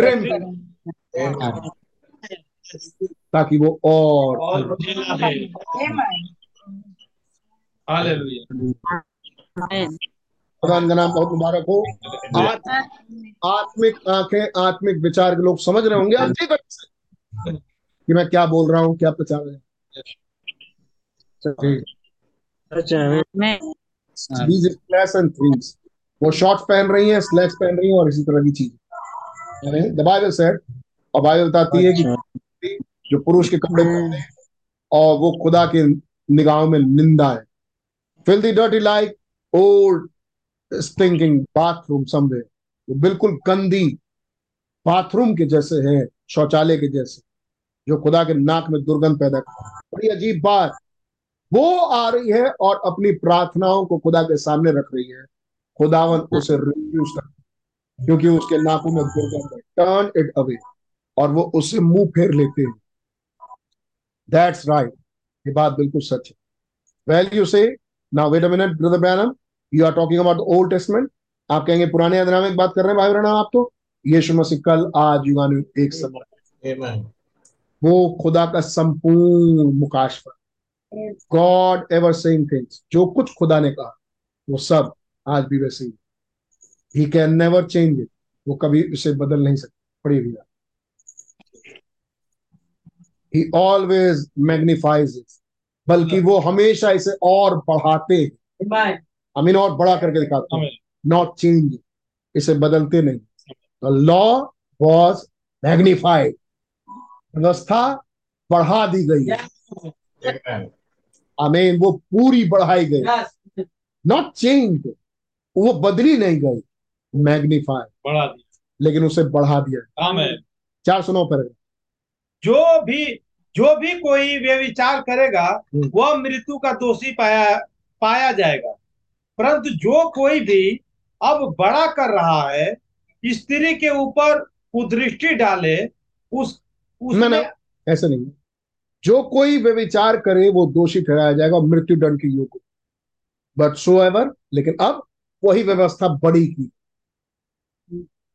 ट्रिम ताकि वो और भगवान का नाम बहुत मुबारक हो। आत्मिक आंखें आत्मिक विचार के लोग समझ रहे होंगे अच्छी तरह से कि मैं क्या बोल रहा हूँ, क्या प्रचार है। वो शॉर्ट्स पहन रही हैं, स्लैक्स पहन रही हैं और इसी तरह की चीज। The Bible said, और बाइबल बताती है कि जो पुरुष के कपड़े पहने और वो खुदा के निगाहों में निंदा है। Filthy, dirty like old stinking bathroom somewhere, वो बिल्कुल गंदी बाथरूम के जैसे है, शौचालय के जैसे, जो खुदा के नाक में दुर्गंध पैदा कर। बड़ी अजीब बात, वो आ रही है और अपनी प्रार्थनाओं को खुदा के सामने रख रही है। खुदावन उसे रिफ्यूज कर क्योंकि उसके नाकों में दुर्गंध है। टर्न इट अवे, और वो उससे मुंह फेर लेते हैं। दैट्स राइट, ये बात बिल्कुल सच है। Well you say now wait a minute brother Branham, you are talking about the Old Testament. आप कहेंगे पुराने अहदनामे की बात कर रहे हैं भाई ब्रैनम आप तो। यीशु मसीह कल आज युगान युग एक समय, आमेन, वो खुदा का संपूर्ण मुकाशफा, गॉड एवर सेइंग थिंग्स, जो कुछ खुदा ने कहा वो सब आज भी वैसे ही। He can never change it. वो कभी उसे बदल नहीं सकता। पढ़िए भैया। He always magnifies it. बल्कि वो हमेशा इसे और बढ़ाते हैं, I mean और बड़ा करके दिखाते हैं। Not change, इसे बदलते नहीं। The law was magnified. व्यवस्था बढ़ा दी गई है। Amen. वो पूरी बढ़ाई गई। Not changed, वो बदली नहीं गई। मैग्निफाई बढ़ा दिया, लेकिन उसे बढ़ा दिया। आमीन। चार सुनो पर, जो भी जो भी कोई व्यभिचार करेगा वह मृत्यु का दोषी पाया पाया जाएगा, परंतु जो कोई भी अब बड़ा कर रहा है स्त्री के ऊपर कुदृष्टि डाले उस उसने ना, ना, ऐसा नहीं। जो कोई व्यभिचार करे वो दोषी ठहराया जाएगा मृत्यु दंड के योग्य, बट सो एवर, लेकिन अब वही व्यवस्था बड़ी की।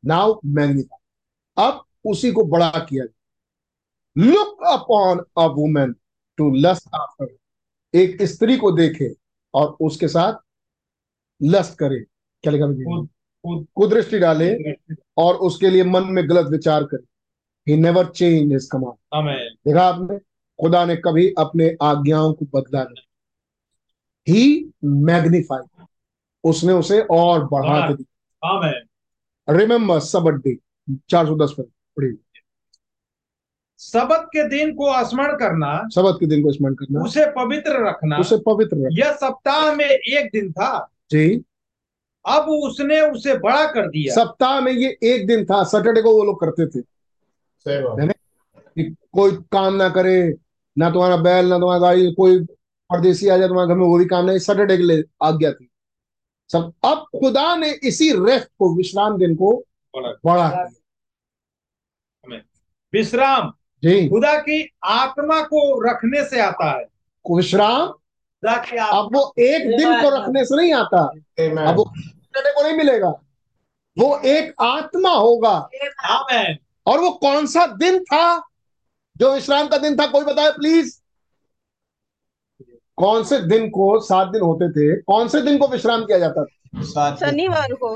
नाउ मैग्निफाई, अब उसी को बड़ा किया गया। Look upon a women to lust after, एक स्त्री को देखे और उसके साथ लस्ट करे। क्या लिखा? कुदृष्टि डाले और उसके लिए मन में गलत विचार करे। He never changed his command. आमेन। देखा आपने, खुदा ने कभी अपने आज्ञाओं को बदला नहीं। He magnified. उसने उसे और बढ़ा दिया। आमेन। Remember Sabbath day, चार सौ दस पर पढ़िए। सबत के दिन को स्मरण करना, सबत के दिन को स्मरण करना, उसे पवित्र रखना, उसे पवित्र रखना। यह सप्ताह में एक दिन था जी, अब उसने उसे बड़ा कर दिया। सप्ताह में ये एक दिन था, सैटरडे को वो लोग करते थे, कि कोई काम ना करे, ना तुम्हारा बैल ना तुम्हारा गाड़ी, कोई परदेशी आ जाए तुम्हारे घर में वो भी काम नहीं, सैटरडे के लिए आज्ञा थी सब। अब खुदा ने इसी रेस्ट को, विश्राम दिन को बड़ा किया। विश्राम जी खुदा की आत्मा को रखने से आता है, विश्राम अब वो एक दिन को रखने से नहीं आता, अब वो सैटरडे को नहीं मिलेगा, वो एक आत्मा होगा। आमेन। और वो कौन सा दिन था जो विश्राम का दिन था, कोई बताए प्लीज? कौन से दिन को सात दिन होते थे, कौन से दिन को विश्राम किया जाता था? शनिवार को,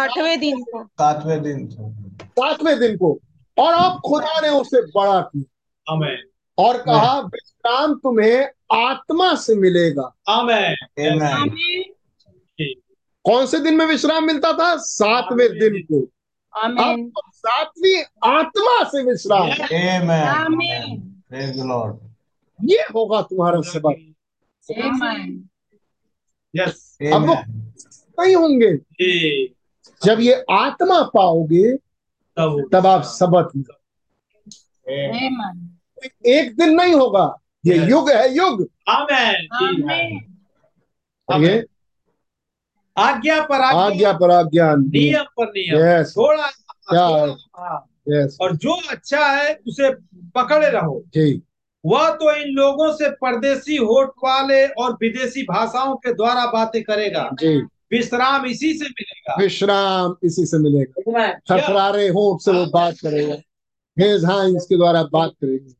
आठवें दिन को, सातवें दिन को, सातवें दिन को। और अब खुदा ने उसे बड़ा किया। आमेन। और कहा विश्राम तुम्हें आत्मा से मिलेगा। आमीन। कौन से दिन में विश्राम मिलता था? सातवें दिन को। आमीन। सातवीं आत्मा से विश्राम। आमीन। Praise the Lord. ये होगा तुम्हारा सबक। आमीन। यस। अब नहीं होंगे जब ये आत्मा पाओगे, तब आप सबक। आमीन। एक दिन नहीं होगा, ये युग है, युग। आमेन। आगे आज्ञा पर आज्ञा पर आज्ञा, नियम पर नियम, थोड़ा यस, और जो अच्छा है उसे पकड़े रहो। ठीक, वह तो इन लोगों से परदेशी, होठ वाले और विदेशी भाषाओं के द्वारा बातें करेगा। जी, विश्राम इसी से मिलेगा, विश्राम इसी से मिलेगा। थरथराते होंठ से वो बात करेगा, इसके द्वारा बात करेगी।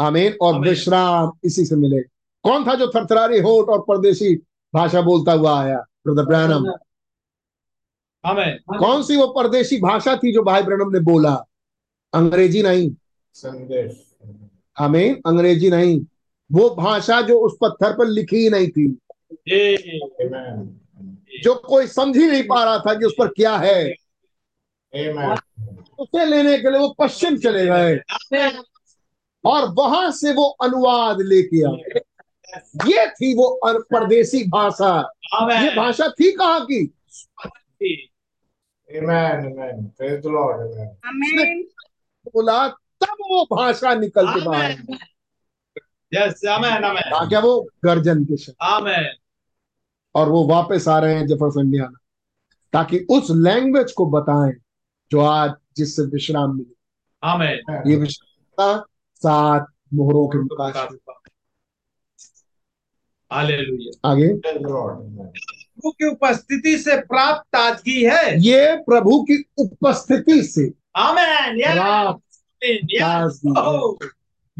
आमीन। और विश्राम इसी से मिलेगा। कौन था जो थरथरारी होठ और परदेशी भाषा बोलता हुआ आया? Brother Branham. आमीन। कौन सी वो परदेशी भाषा थी जो भाई ब्रैनम ने बोला? अंग्रेजी नहीं, संदेश। आमीन। अंग्रेजी नहीं, वो भाषा जो उस पत्थर पर लिखी ही नहीं थी, जो कोई समझ ही नहीं पा रहा था कि उस पर क्या है। उसे लेने के लिए वो पश्चिम चले गए और वहां से वो अनुवाद लेके आए। ये थी वो परदेशी भाषा। ये भाषा थी कहाँ की? बोला तब वो भाषा निकल के बाहर, क्या वो गर्जन के शब्द। और वो वापस आ रहे हैं जेफरसन ताकि उस लैंग्वेज को बताएं जो आज जिससे विश्राम मिले। आमीन। ये विश्राम सात मोहरों के मुकाबले। हालेलुया। आगे प्रभु की उपस्थिति से प्राप्त ताजगी है, ये प्रभु की उपस्थिति से। आमीन।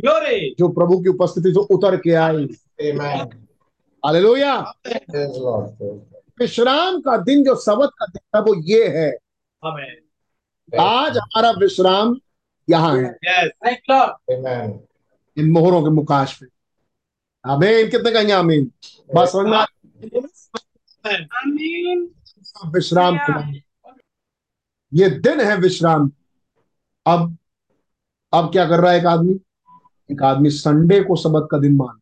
ग्लोरी, जो प्रभु की उपस्थिति से उतर के आई। आमीन। हालेलुया। विश्राम का दिन जो सबत का दिन था वो ये है। आमीन। आज हमारा विश्राम यहाँ है। yes, इन मोहरों के मुकाश पे। आमीन। कितने कहेंगे आमीन? बस आमीन। विश्राम ये दिन है विश्राम। अब अब क्या कर रहा है एक आदमी? एक आदमी संडे को सबक का दिन मान,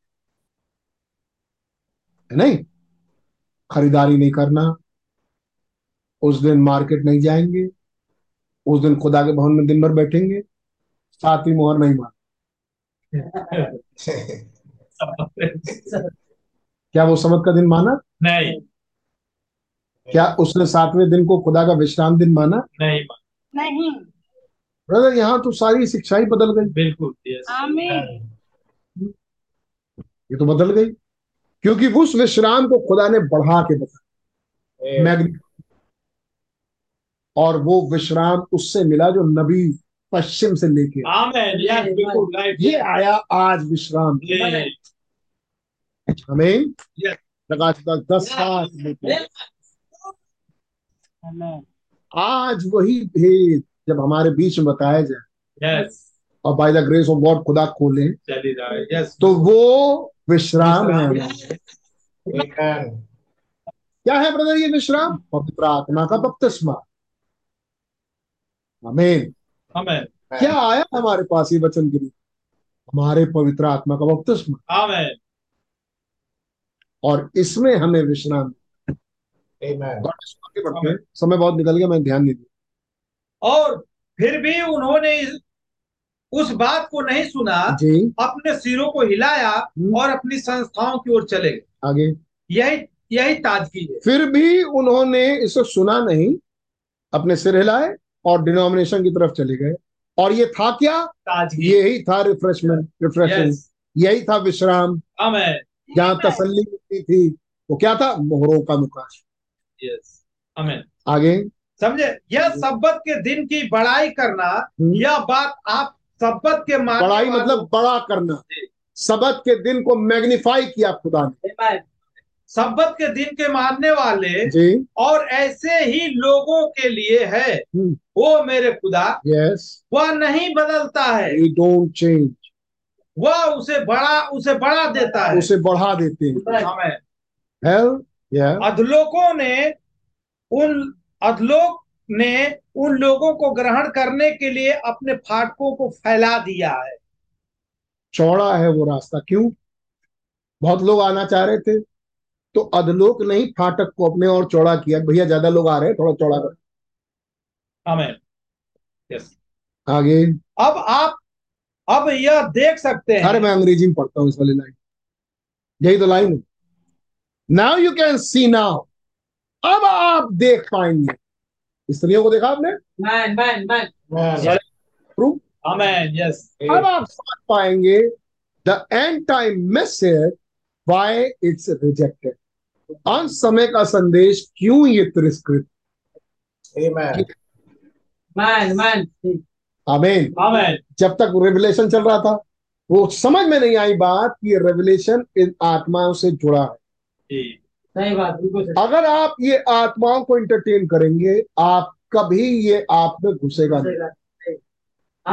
नहीं खरीदारी नहीं करना उस दिन, मार्केट नहीं जाएंगे उस दिन, खुदा के भवन में दिन भर बैठेंगे, सातवीं मोहर नहीं माना। क्या वो सबत का दिन माना? नहीं। क्या उसने सातवें दिन को खुदा का विश्राम दिन माना? नहीं नहीं। ब्रदर यहाँ तो सारी शिक्षाएं बदल गई। बिल्कुल। ये तो बदल गई क्योंकि उस विश्राम को खुदा ने बढ़ा के बताया, मैग्निफाई, और वो विश्राम उससे मिला जो नबी पश्चिम से लेके। आमीन। ये आया आज विश्राम। आमीन। लगातार दस साल Amen. आज वही भेद जब हमारे बीच में बताया जाए yes. और by the grace of God खुदा खोले yes. तो वो विश्राम है yes. क्या है ब्रदर ये विश्राम? पवित्र आत्मा का बपतिस्मा। आमीन आमीन। क्या आया हमारे पास ये वचन के लिए? हमारे पवित्र आत्मा का बपतिस्मा। आमीन। और इसमें हमें विश्राम। आमीन। समय बहुत निकल गया, मैं ध्यान नहीं दिया। और फिर भी उन्होंने उस बात को नहीं सुना, अपने सिरों को हिलाया और अपनी संस्थाओं की ओर चले गए। आगे यही यही ताजगी है। फिर भी उन्होंने इसे सुना नहीं, अपने सिर हिलाए और डिनोमिनेशन की तरफ चले गए। और ये था क्या? ताजगी। यही था रिफ्रेशमेंट, रिफ्रेशमेंट yes. यही था विश्राम। आमीन। जहां तसल्ली मिलती थी वो क्या था? मोहरों का मुकाश। यस आमीन। आगे समझे, यह सब्बत के दिन की बड़ाई करना, यह बात आप सब्बत के मार्ग बड़ाई मतलब बड़ा करना, सब्बत के दिन को मैग्निफाई किया खुदा ने। सब्बत के दिन के मानने वाले जी। और ऐसे ही लोगों के लिए है वो मेरे खुदा। yes. वह नहीं बदलता है। He don't change. वह उसे बड़ा उसे बड़ा देता है, उसे बढ़ा देते हैं। yeah. अधलोकों ने उन अधलोक ने उन लोगों को ग्रहण करने के लिए अपने फाटकों को फैला दिया है। चौड़ा है वो रास्ता। क्यों? बहुत लोग आना चाह रहे थे तो अधलोक नहीं फाटक को अपने और चौड़ा किया। भैया ज्यादा लोग आ रहे हैं, थोड़ा चौड़ा कर। आमीन। यस। आगे अब आप अब यह देख सकते हैं। अरे मैं अंग्रेजी में पढ़ता हूँ इस वाली लाइन, यही तो लाइन है। Now you can see, now अब आप देख पाएंगे। स्त्रियों को देखा आपने? Man man man. प्रूफ। आमीन। यस। अब आप समझ पाएंगे the end time message why it's rejected. अंत समय का संदेश क्यों ये तिरस्कृत? आमीन आमीन आमीन आमीन। जब तक रेवलेशन चल रहा था वो समझ में नहीं आई बात कि रेवलेशन इन आत्माओं से जुड़ा है। सही बात, बिल्कुल। अगर आप ये आत्माओं को इंटरटेन करेंगे, आप कभी ये आप में घुसेगा नहीं।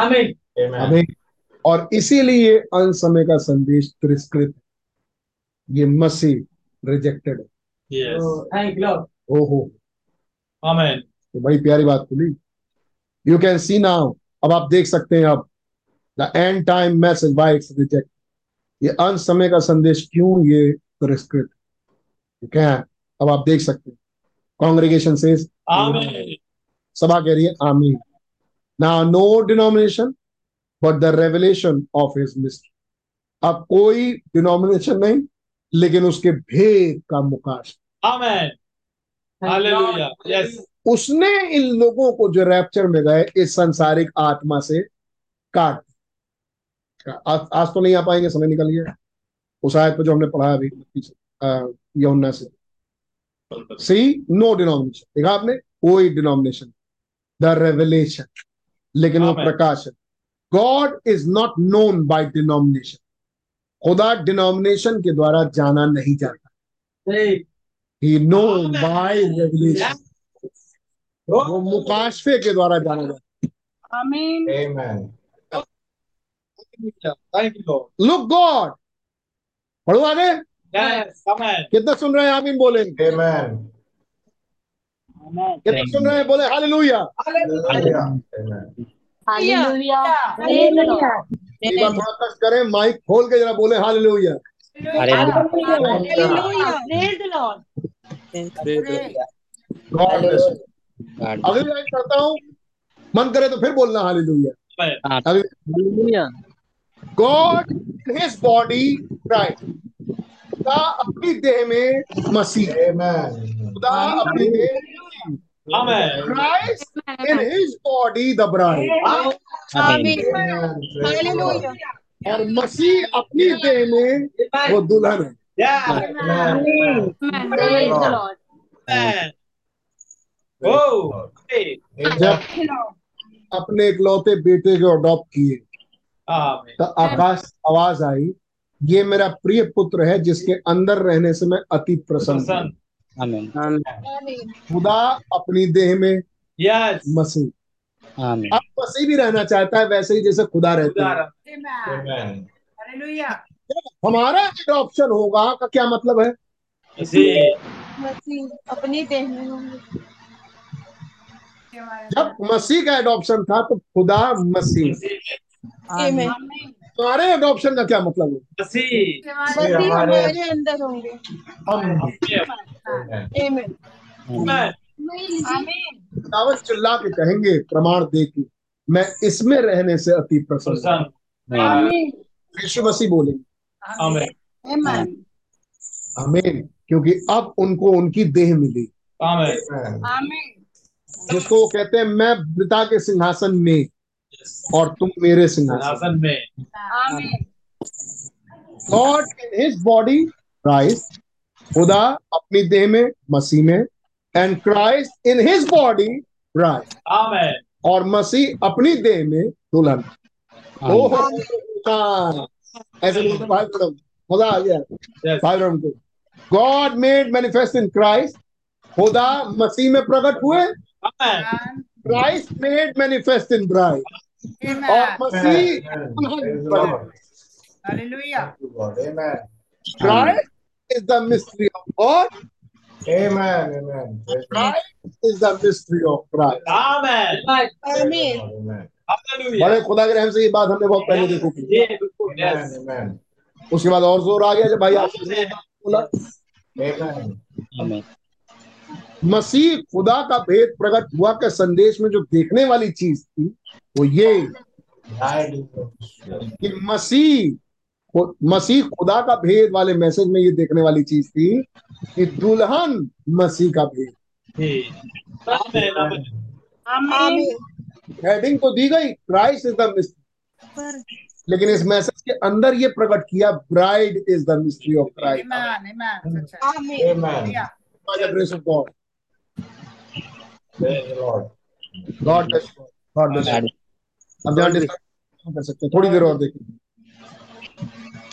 आमीन आमीन। और इसीलिए अंत समय का संदेश तिरस्कृत, ये मसीह रिजेक्टेड है। yes. ओ, ओ, आमेन। तो बड़ी प्यारी बात बोली। यू कैन सी नाउ, अब आप देख सकते हैं। अब the end time message why it's reject, ये अंत समय का संदेश क्यों ये तिरस्कृत। ठीक है, अब आप देख सकते हैं। कांग्रेगेशन सेज आमीन। सभा कह रही है आमीन। Now no denomination but the revelation of his mystery. अब कोई डिनोमिनेशन नहीं लेकिन उसके भेद का मुकाश। आमीन। हालेलुया। यस। उसने इन लोगों को जो रैप्चर में गए इस सांसारिक आत्मा से काट। आज, आज तो नहीं आ पाएंगे, समय निकल गया। उस आयत पर जो हमने पढ़ा अभी यूहन्ना से, सी नो डिनोमिनेशन, देखा आपने? कोई डिनोमिनेशन। द रेवलेशन, लेकिन वो प्रकाशन। God is not known by denomination. खुदा डिनोमिनेशन के द्वारा जाना नहीं जाता। ही नोन बाय रेवलेशन, वो मुकाशफे के द्वारा जाना जाता। आमीन आमीन। लुक गॉड, पढ़ो आगे। कितना सुन रहे हैं आप इन बोले? कितना सुन रहे हैं बोले? Hallelujah hallelujah hallelujah. थोड़ा कष्ट करें, माइक खोल के जरा बोले हालेलुया। अगली लाइन करता हूँ, मन करे तो फिर बोलना hallelujah. God in his body Christ, खुदा अपनी देह में मसीह, खुदा अपनी देह में Christ in his body the bride, और मसीह अपनी देह में वो दुल्हन है। जब अपने इकलौते बेटे को अडॉप्ट किए तो आकाश आवाज आई, ये मेरा प्रिय पुत्र है जिसके अंदर रहने से मैं अति प्रसन्न हूं। आमीन। आमीन। खुदा अपनी देह में यस मसीह। आमीन। अब मसीह भी रहना चाहता है वैसे ही जैसे खुदा रहता है। आमीन। हालेलुया। हमारा एडॉप्शन होगा का क्या मतलब है? मसीह अपनी देह में होंगे। जब मसीह का एडॉप्शन था तो खुदा मसीह। आमीन। हमारे एडॉप्शन का क्या मतलब है? मसीह हमारे अंदर होंगे। आमीन। दावत चिल्ला के कहेंगे प्रमाण दे के मैं इसमें रहने से अति प्रसन्न। आमीन। यीशु मसीह बोलेंगे। आमीन। आमीन। क्योंकि अब उनको उनकी देह मिली। आमीन। आमीन। जिसको वो कहते हैं मैं पिता के सिंहासन में और तुम मेरे सिंहासन में। आमीन। God in his body Christ, खुदा अपनी देह में मसीह में, and Christ in his body Christ. आमीन। और मसीह अपनी देह में दुल्हन। ओह ऐसे बोलते भाई ब्रम, मजा आ गया भाई ब्रम को। God made manifest in Christ, खुदा मसीह में प्रकट हुए। Christ made manifest in bride. और मसीह Hallelujah. Amen. Christ is the mystery of God. Amen. Amen. Christ is the mystery of bride. Amen. Amen. Hallelujah. बड़े खुदा के रहम से ये बात हमने बहुत पहले देखो की। Amen. उसके बाद और जोर आ गया जब भाई आपने बोला। Amen. Amen. मसीह खुदा का भेद प्रकट हुआ के संदेश में जो देखने वाली चीज थी वो ये कि मसीह मसीह खुदा का भेद वाले मैसेज में ये देखने वाली चीज थी कि दुल्हन मसीह का भेद। हेडिंग तो दी गई क्राइस्ट इज द मिस्ट्री, लेकिन इस मैसेज के अंदर ये प्रकट किया bride is the mystery of Christ. By the grace of God. Praise the Lord. God bless you. God bless you. अब ध्यान कर सकते हैं थोड़ी देर और देखें।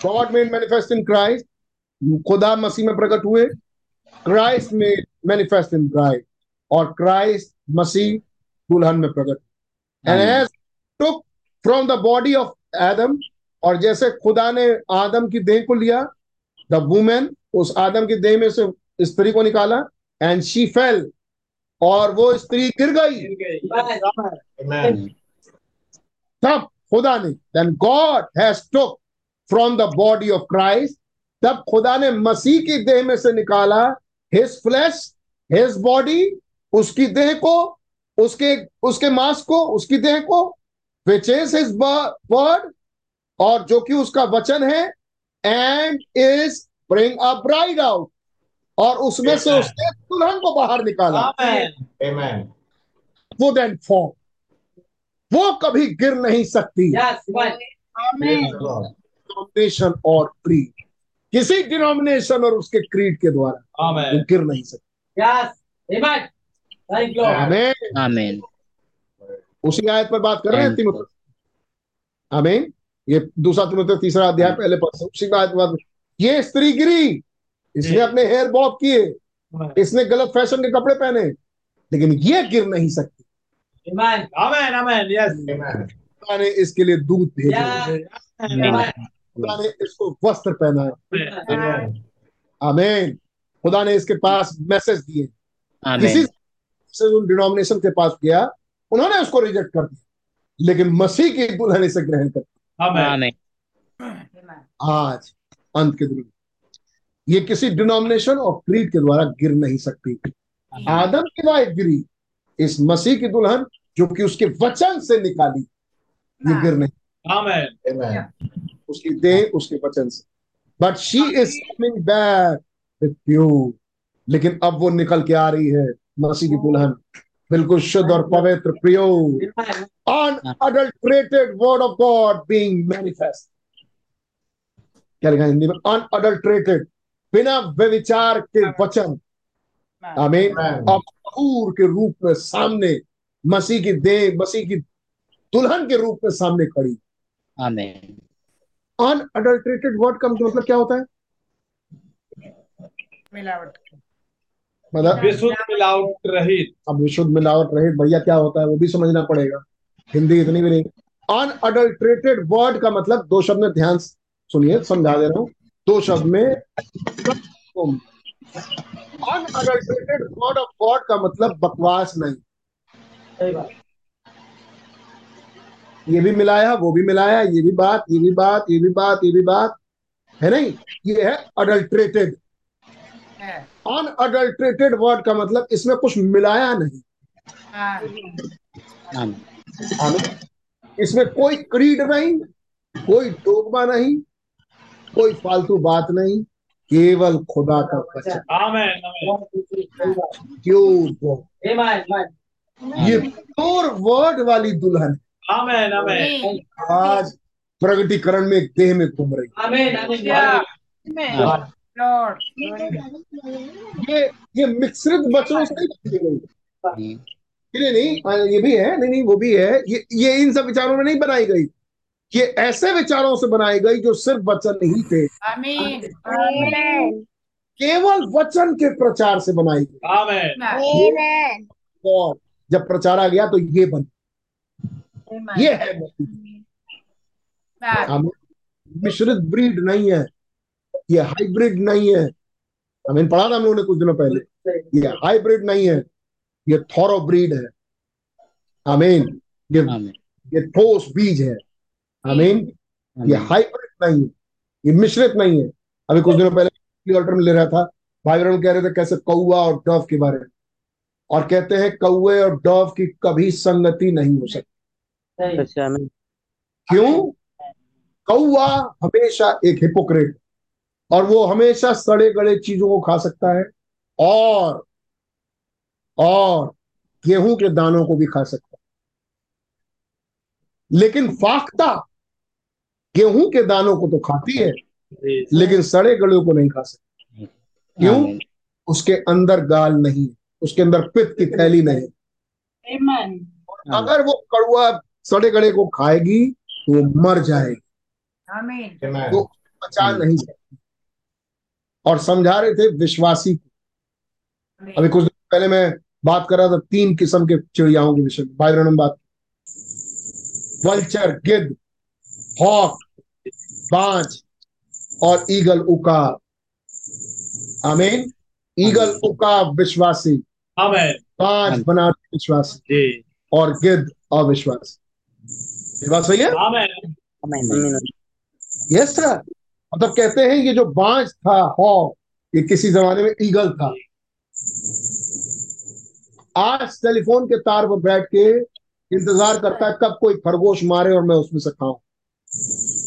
God made manifest in Christ. खुदा मसीह में प्रकट हुए। Christ made manifest in bride. और Christ मसीह दुल्हन में प्रकट। And as took from the body of Adam. और जैसे खुदा ने आदम की देह को लिया, the woman उस आदम की देह में से स्त्री को निकाला, एंड शी फेल, और वो स्त्री गिर गई। तब खुदा ने then God has took from the body of Christ, तब खुदा ने मसीह की देह में से निकाला हिज फ्लैश हिज बॉडी, उसकी देह को, उसके उसके मांस को, उसकी देह को, विच इज हिज वर्ड, और जो कि उसका वचन है, and is bring a bride out, और उसमें से उसने दुल्हन को बाहर निकाला। आमीन। वो देन फॉर्म, वो कभी गिर नहीं सकती। डिनोमिनेशन और क्रीड, किसी डिनोमिनेशन और उसके क्रीड के द्वारा वो गिर नहीं सकती। आमीन। आमीन। उसी आयत पर बात कर रहे हैं तीमोथी। आमीन। ये दूसरा तीमोथी तीसरा अध्याय पहले पर उसी आयत के बाद ये स्त्री गिरी, इसने अपने हेयर बॉब किए, इसने गलत फैशन के कपड़े पहने, लेकिन ये गिर नहीं सकती। आमीन। आमीन। आमीन। यस। खुदा ने इसके लिए दूध भेजा, खुदा ने इसको वस्त्र पहनाया। आमीन। खुदा ने इसके पास मैसेज दिए, किसी से उन डिनोमिनेशन के पास गया, उन्होंने उसको रिजेक्ट कर दिया, लेकिन मसीह की दुल्हन इसे ग्रहण करती। आज अंत के दिन ये किसी डिनोमिनेशन और क्रीड के द्वारा गिर नहीं सकती। आदम की वाइफ गिरी, इस मसीह की दुल्हन जो कि उसके वचन से निकाली ये गिर नहीं। आमीन। उसकी देह उसके वचन से। But she is coming back with you, लेकिन अब वो निकल के आ रही है मसीह की दुल्हन, बिल्कुल शुद्ध और पवित्र, pure, unadulterated word of God being manifest. क्या लिखा हिंदी में? अनअडल्ट्रेटेड, बिना व्यविचार के वचन। आमीन। अब हूर के रूप में सामने मसीह की देह, मसीह की दुल्हन के रूप में सामने खड़ी। आमीन। अनअडल्ट्रेटेड वर्ड का मतलब क्या होता है? मिलावट मतलब विशुद्ध मिलावट रहित। अब विशुद्ध मिलावट रहित भैया क्या होता है वो भी समझना पड़ेगा, हिंदी इतनी भी नहीं। अनअडल्ट्रेटेड वर्ड का मतलब, दो शब्द में ध्यान सुनिए, समझा दे रहा हूँ दो शब्द में। अनअडल्ट्रेटेड वर्ड ऑफ गॉड का मतलब बकवास नहीं, ये भी मिलाया वो भी मिलाया, ये भी बात ये भी बात ये भी बात ये भी बात है नहीं, ये है अडल्ट्रेटेड। अनअडल्ट्रेटेड वर्ड का मतलब इसमें कुछ मिलाया नहीं, इसमें कोई क्रीड नहीं, कोई डोगमा नहीं, कोई फालतू बात नहीं, केवल खुदा का वचन। आमेन आमेन। ये प्योर वर्ड वाली दुल्हन आमेन आमेन आज प्रगटीकरण में एक देह में घूम रही। आमेन आमेन। ये ये मिश्रित वचनों से नहीं, नहीं नहीं ये भी है, नहीं नहीं वो भी है, ये ये इन सब विचारों में नहीं बनाई गई, ये ऐसे विचारों से बनाई गई जो सिर्फ वचन नहीं थे। आमीन आमीन। केवल वचन के प्रचार से बनाई गई। आमीन। और जब प्रचारा गया तो ये बन ये है मसीह, मिश्रित ब्रीड नहीं है, ये हाइब्रिड नहीं है। हमें पढ़ा था हम लोगों ने कुछ दिनों पहले, ये हाइब्रिड नहीं है, ये थोरो ब्रीड है। आमीन। ये ये ठोस बीज है। आमीन। ये हाइब्रिड नहीं है, ये मिश्रित नहीं है। अभी कुछ दिनों पहले ऑल्टर में ले रहा था, भाई बहन कह रहे थे कैसे कौआ और डॉव के बारे में, और कहते हैं कौए और डॉव की कभी संगति नहीं हो सकती। क्यों? कौआ हमेशा एक हिपोक्रेट, और वो हमेशा सड़े गले चीजों को खा सकता है, और और गेहूं के दानों को भी खा सकता है, लेकिन फाख्ता गेहूं के दानों को तो खाती है लेकिन सड़े गले को नहीं खा सकती। क्यों? उसके अंदर गाल नहीं, उसके अंदर पित्त की थैली नहीं। और अगर वो कड़वा सड़े गले को खाएगी तो वो मर जाएगी, तो बचा नहीं सकती। और समझा रहे थे विश्वासी को। अभी कुछ दिन पहले मैं बात कर रहा था तीन किस्म के चिड़ियाओं के विषय में, भाई ब्रह्म बात, वल्चर गिद्ध, हॉक बाज और ईगल उकाब। आमीन। ईगल उकाब विश्वासी, बाज बनारसी विश्वासी, और गिद्ध अविश्वासी। बात सही है? Yes sir. मतलब कहते हैं ये जो बाज था हॉक, ये किसी जमाने में ईगल था। आज टेलीफोन के तार पर बैठ के इंतजार करता है कब कोई खरगोश मारे और मैं उसमें से खाऊं,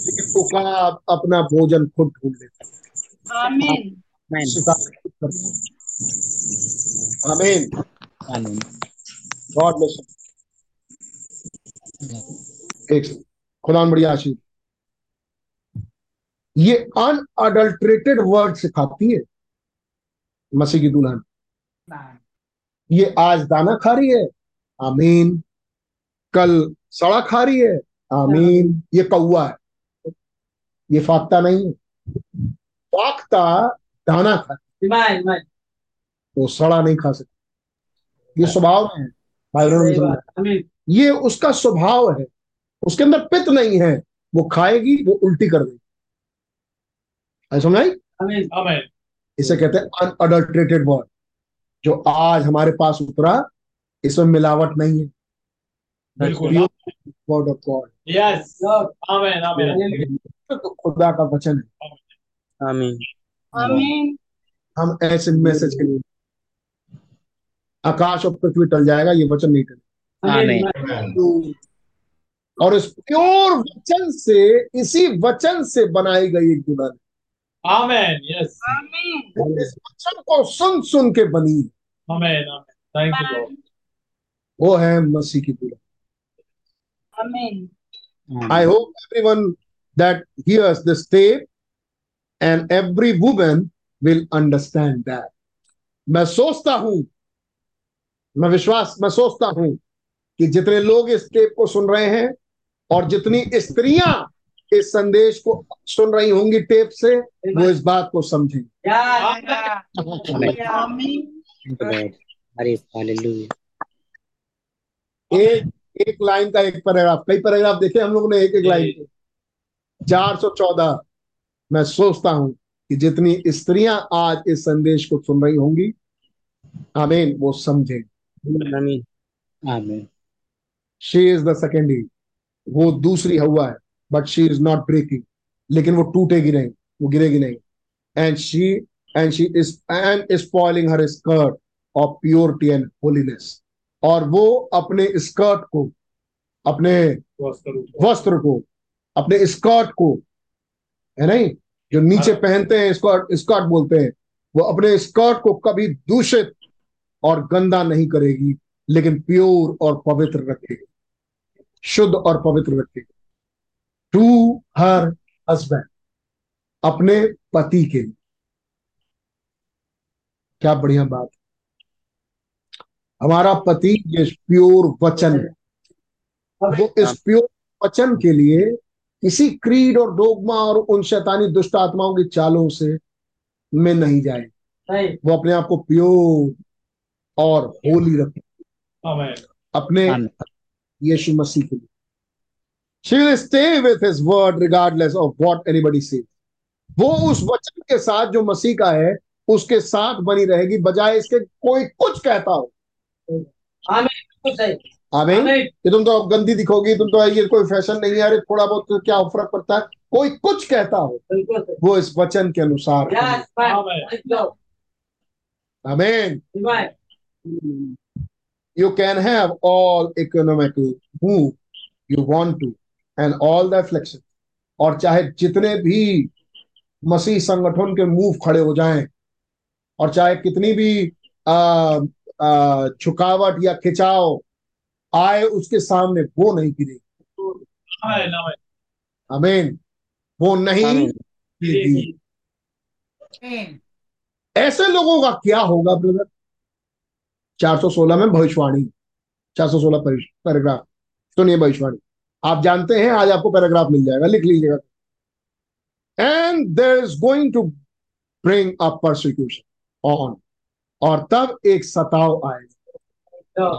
लेकिन उकाब अपना भोजन खुद ढूंढ लेता। आमीन आमीन। God bless you. एक खुदा बढ़िया आशीष। ये अनअडल्ट्रेटेड वर्ड सिखाती है मसीह की दुल्हन। ये आज दाना खा रही है, आमीन, कल सड़ा खा रही है, आमीन। ये कौवा है, ये फाख्ता नहीं है। फाख्ता दाना खाती है, वो सड़ा नहीं खा सकती। ये स्वभाव है, ये उसका स्वभाव है, उसके अंदर पित्त नहीं है, वो खाएगी वो उल्टी कर देगी। समझाई? इसे कहते हैं अनअडल्ट्रेटेड वर्ड। जो आज हमारे पास उतरा इसमें मिलावट नहीं है, वर्ड ऑफ गॉड। यस आमेन आमेन। खुदा का वचन है। आमीन आमीन। हम ऐसे मैसेज के लिए आकाश और पृथ्वी टल जाएगा, ये वचन नहीं टल। और इस प्योर वचन से, इसी वचन से बनाई गई एक दुल्हन। आमेन। यस। इस वचन को सुन सुन के बनी। आमेन आमेन। Thank you Lord. वो है मसीह की दुल्हन। आमेन। I hope everyone that hears this tape and every woman will understand that. मैं सोचता हूं, मैं विश्वास मैं सोचता हूं कि जितने लोग इस टेप को सुन रहे हैं और जितनी स्त्रियां इस संदेश को सुन रही होंगी टेप से, वो इस बात को समझें। God. Hallelujah. एक एक लाइन का एक पैराग्राफ, कई पैराग्राफ देखे हम लोग ने एक एक लाइन चार सौ चौदह। मैं सोचता हूं कि जितनी स्त्रियां आज इस संदेश को सुन रही होंगी, आमीन, वो समझे। आमीन। She is the second Eve, वो दूसरी हवा है, but she is not breaking, लेकिन वो टूटेगी नहीं, वो गिरेगी नहीं। And she and she is and spoiling her skirt of purity and holiness, और वो अपने स्कर्ट को, अपने वस्त्र को, अपने स्कर्ट को, है नहीं, जो नीचे पहनते हैं स्कर्ट, स्कर्ट बोलते हैं, वो अपने स्कर्ट को कभी दूषित और गंदा नहीं करेगी, लेकिन प्योर और पवित्र रखेगी, शुद्ध और पवित्र रखेगी। टू हर हस्बैंड, अपने पति के लिए। क्या बढ़िया बात। हमारा पति ये प्योर वचन है, वो इस प्योर वचन के लिए किसी क्रीड और डोगमा और उन शैतानी दुष्ट आत्माओं की चालों से में नहीं जाए। वो अपने आप को प्योर और होली रखे अपने यीशु मसीह के लिए। She will stay with his word regardless of what anybody says. वो उस वचन के साथ जो मसीह का है उसके साथ बनी रहेगी, बजाय इसके कोई कुछ कहता हो। आमीन। आमीन। ये तुम तो गंदी दिखोगी, तुम तो ये कोई फैशन नहीं है, अरे थोड़ा बहुत तो क्या फर्क पड़ता है, कोई कुछ कहता हो, वो इस वचन के अनुसार। आमीन। You can have all economical move you want to and all the affliction, और चाहे जितने भी मसीह संगठन के मूव खड़े हो जाएं, और चाहे कितनी भी आ, आ, झुकावट या खिंचाव आए उसके सामने, वो नहीं गिरेगी। आमीन। वो नहीं गिरेगी। ऐसे लोगों का क्या होगा ब्रदर? चार सौ सोलह में भविष्यवाणी, चार सौ सोलह पैराग्राफ, सुनिए भविष्यवाणी। आप जानते हैं, आज आपको पैराग्राफ मिल जाएगा, लिख लीजिएगा। And there is going to bring a persecution on, और तब एक सताव आएगा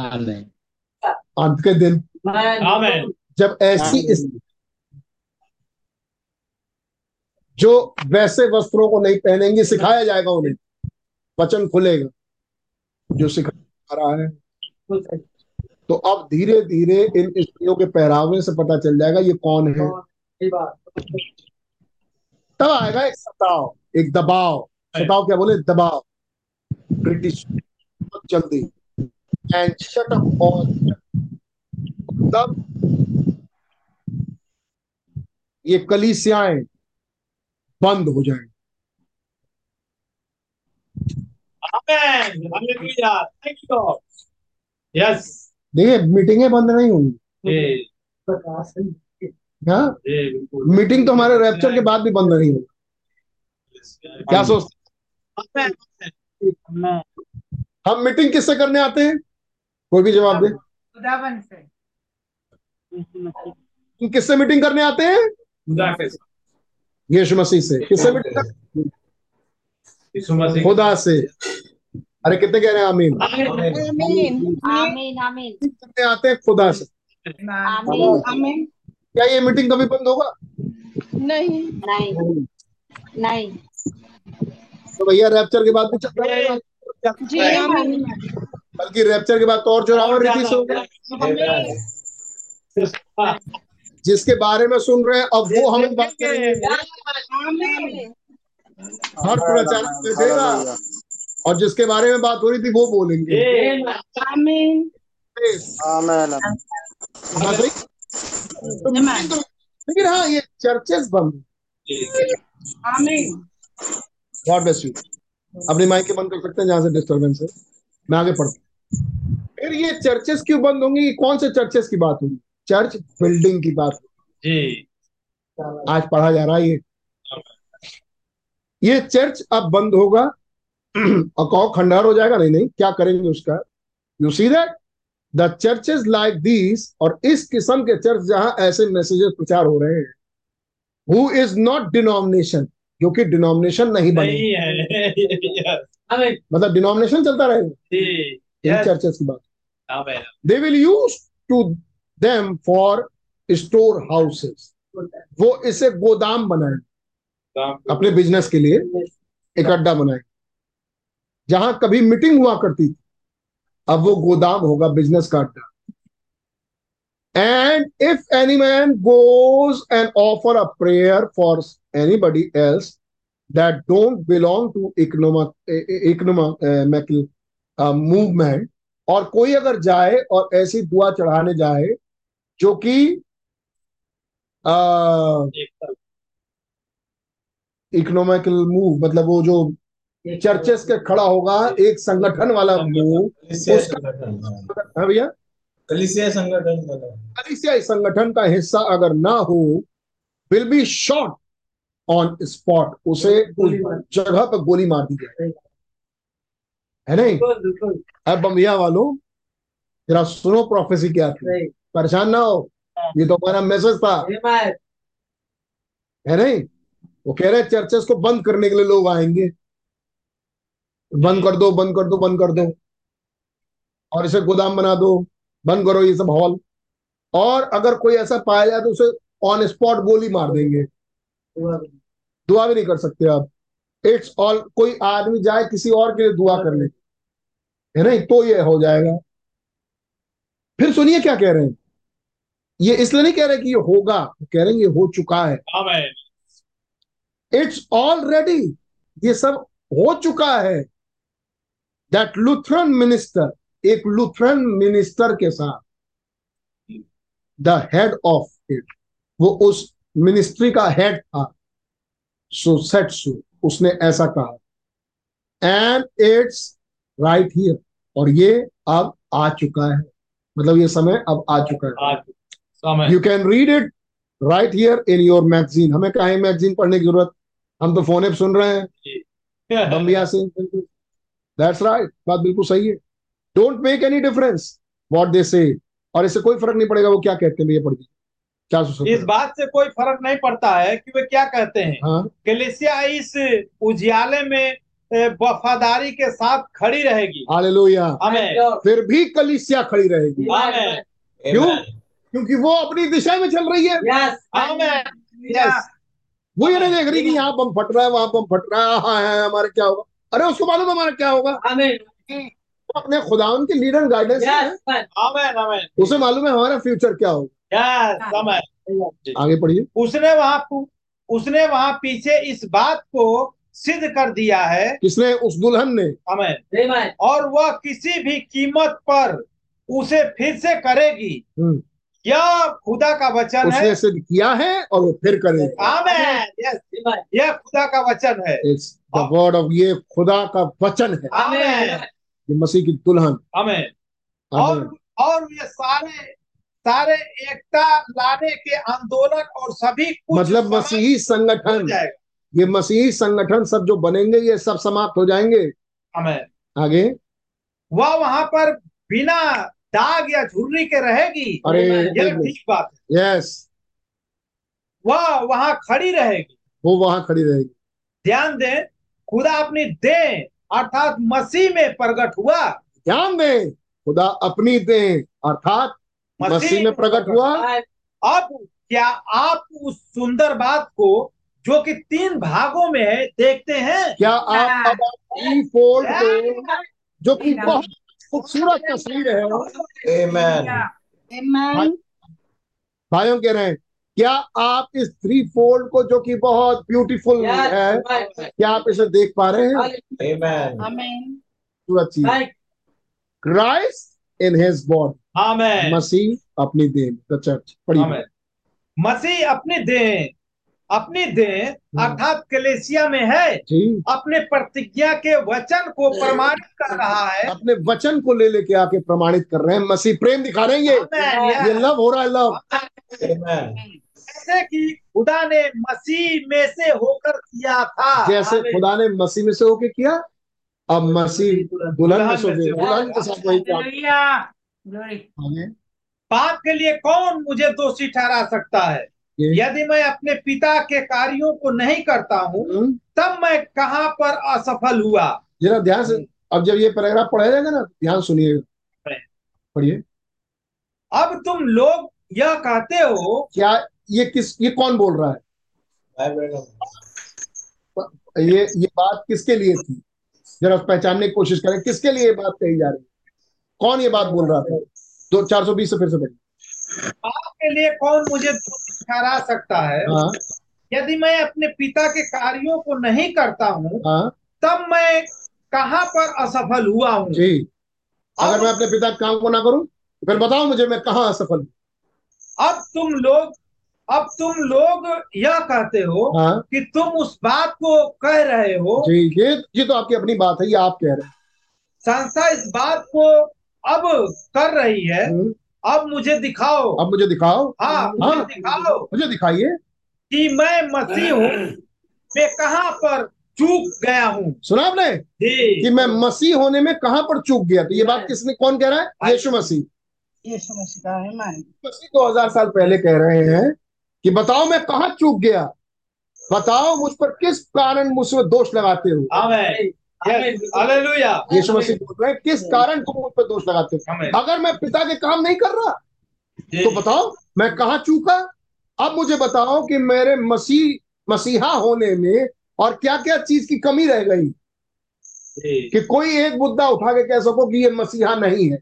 अंत के दिन। आमीन। जब ऐसी जो वैसे वस्त्रों को नहीं पहनेंगे, सिखाया जाएगा उन्हें, वचन खुलेगा जो सिखा रहा है। तो अब धीरे धीरे इन स्त्रियों के पहरावे से पता चल जाएगा ये कौन है। तब आएगा एक सताव, एक दबाव। सताव क्या बोले? दबाव। ब्रिटिश जल्दी एंड शट अप ऑल, तब ये कलीसियाएं बंद हो जाएंगी। यस, देखिए मीटिंगें बंद नहीं होंगी। हाँ, मीटिंग तो हमारे रैप्चर के बाद भी बंद नहीं होगी। क्या सोचते हम? मीटिंग किससे करने आते हैं? कोई भी जवाब दे। खुदावन से। किससे मीटिंग करने आते हैं? यीशु मसीह से। किससे मीटिंग करते? खुदा से। अरे कितने कह रहे हैं आमीन? आमीन। आमीन। आमीन। कितने आते हैं खुदा से? आमीन। आमीन। क्या ये मीटिंग कभी बंद होगा? नहीं नहीं नहीं। तो भैया रैप्चर के बाद भी चल रहा है, बल्कि रैप्चर के बाद तो और चुराव रिलीज हो गया। जिसके बारे में सुन रहे हैं अब वो हम बात करेंगे, हर प्रचारक देगा, और जिसके बारे में बात हो रही थी वो बोलेंगे। आमीन। लेकिन हाँ, ये चर्चेस बंद। आमीन। God bless you. अपनी माइक बंद कर सकते हैं जहां से डिस्टर्बेंस है। मैं आगे पढ़ता हूँ। फिर ये चर्चेस क्यों बंद होंगी? कौन से चर्चेस की बात होगी? चर्च बिल्डिंग की बात जी आज पढ़ा जा रहा है। ये ये चर्च अब बंद होगा और कहो खंडहर हो जाएगा। नहीं नहीं, क्या करेंगे उसका? You see that the churches like these, और इस किस्म के चर्च जहां ऐसे मैसेजेस प्रचार हो रहे हैं, हु इज नॉट डिनोमिनेशन, क्योंकि डिनोमिनेशन नहीं बनी है। मतलब डिनोमिनेशन चलता रहेगा। चर्चेस की बात, they will use to them for store houses, वो इसे गोदाम बनाए अपने बिजनेस के लिए, एक अड्डा बनाए जहां कभी मीटिंग हुआ करती थी, अब वो गोदाम होगा, बिजनेस का अड्डा। And if any man goes and offer a prayer for anybody else that don't belong to economic economic uh, movement, और कोई अगर जाए और ऐसी दुआ चढ़ाने जाए जो कि इकोनॉमिकल मूव, मतलब वो जो चर्चेस के खड़ा होगा एक संगठन वाला मूव, उसका भैया कलीसिया संगठन कलीसिया संगठन का हिस्सा अगर ना हो, will be shot on spot, उसे जगह पर गोली मार दी जाए। है नहीं? अब बम्बिया वालों जरा सुनो प्रोफेसी क्या थी, परेशान ना हो, ये तो हमारा मैसेज था। है नहीं? वो कह रहे चर्चेस को बंद करने के लिए लोग आएंगे, बंद कर दो बंद कर दो बंद कर दो और इसे गोदाम बना दो, बंद करो ये सब हॉल। और अगर कोई ऐसा पाया जाए तो उसे ऑन स्पॉट गोली मार देंगे, दुआ भी नहीं कर सकते आप। इट्स ऑल, कोई आदमी जाए किसी और के लिए दुआ करने, है नहीं, तो ये हो जाएगा। फिर सुनिए क्या कह रहे हैं, ये इसलिए नहीं कह रहे कि ये होगा, कह रहे हैं ये हो चुका है। इट्स ऑलरेडी, ये सब हो चुका है। दैट लूथरन मिनिस्टर, एक लूथरन मिनिस्टर के साथ, द हेड ऑफ इट, वो उस मिनिस्ट्री का हेड था, सो सेट सो, उसने ऐसा कहा। एंड इट्स राइट हियर, और ये अब आ चुका है, मतलब ये समय अब आ चुका है। You can read it right here in your magazine. हमें कहीं मैगजीन पढ़ने की जरूरत, हम तो फोन पे सुन रहे हैं बम्बिया से। दैट्स राइट, बात बिल्कुल सही है। Don't make any difference what they say, और इससे कोई फर्क नहीं पड़ेगा वो क्या कहते हैं। ये पढ़ लीजिए, इस बात से कोई फर्क नहीं पड़ता है कि वे क्या कहते हैं। हाँ? कलीसिया इस उजियाले में वफादारी के साथ खड़ी रहेगी। हालेलुया। फिर भी कलीसिया खड़ी रहेगी। क्यों? क्योंकि वो अपनी दिशा में चल रही है। yes. yes. वो ये नहीं देख रही कि यहाँ बम फट रहा है, वहां बम फट रहा है, हाँ है हमारा क्या होगा, अरे उसको मालूम हमारा क्या होगा। अपने खुदावन के लीडर गाइडेंस yes, आमेन, उसे मालूम है हमारा फ्यूचर क्या होगा। yes, आगे पढ़िए। उसने वहां उसने वहां पीछे इस बात को सिद्ध कर दिया है। किसने? उस दुल्हन ने। आमेन। और वह किसी भी कीमत पर उसे फिर से करेगी। यह खुदा का वचन है, उसने सिद्ध किया है और वो फिर करेगी। आमेन। यह खुदा का वचन है, द वर्ड ऑफ, ये खुदा का वचन है। आमेन। मसीह की दुल्हन। आमेन। और और ये सारे सारे एकता लाने के आंदोलन और सभी कुछ, मतलब मसीही संगठन, ये मसीही संगठन सब जो बनेंगे ये सब समाप्त हो जाएंगे। आमेन। आगे, वह वहां पर बिना दाग या झुर्री के रहेगी। अरे ये ठीक बात है। यस, वह वहां खड़ी रहेगी, वो वहां खड़ी रहेगी। ध्यान दें, खुदा अपनी दें अर्थात मसीह में प्रकट हुआ। ध्यान दें, खुदा अपनी दें अर्थात मसीह में प्रकट हुआ। अब क्या आप उस सुंदर बात को जो कि तीन भागों में है देखते हैं? क्या आप अब थ्री फोल्ड को, जो कि बहुत खूबसूरत तस्वीर है। आमीन। भाइयों कह रहे हैं, क्या आप इस थ्री फोल्ड को जो कि बहुत ब्यूटीफुल है, क्या आप इसे देख पा रहे हैं? आमीन। Christ in his body. आमीन। मसीह अपनी देह, द चर्च। पढ़िए, मसीह अपनी देह, अपनी देह अर्थात कलीसिया में है, अपने प्रतिज्ञा के वचन को प्रमाणित कर रहा है। अपने वचन को ले लेके आके प्रमाणित कर रहे हैं, मसीह प्रेम दिखा रहे हैं। ये ये लव हो रहा है, लव, जैसे कि खुदा ने मसीह में से होकर किया था। जैसे खुदा ने मसीह में से होकर किया, अब मसीह दुल्हन में से दुल्हन के साथ वही काम। पाप के लिए कौन मुझे दोषी ठहरा सकता है? यदि मैं अपने पिता के कार्यों को नहीं करता हूँ तब मैं कहाँ पर असफल हुआ। जरा ध्यान से, अब जब ये पैराग्राफ पढ़ा जाएगा ना ध्यान सुनिए, पढ़िए। अब तुम लोग यह कहते हो, क्या ये किस ये कौन बोल रहा है, ये ये बात किसके लिए थी, जरा पहचानने की कोशिश करें किसके लिए ये बात कही जा रही है, कौन ये बात बोल रहा था। दो चार सौ बीस से फिर से पढ़िए। पाप के लिए कौन मुझे ठहरा सकता है। हाँ। यदि मैं अपने पिता के कार्यों को नहीं करता हूँ हाँ। तब मैं कहाँ पर असफल हुआ हूँ। अगर मैं अपने पिता के काम को ना करूँ फिर बताओ मुझे मैं कहाँ असफल हूँ। अब तुम लोग अब तुम लोग यह कहते हो हाँ। कि तुम उस बात को कह रहे हो। जी ये ये तो आपकी अपनी बात है, ये आप कह रहे हो। संस्था इस बात को अब कर रही है। अब मुझे दिखाओ अब मुझे दिखाओ हाँ मुझे हाँ, दिखाओ मुझे दिखाइए कि मैं मसीह हूँ मैं कहाँ पर चूक गया हूँ। सुना आपने कि मैं मसीह होने में कहाँ पर चूक गया। तो ये बात किसने कौन कह रहा है, यीशु मसीह। यीशु मसीह का है मैं मसीह दो हजार साल पहले कह रहे हैं कि बताओ मैं कहाँ चूक गया, बताओ मुझ पर किस कारण मुझसे दोष लगाते हो। आमीन हालेलुया। यीशु मसीह बोल रहे हैं किस कारण तुम मुझ पर दोष लगाते हो। अगर मैं पिता के काम नहीं कर रहा तो बताओ मैं कहाँ चूका। अब मुझे बताओ कि मेरे मसीह मसीहा होने में और क्या क्या चीज की कमी रह गई कि कोई एक मुद्दा उठा के कह सको कि ये मसीहा नहीं है।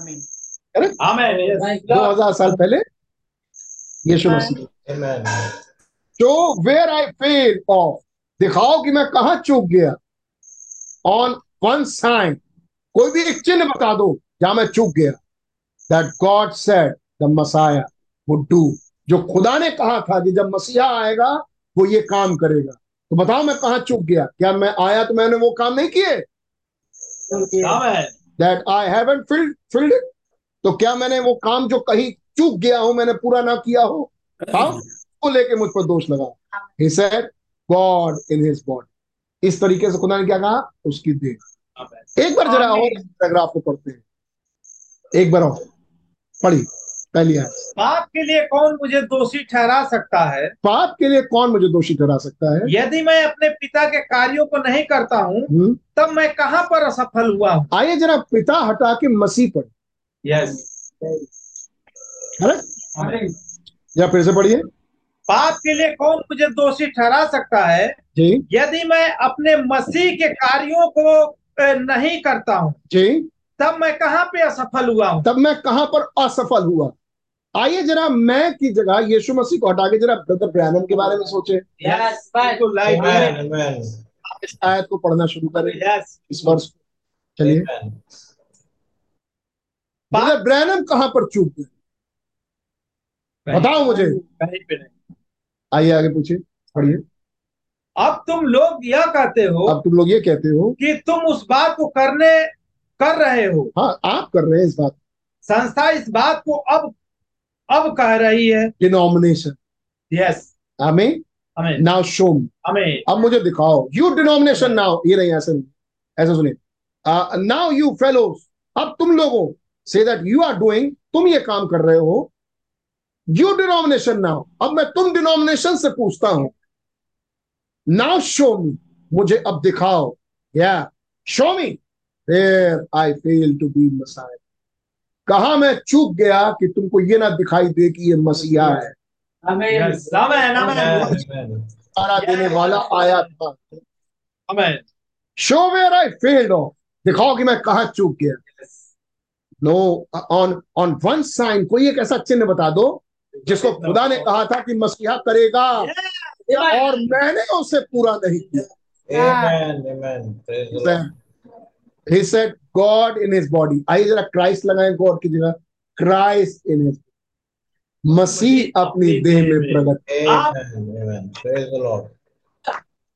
आमीन। दो हजार साल पहले यीशु मसीह जो वेयर आई फेल ऑफ, दिखाओ कि मैं कहां चूक गया। ऑन वन साइन, कोई भी एक चिन्ह बता दो जहां मैं चूक गया। दैट गॉड सेड द मसीहा वुड डू, जो खुदा ने कहा था कि जब मसीहा आएगा वो ये काम करेगा। तो बताओ मैं कहां चूक गया। क्या मैं आया तो मैंने वो काम नहीं किए। That I haven't filled filled it, तो क्या मैंने वो काम जो कहीं चूक गया हूं मैंने पूरा ना किया हो। हाँ, वो लेके मुझ पर दोष लगाओ। He said God in his body, इस तरीके से खुदा ने क्या कहा उसकी देख। एक बार जरा और पैराग्राफ को पढ़ते हैं, एक बार और पढ़िए। पहली आयत, पाप के लिए कौन मुझे दोषी ठहरा सकता है। पाप के लिए कौन मुझे दोषी ठहरा सकता है। यदि मैं अपने पिता के कार्यों को नहीं करता हूँ तब मैं कहाँ पर असफल हुआ हूँ। आइए जरा पिता हटा के मसीह पढ़। यस जरा फिर से पढ़िए। पाप के लिए कौन मुझे दोषी ठहरा सकता है। जी। यदि मैं अपने मसीह के कार्यों को नहीं करता हूँ तब मैं कहाँ पे असफल हुआ हूँ। तब मैं कहाँ पर असफल हुआ। आइए जरा मैं की जगह यीशु मसीह को हटा के जरा ब्रदर ब्रैनम के बारे में सोचे। यस इस आयत को पढ़ना शुरू करें। यस इस वर्ष चलिए। ब्रदर ब्रैनम कहाँ पर चूक गए बताओ मुझे। आइए आगे पूछिए पढ़िए। अब तुम लोग यह कहते हो अब तुम लोग ये कहते हो कि तुम उस बात को करने कर रहे हो। हाँ आप कर रहे हैं इस बात। संस्था इस बात को अब अब कह रही है। डिनोमिनेशन। यस आमीन आमीन। नाउ शो मी आमीन, अब मुझे दिखाओ। यू डिनोमिनेशन नाउ, ये नहीं ऐसा नहीं ऐसा सुनिए। नाउ यू फेलोज, अब तुम लोगों say that you are doing, तुम ये काम कर रहे हो। You denomination now, अब मैं तुम डिनोमिनेशन से पूछता हूं। Now show me, मुझे अब दिखाओ। Yeah, show me where I fail to be Messiah, कहां मैं चूक गया कि तुमको ये ना दिखाई दे कि ये मसीहा है। सारा देने वाला आया था। Show where I failed off, दिखाओ कि मैं कहां चूक गया। No on on one sign, कोई एक ऐसा चिन्ह बता दो जिसको खुदा ने कहा था कि मसीहा करेगा और मैंने उसे पूरा नहीं किया। आमेन आमेन। He said God in his body. आइए जरा क्राइस्ट लगाएं गॉड की जगह। क्राइस्ट इन हिज, मसीह अपनी देह में प्रकट।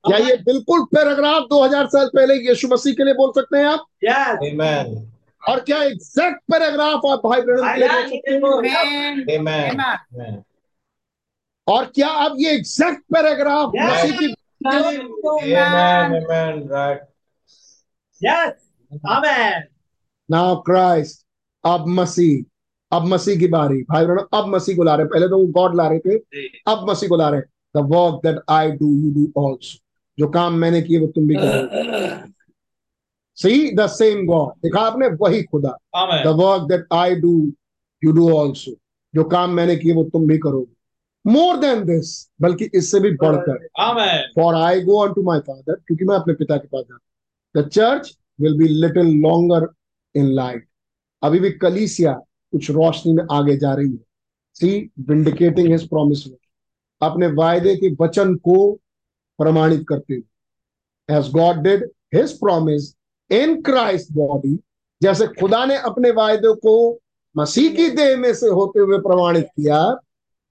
क्या ये बिल्कुल पैराग्राफ दो हजार साल पहले यीशु मसीह के लिए बोल सकते हैं आप। आमेन। और क्या एग्जैक्ट पैराग्राफ आप भाई ब्रदर, और क्या आप ये एग्जैक्ट पैराग्राफ मसीह। नाउ क्राइस्ट, अब मसीह अब मसीह की बारी, भाई बहनों अब मसीह को ला रहे, पहले तो वो गॉड ला रहे थे, अब मसीह को ला रहे। The work that I do you do also, जो काम मैंने किए वो तुम भी करो। सी द सेम गॉड, देखा आपने, वही खुदा। The work that I do you do also, जो काम मैंने किए वो तुम भी करो। मोर देन दिस, बल्कि इससे भी बढ़कर। आमेन। For I go on to my father, क्योंकि मैं अपने पिता के पास जाता हूं। The church will be little longer in light, अभी भी कलीसिया कुछ रोशनी में आगे जा रही है। सी विंडिकेटिंग हिज प्रॉमिस, अपने वायदे के वचन को प्रमाणित करते हुए। As God did his promise in Christ body, जैसे खुदा ने अपने वायदे को मसीह की देह में से होते हुए प्रमाणित किया,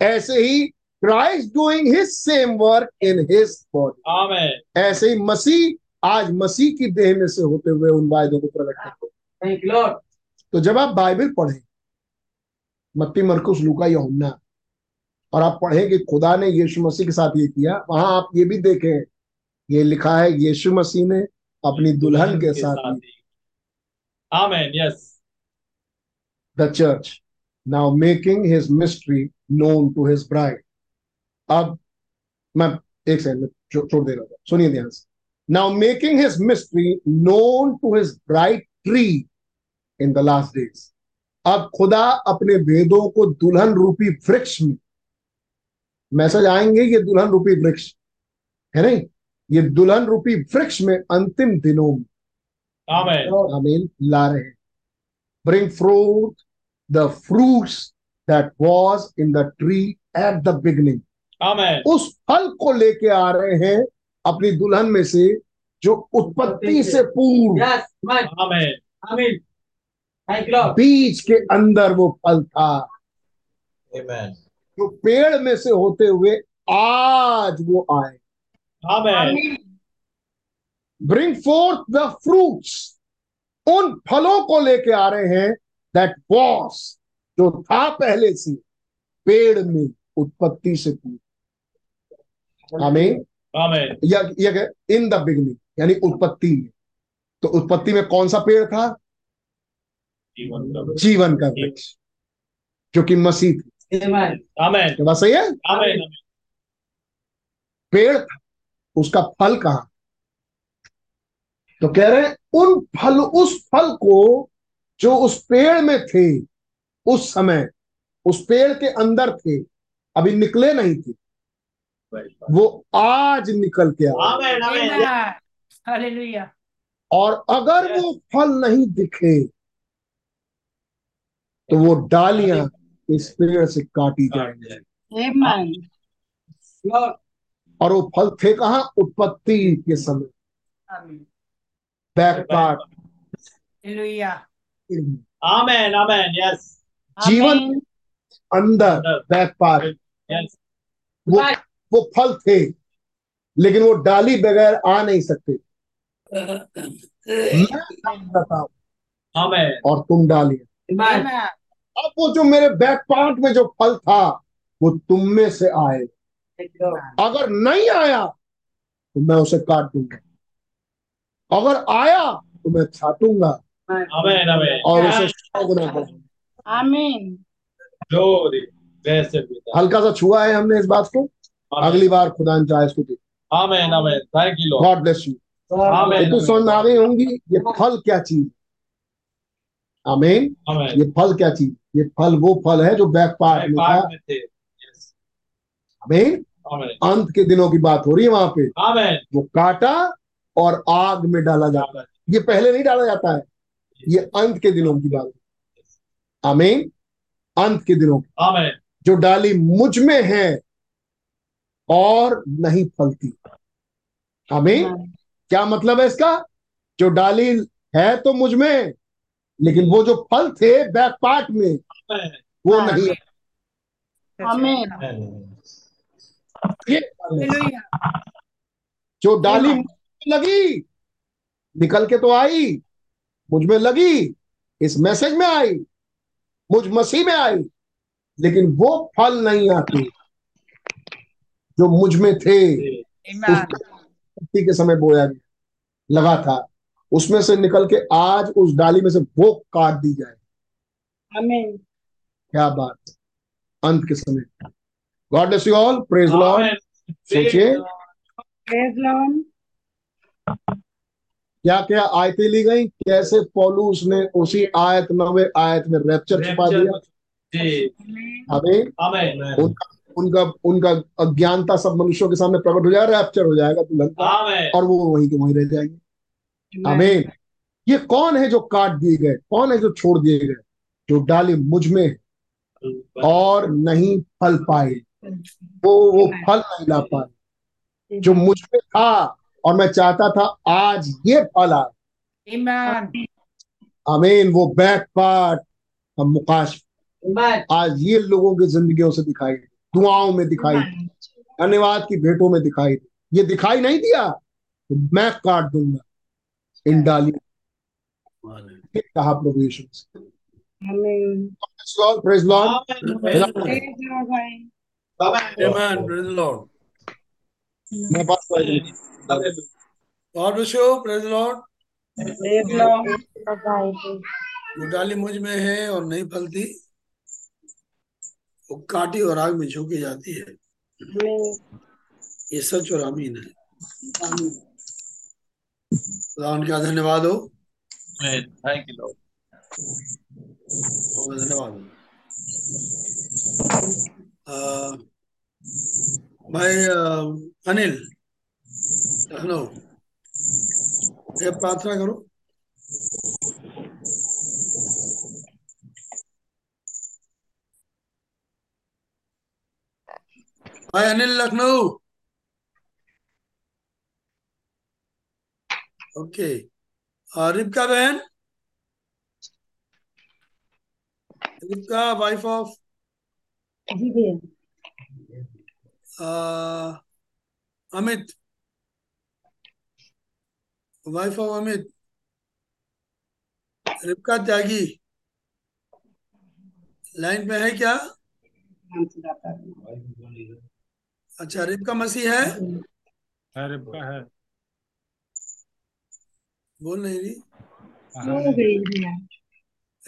ऐसे ही Christ doing his same work in his body. आमेन। ऐसे ही मसीह आज मसीह की देह में से होते हुए उन वायदों को प्रकट करते हैं। तो जब आप बाइबल पढ़ें, मत्ती, मरकुस, लूका, यूहन्ना, और आप पढ़ें कि खुदा ने यीशु मसीह के साथ ये किया, वहां आप ये भी देखें, ये लिखा है यीशु मसीह ने अपनी दुल्हन के साथ। आमेन। Yes. The church now making his mystery known to his bride. अब मैं एक सेकंड छोड़ दे रहा हूँ, सुनिए ध्यान से। Now making his mystery known to his bride tree in the last days. अब खुदा अपने भेदों को दुल्हन रूपी वृक्ष में, मैसेज आएंगे ये दुल्हन रूपी वृक्ष है, नहीं ये दुल्हन रूपी वृक्ष में अंतिम दिनों में, आमेन, आमीन, ला रहे हैं। Bring fruit the fruits that was in the tree at the beginning. आमेन। उस फल को लेके आ रहे हैं अपनी दुल्हन में से जो उत्पत्ति से पूर्व, आमीन, आमीन, बीज के अंदर वो फल था। Amen. तो पेड़ में से होते हुए आज वो आए। Amen. Bring forth the fruits, उन फलों को लेके आ रहे हैं that was, जो था पहले से पेड़ में उत्पत्ति से पूर्व। आमीन, आमीन। या, या इन द बिगनिंग, यानी उत्पत्ति में। तो उत्पत्ति में कौन सा पेड़ था? जीवन का वृक्ष, जो कि मसीह थी। आमेन। क्या बात सही है? आमेन। पेड़ था, उसका फल कहाँ? तो कह रहे हैं उन फल, उस फल को जो उस पेड़ में थे उस समय, उस पेड़ के अंदर थे, अभी निकले नहीं थे, वो आज निकल के आए। और अगर वो फल नहीं दिखे तो वो डालियां इस पेड़ से काटी जाएंगी। और वो फल थे कहाँ? उत्पत्ति के समय, बैक पार्ट। आमेन, आमेन, यस। जीवन अंदर बैक पार्ट, वो वो फल थे, लेकिन वो डाली बगैर आ नहीं सकते। मैं और तुम डालिए। अब वो जो मेरे बैक पार्ट में जो फल था वो तुम में से आए, अगर नहीं आया तो मैं उसे काट दूंगा, अगर आया तो मैं छाटूंगा और उसे सौ गुना करूंगा। आमीन। हल्का सा छुआ है हमने इस बात को, अगली बार खुदा चाहे इसको देख। आमीन, आमीन, thank you Lord, God bless you. आमीन। तो समझ आ रही होंगी ये फल क्या चीज। आमीन। ये फल क्या चीज? ये फल वो फल है जो बैक पार्ट में था। आमीन। अंत के दिनों की बात हो रही है वहां पे। आमीन। वो काटा और आग में डाला जाता है। ये पहले नहीं डाला जाता है, ये अंत के दिनों की बात। आमीन। अंत के दिनों की। आमीन। जो डाली मुझ में है और नहीं फलती। आमीन। क्या मतलब है इसका? जो डाली है तो मुझ में, लेकिन वो जो फल थे बैक पार्ट में वो नहीं। आमीन। जो डाली लगी, निकल के तो आई, मुझ में लगी, इस मैसेज में आई, मुझ मसीह में आई, लेकिन वो फल नहीं आते जो मुझ में थे। के समय बोया गया लगा था, उसमें से निकल के आज उस डाली में से वो काट दी जाए। आमीन। क्या बात, अंत के समय। God bless you all, praise Lord. सोचिए क्या क्या आयतें ली गई, कैसे पौलुस ने उसी आयत नवे आयत में रैप्चर छुपा दिया। आमीन। उनका उनका उनका अज्ञानता सब मनुष्यों के सामने प्रकट हो जाएगा, रैप्चर हो जाएगा तुरंत, और वो वहीं के वहीं रह जाएंगे। आमीन। ये कौन है जो काट दिए गए, कौन है जो छोड़ दिए गए, जो डाले मुझ में और नहीं फल पाए, वो वो फल नहीं ला पाए जो मुझ में था, और मैं चाहता था आज ये फल आए। आमीन। वो बैक पार्ट और मुकाशफा आज ये लोगों की जिंदगियों से दिखाई, दुआओं में दिखाई, धन्यवाद की भेंटों में दिखाई। ये दिखाई नहीं दिया तो मैं काट दूंगा इन डाली, कहा प्रभु यीशु। Praise Lord. डाली मुझ में है और नहीं फलती, वो काटी और आग में झोंकी जाती है। ये सच और आमीन है। उनका धन्यवाद हो। थैंक यू लॉर्ड, धन्यवाद भाई। अनिल, हेलो, ये प्रार्थना करो। भाई अनिल लखनऊ, ओके। रिबका बहन, रिबका wife of Amit, wife of Amit, Rebekah Tyagi line पे है क्या? अच्छा, रिबका मसीह है, है, रिबका है। बोल नहीं रही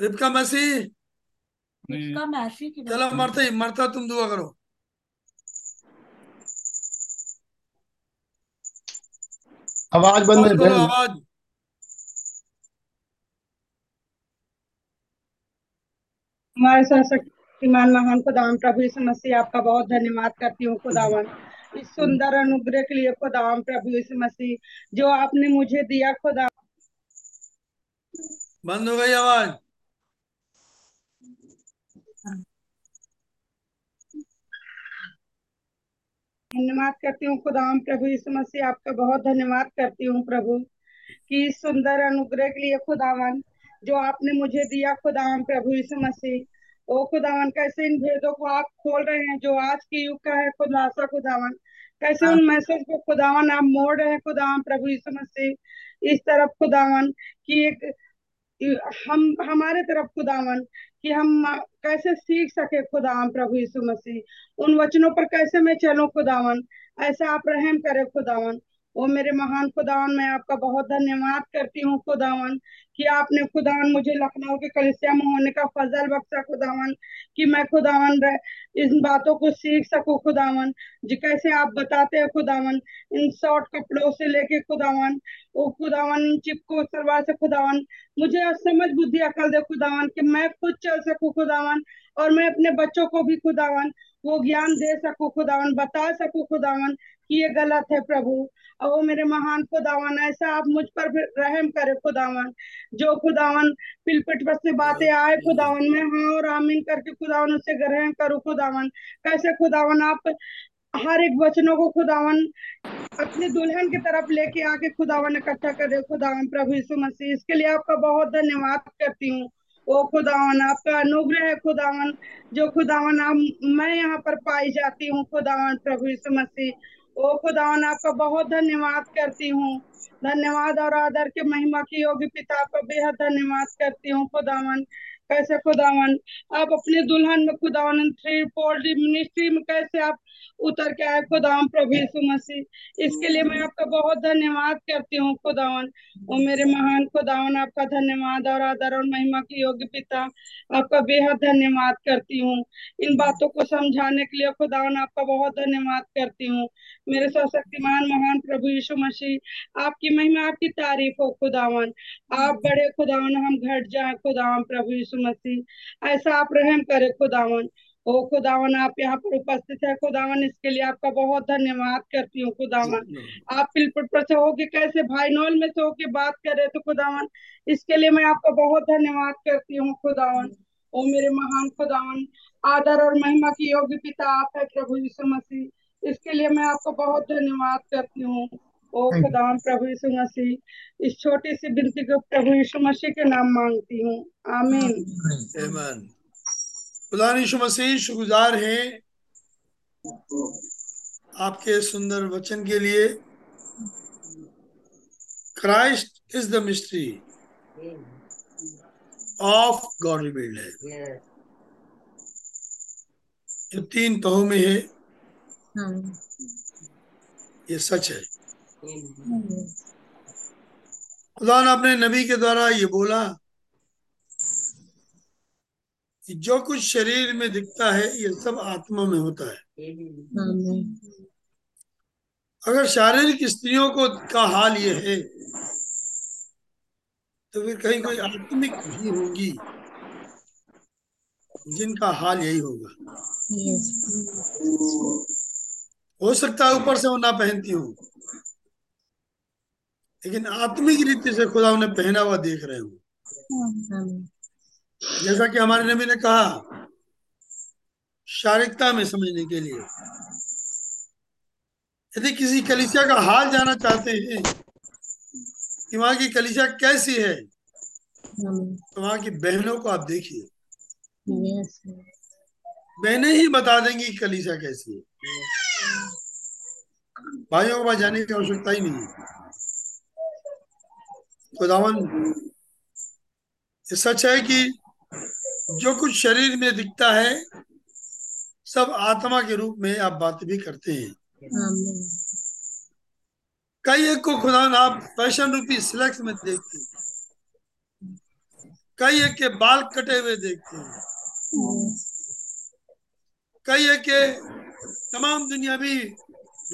रिबका मसीह। चलो मरता ही मरता तुम दुआ करो। आवाज बंद है, करो आवाज। हमारे सर्वशक्तिमान महान खुदावन प्रभु यीशु मसीह, आपका बहुत धन्यवाद करती हूँ खुदावन, इस सुंदर अनुग्रह के लिए खुदावन प्रभु यीशु मसीह जो आपने मुझे दिया। खुदा बंद हो गई आवाज। धन्यवाद करती हूँ खुदाम प्रभु यीशु मसीह, आपका बहुत धन्यवाद करती हूँ प्रभु कि इस सुंदर अनुग्रह के लिए खुदावन जो आपने मुझे दिया। खुदाम प्रभु यीशु मसीह, ओ खुदावन कैसे इन भेदों को आप खोल रहे हैं जो आज के युग का है खुलासा। खुदावन कैसे उन मैसेज को खुदावन आप मोड़ रहे हैं खुदाम प्रभु यीशु मसीह इस तरफ खुदावन की एक हम हमारे तरफ खुदावन कि हम कैसे सीख सके खुदावन प्रभु यीशु मसीह, उन वचनों पर कैसे मैं चलूं खुदावन, ऐसा आप रहम करे खुदावन। ओ मेरे महान खुदावन, मैं आपका बहुत धन्यवाद करती हूँ खुदावन कि आपने खुदावन मुझे लखनऊ के कलीसिया में होने का फजल बख्शा खुदावन कि मैं खुदावन इन बातों को सीख सकूं खुदावन जी कैसे आप बताते हैं खुदावन, इन शॉर्ट कपड़ों से लेके खुदावन, ओ खुदावन चिपको सलवार से खुदावन मुझे समझ बुद्धि अकल दे खुदावन कि मैं खुद चल सकूं खुदावन, और मैं अपने बच्चों को भी खुदावन वो ज्ञान दे सकूं खुदावन, बता सकूं खुदावन कि ये गलत है प्रभु। ओ मेरे महान खुदावन, ऐसा आप मुझ पर रहम करे खुदावन जो खुदावन पिलपट पर से बातें आए खुदावन, मैं हाँ और आमीन करके खुदावन उसे ग्रहण करूँ खुदावन। कैसे खुदावन आप हर एक वचनों को खुदावन अपने दुल्हन की तरफ लेके आके खुदावन इकट्ठा करे खुदावन प्रभु यीशु मसीह, इसके लिए आपका बहुत धन्यवाद करती हूँ। ओ खुदावन आपका अनुग्रह है खुदावन जो खुदावन आप मैं यहाँ पर पाई जाती हूँ खुदावन प्रभु यीशु मसीह। ओ खुदावन आपका बहुत धन्यवाद करती हूँ, धन्यवाद और आदर के महिमा की योग्य पिता पर बेहद धन्यवाद करती हूँ खुदावन कैसे खुदावन आप अपने दुल्हन में खुदावन थ्री फोल्ड मिनिस्ट्री में कैसे आप उतर के आए खुदावन प्रभु यीशु मसीह, इसके लिए मैं आपका बहुत धन्यवाद करती हूँ खुदावन। ओ मेरे महान खुदावन, आपका धन्यवाद और आदर और महिमा के योग्य पिता, आपका बेहद धन्यवाद करती हूँ इन बातों को समझाने के लिए। खुदावन आपका बहुत धन्यवाद करती हूँ मेरे सर्वशक्तिमान महान प्रभु यीशु मसीह, आपकी महिमा आपकी तारीफ हो खुदावन। आप बड़े खुदावन, हम घट जाए खुदावन प्रभु यीशु मसीह, ऐसा आप रहम करे खुदावन। ओ खुदावन आप यहाँ पर उपस्थित है खुदावन, इसके लिए आपका बहुत धन्यवाद करती हूँ खुदावन। आप पिलपुट पर से होके कैसे भाई नॉल में से होके बात कर रहे थे खुदावन, इसके लिए मैं आपका बहुत धन्यवाद करती हूँ खुदावन। ओ मेरे महान खुदावन, आदर और महिमा की योग्य पिता आप है प्रभु यीशु मसीह, इसके लिए मैं आपको बहुत धन्यवाद करती हूँ। ओ खुदावन प्रभु यीशु मसीह, इस छोटी सी विनती को प्रभु यीशु मसीह के नाम मांगती हूँ, आमीन। खुदा यीशु मसीह शुक्रगुजार हैं आपके सुंदर वचन के लिए। Christ is the mystery of God revealed है, जो तीन तहों में है ये सच है। खुदा ने अपने नबी के द्वारा ये बोला, जो कुछ शरीर में दिखता है ये सब आत्मा में होता है। अगर शारीरिक स्त्रियों को का हाल ये है तो फिर कहीं कोई आत्मिक भी होगी जिनका हाल यही होगा। हो सकता है ऊपर से वो ना पहनती हो, लेकिन आत्मिक रीति से खुदा उन्हें पहना हुआ देख रहे हो। जैसा कि हमारे नबी ने कहा, शारीरिकता में समझने के लिए यदि किसी कलीसिया का हाल जाना चाहते हैं कि वहां की कलीसिया कैसी है, तो वहां की बहनों को आप देखिए। बहनें ही बता देंगी कि कलीसिया कैसी है, भाइयों के पास जाने की आवश्यकता ही नहीं है। खुदावन ये सच है कि जो कुछ शरीर में दिखता है सब आत्मा के रूप में आप बात भी करते हैं। कई एक को खुदा आप फैशन रूपी स्लैक्स में देखते हैं, कई एक के बाल कटे हुए देखते हैं, कई एक के तमाम दुनियावी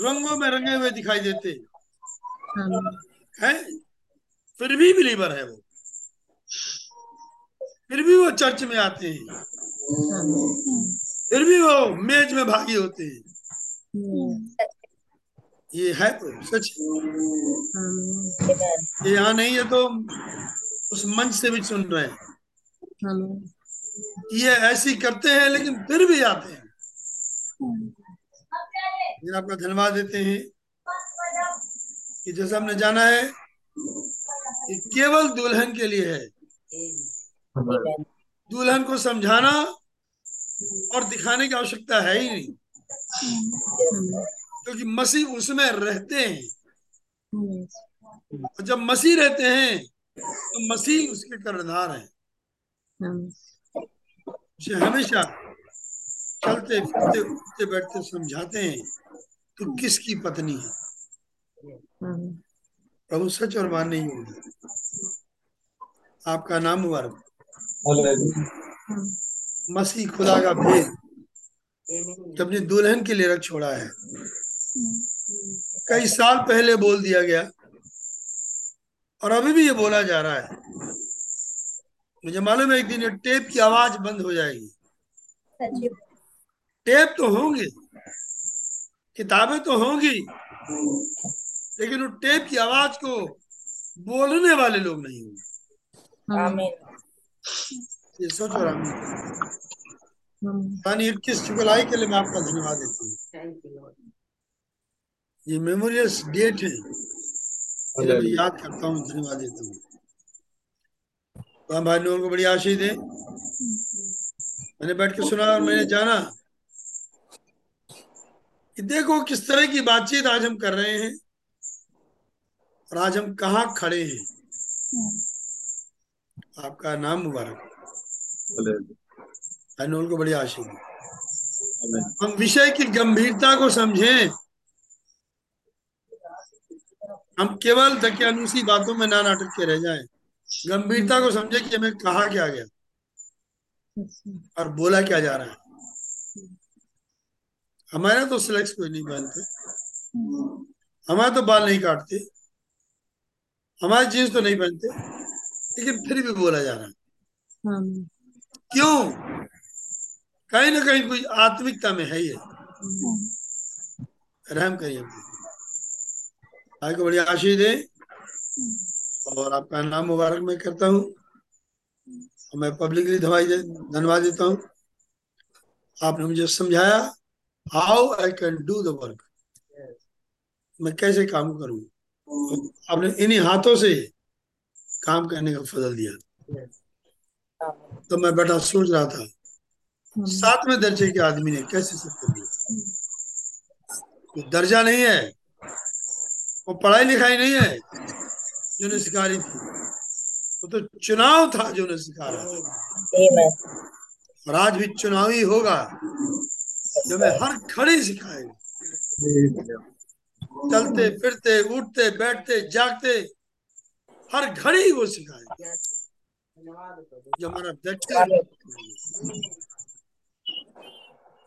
रंगों में रंगे हुए दिखाई देते हैं, है फिर भी बिलीवर है वो, फिर भी वो चर्च में आते हैं, फिर भी वो मेज में भागी होते हैं। ये है तो सच, ये यहाँ नहीं है तो उस मंच से भी सुन रहे हैं, ये ऐसी करते हैं लेकिन फिर भी आते हैं। फिर आपका धन्यवाद देते हैं कि जैसा हमने जाना है ये केवल दुल्हन के लिए है, दुल्हन को समझाना और दिखाने की आवश्यकता है ही नहीं, क्योंकि तो मसीह उसमें रहते हैं, और जब मसीह रहते हैं तो मसीह उसके कर्णधार हैं, उसे हमेशा चलते फिरते उठते बैठते समझाते हैं तो किसकी पत्नी है। प्रभु सच और मान नहीं होगी, आपका नाम मुबारक। मसीह खुदा का भेद अपनी दुल्हन के लिए रख छोड़ा है। कई साल पहले बोल दिया गया और अभी भी ये बोला जा रहा है। मुझे मालूम है एक दिन ये टेप की आवाज बंद हो जाएगी। टेप तो होंगे, किताबें तो होंगी, लेकिन वो टेप की आवाज को बोलने वाले लोग नहीं होंगे। ये सोचो रामी इक्कीस जुलाई के लिए मैं आपका धन्यवाद देती हूँ। ये मेमोरियस डेट है, मैं याद करता हूँ, धन्यवाद देता हूँ। तो हम भाई लोगों को बड़ी आशीष दें। मैंने बैठ के सुना और मैंने जाना कि देखो किस तरह की बातचीत आज हम कर रहे हैं और आज हम कहाँ खड़े हैं। आपका नाम मुबारक। अनोल को बड़ी आशीष। हम विषय की गंभीरता को समझें, हम केवल धक्केनुसी बातों में ना नाटक के रह जाएं, गंभीरता को समझे कि हमें कहा क्या गया और बोला क्या जा रहा है। हमारा तो सिलेक्स कोई नहीं पहनते, हमारे तो बाल नहीं काटते, हमारे जींस तो नहीं पहनते, लेकिन फिर भी बोला जा रहा है। क्यों? कहीं ना कहीं कोई आत्मिकता में है ये। रहम करिए, आपको बड़ी आशीष दे और आपका नाम मुबारक मैं करता हूँ। मैं पब्लिकली धन्यवाद देता हूँ, आपने मुझे समझाया how I can do the work, मैं कैसे काम करूँ। आपने इन्हीं हाथों से काम करने का फजल दिया। yes. तो मैं बैठा सोच रहा था hmm. साथ में दर्जे के आदमी ने कैसे सब कर दिया। तो दर्जा नहीं है, वो पढ़ाई लिखाई नहीं है जो ने सिखा रही थी, वो तो चुनाव था जो ने सिखा रहा था। और आज भी चुनाव ही होगा जब मैं हर खड़ी सिखाएगा, चलते फिरते उठते बैठते जागते हर घड़ी वो सिखाएगा। जो हमारा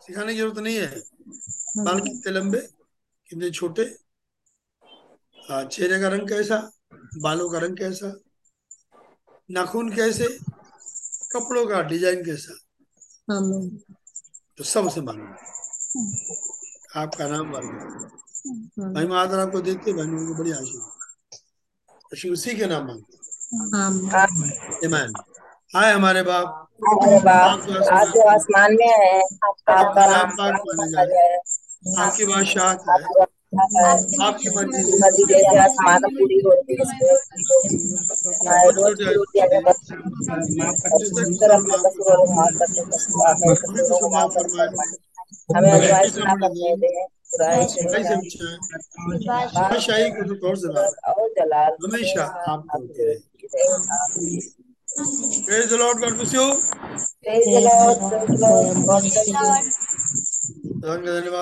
सिखाने की जरूरत नहीं है, बाल कितने लंबे कितने छोटे, चेहरे का रंग कैसा, बालों का रंग कैसा, नाखून कैसे, कपड़ों का डिजाइन कैसा, तो सब से मालूम। आपका नाम मालूम, भाई माता आपको देखते, बहनों को बड़ी आशीष, उसी के नाम मांगते। हाय हमारे बाप, आपके आसमान में है, आपका नाम पाक माना जाए, आपकी बादशाहत है, आपकी मर्जी जैसे आसमान पूरी होती है, हमेशा आप धन्यवाद।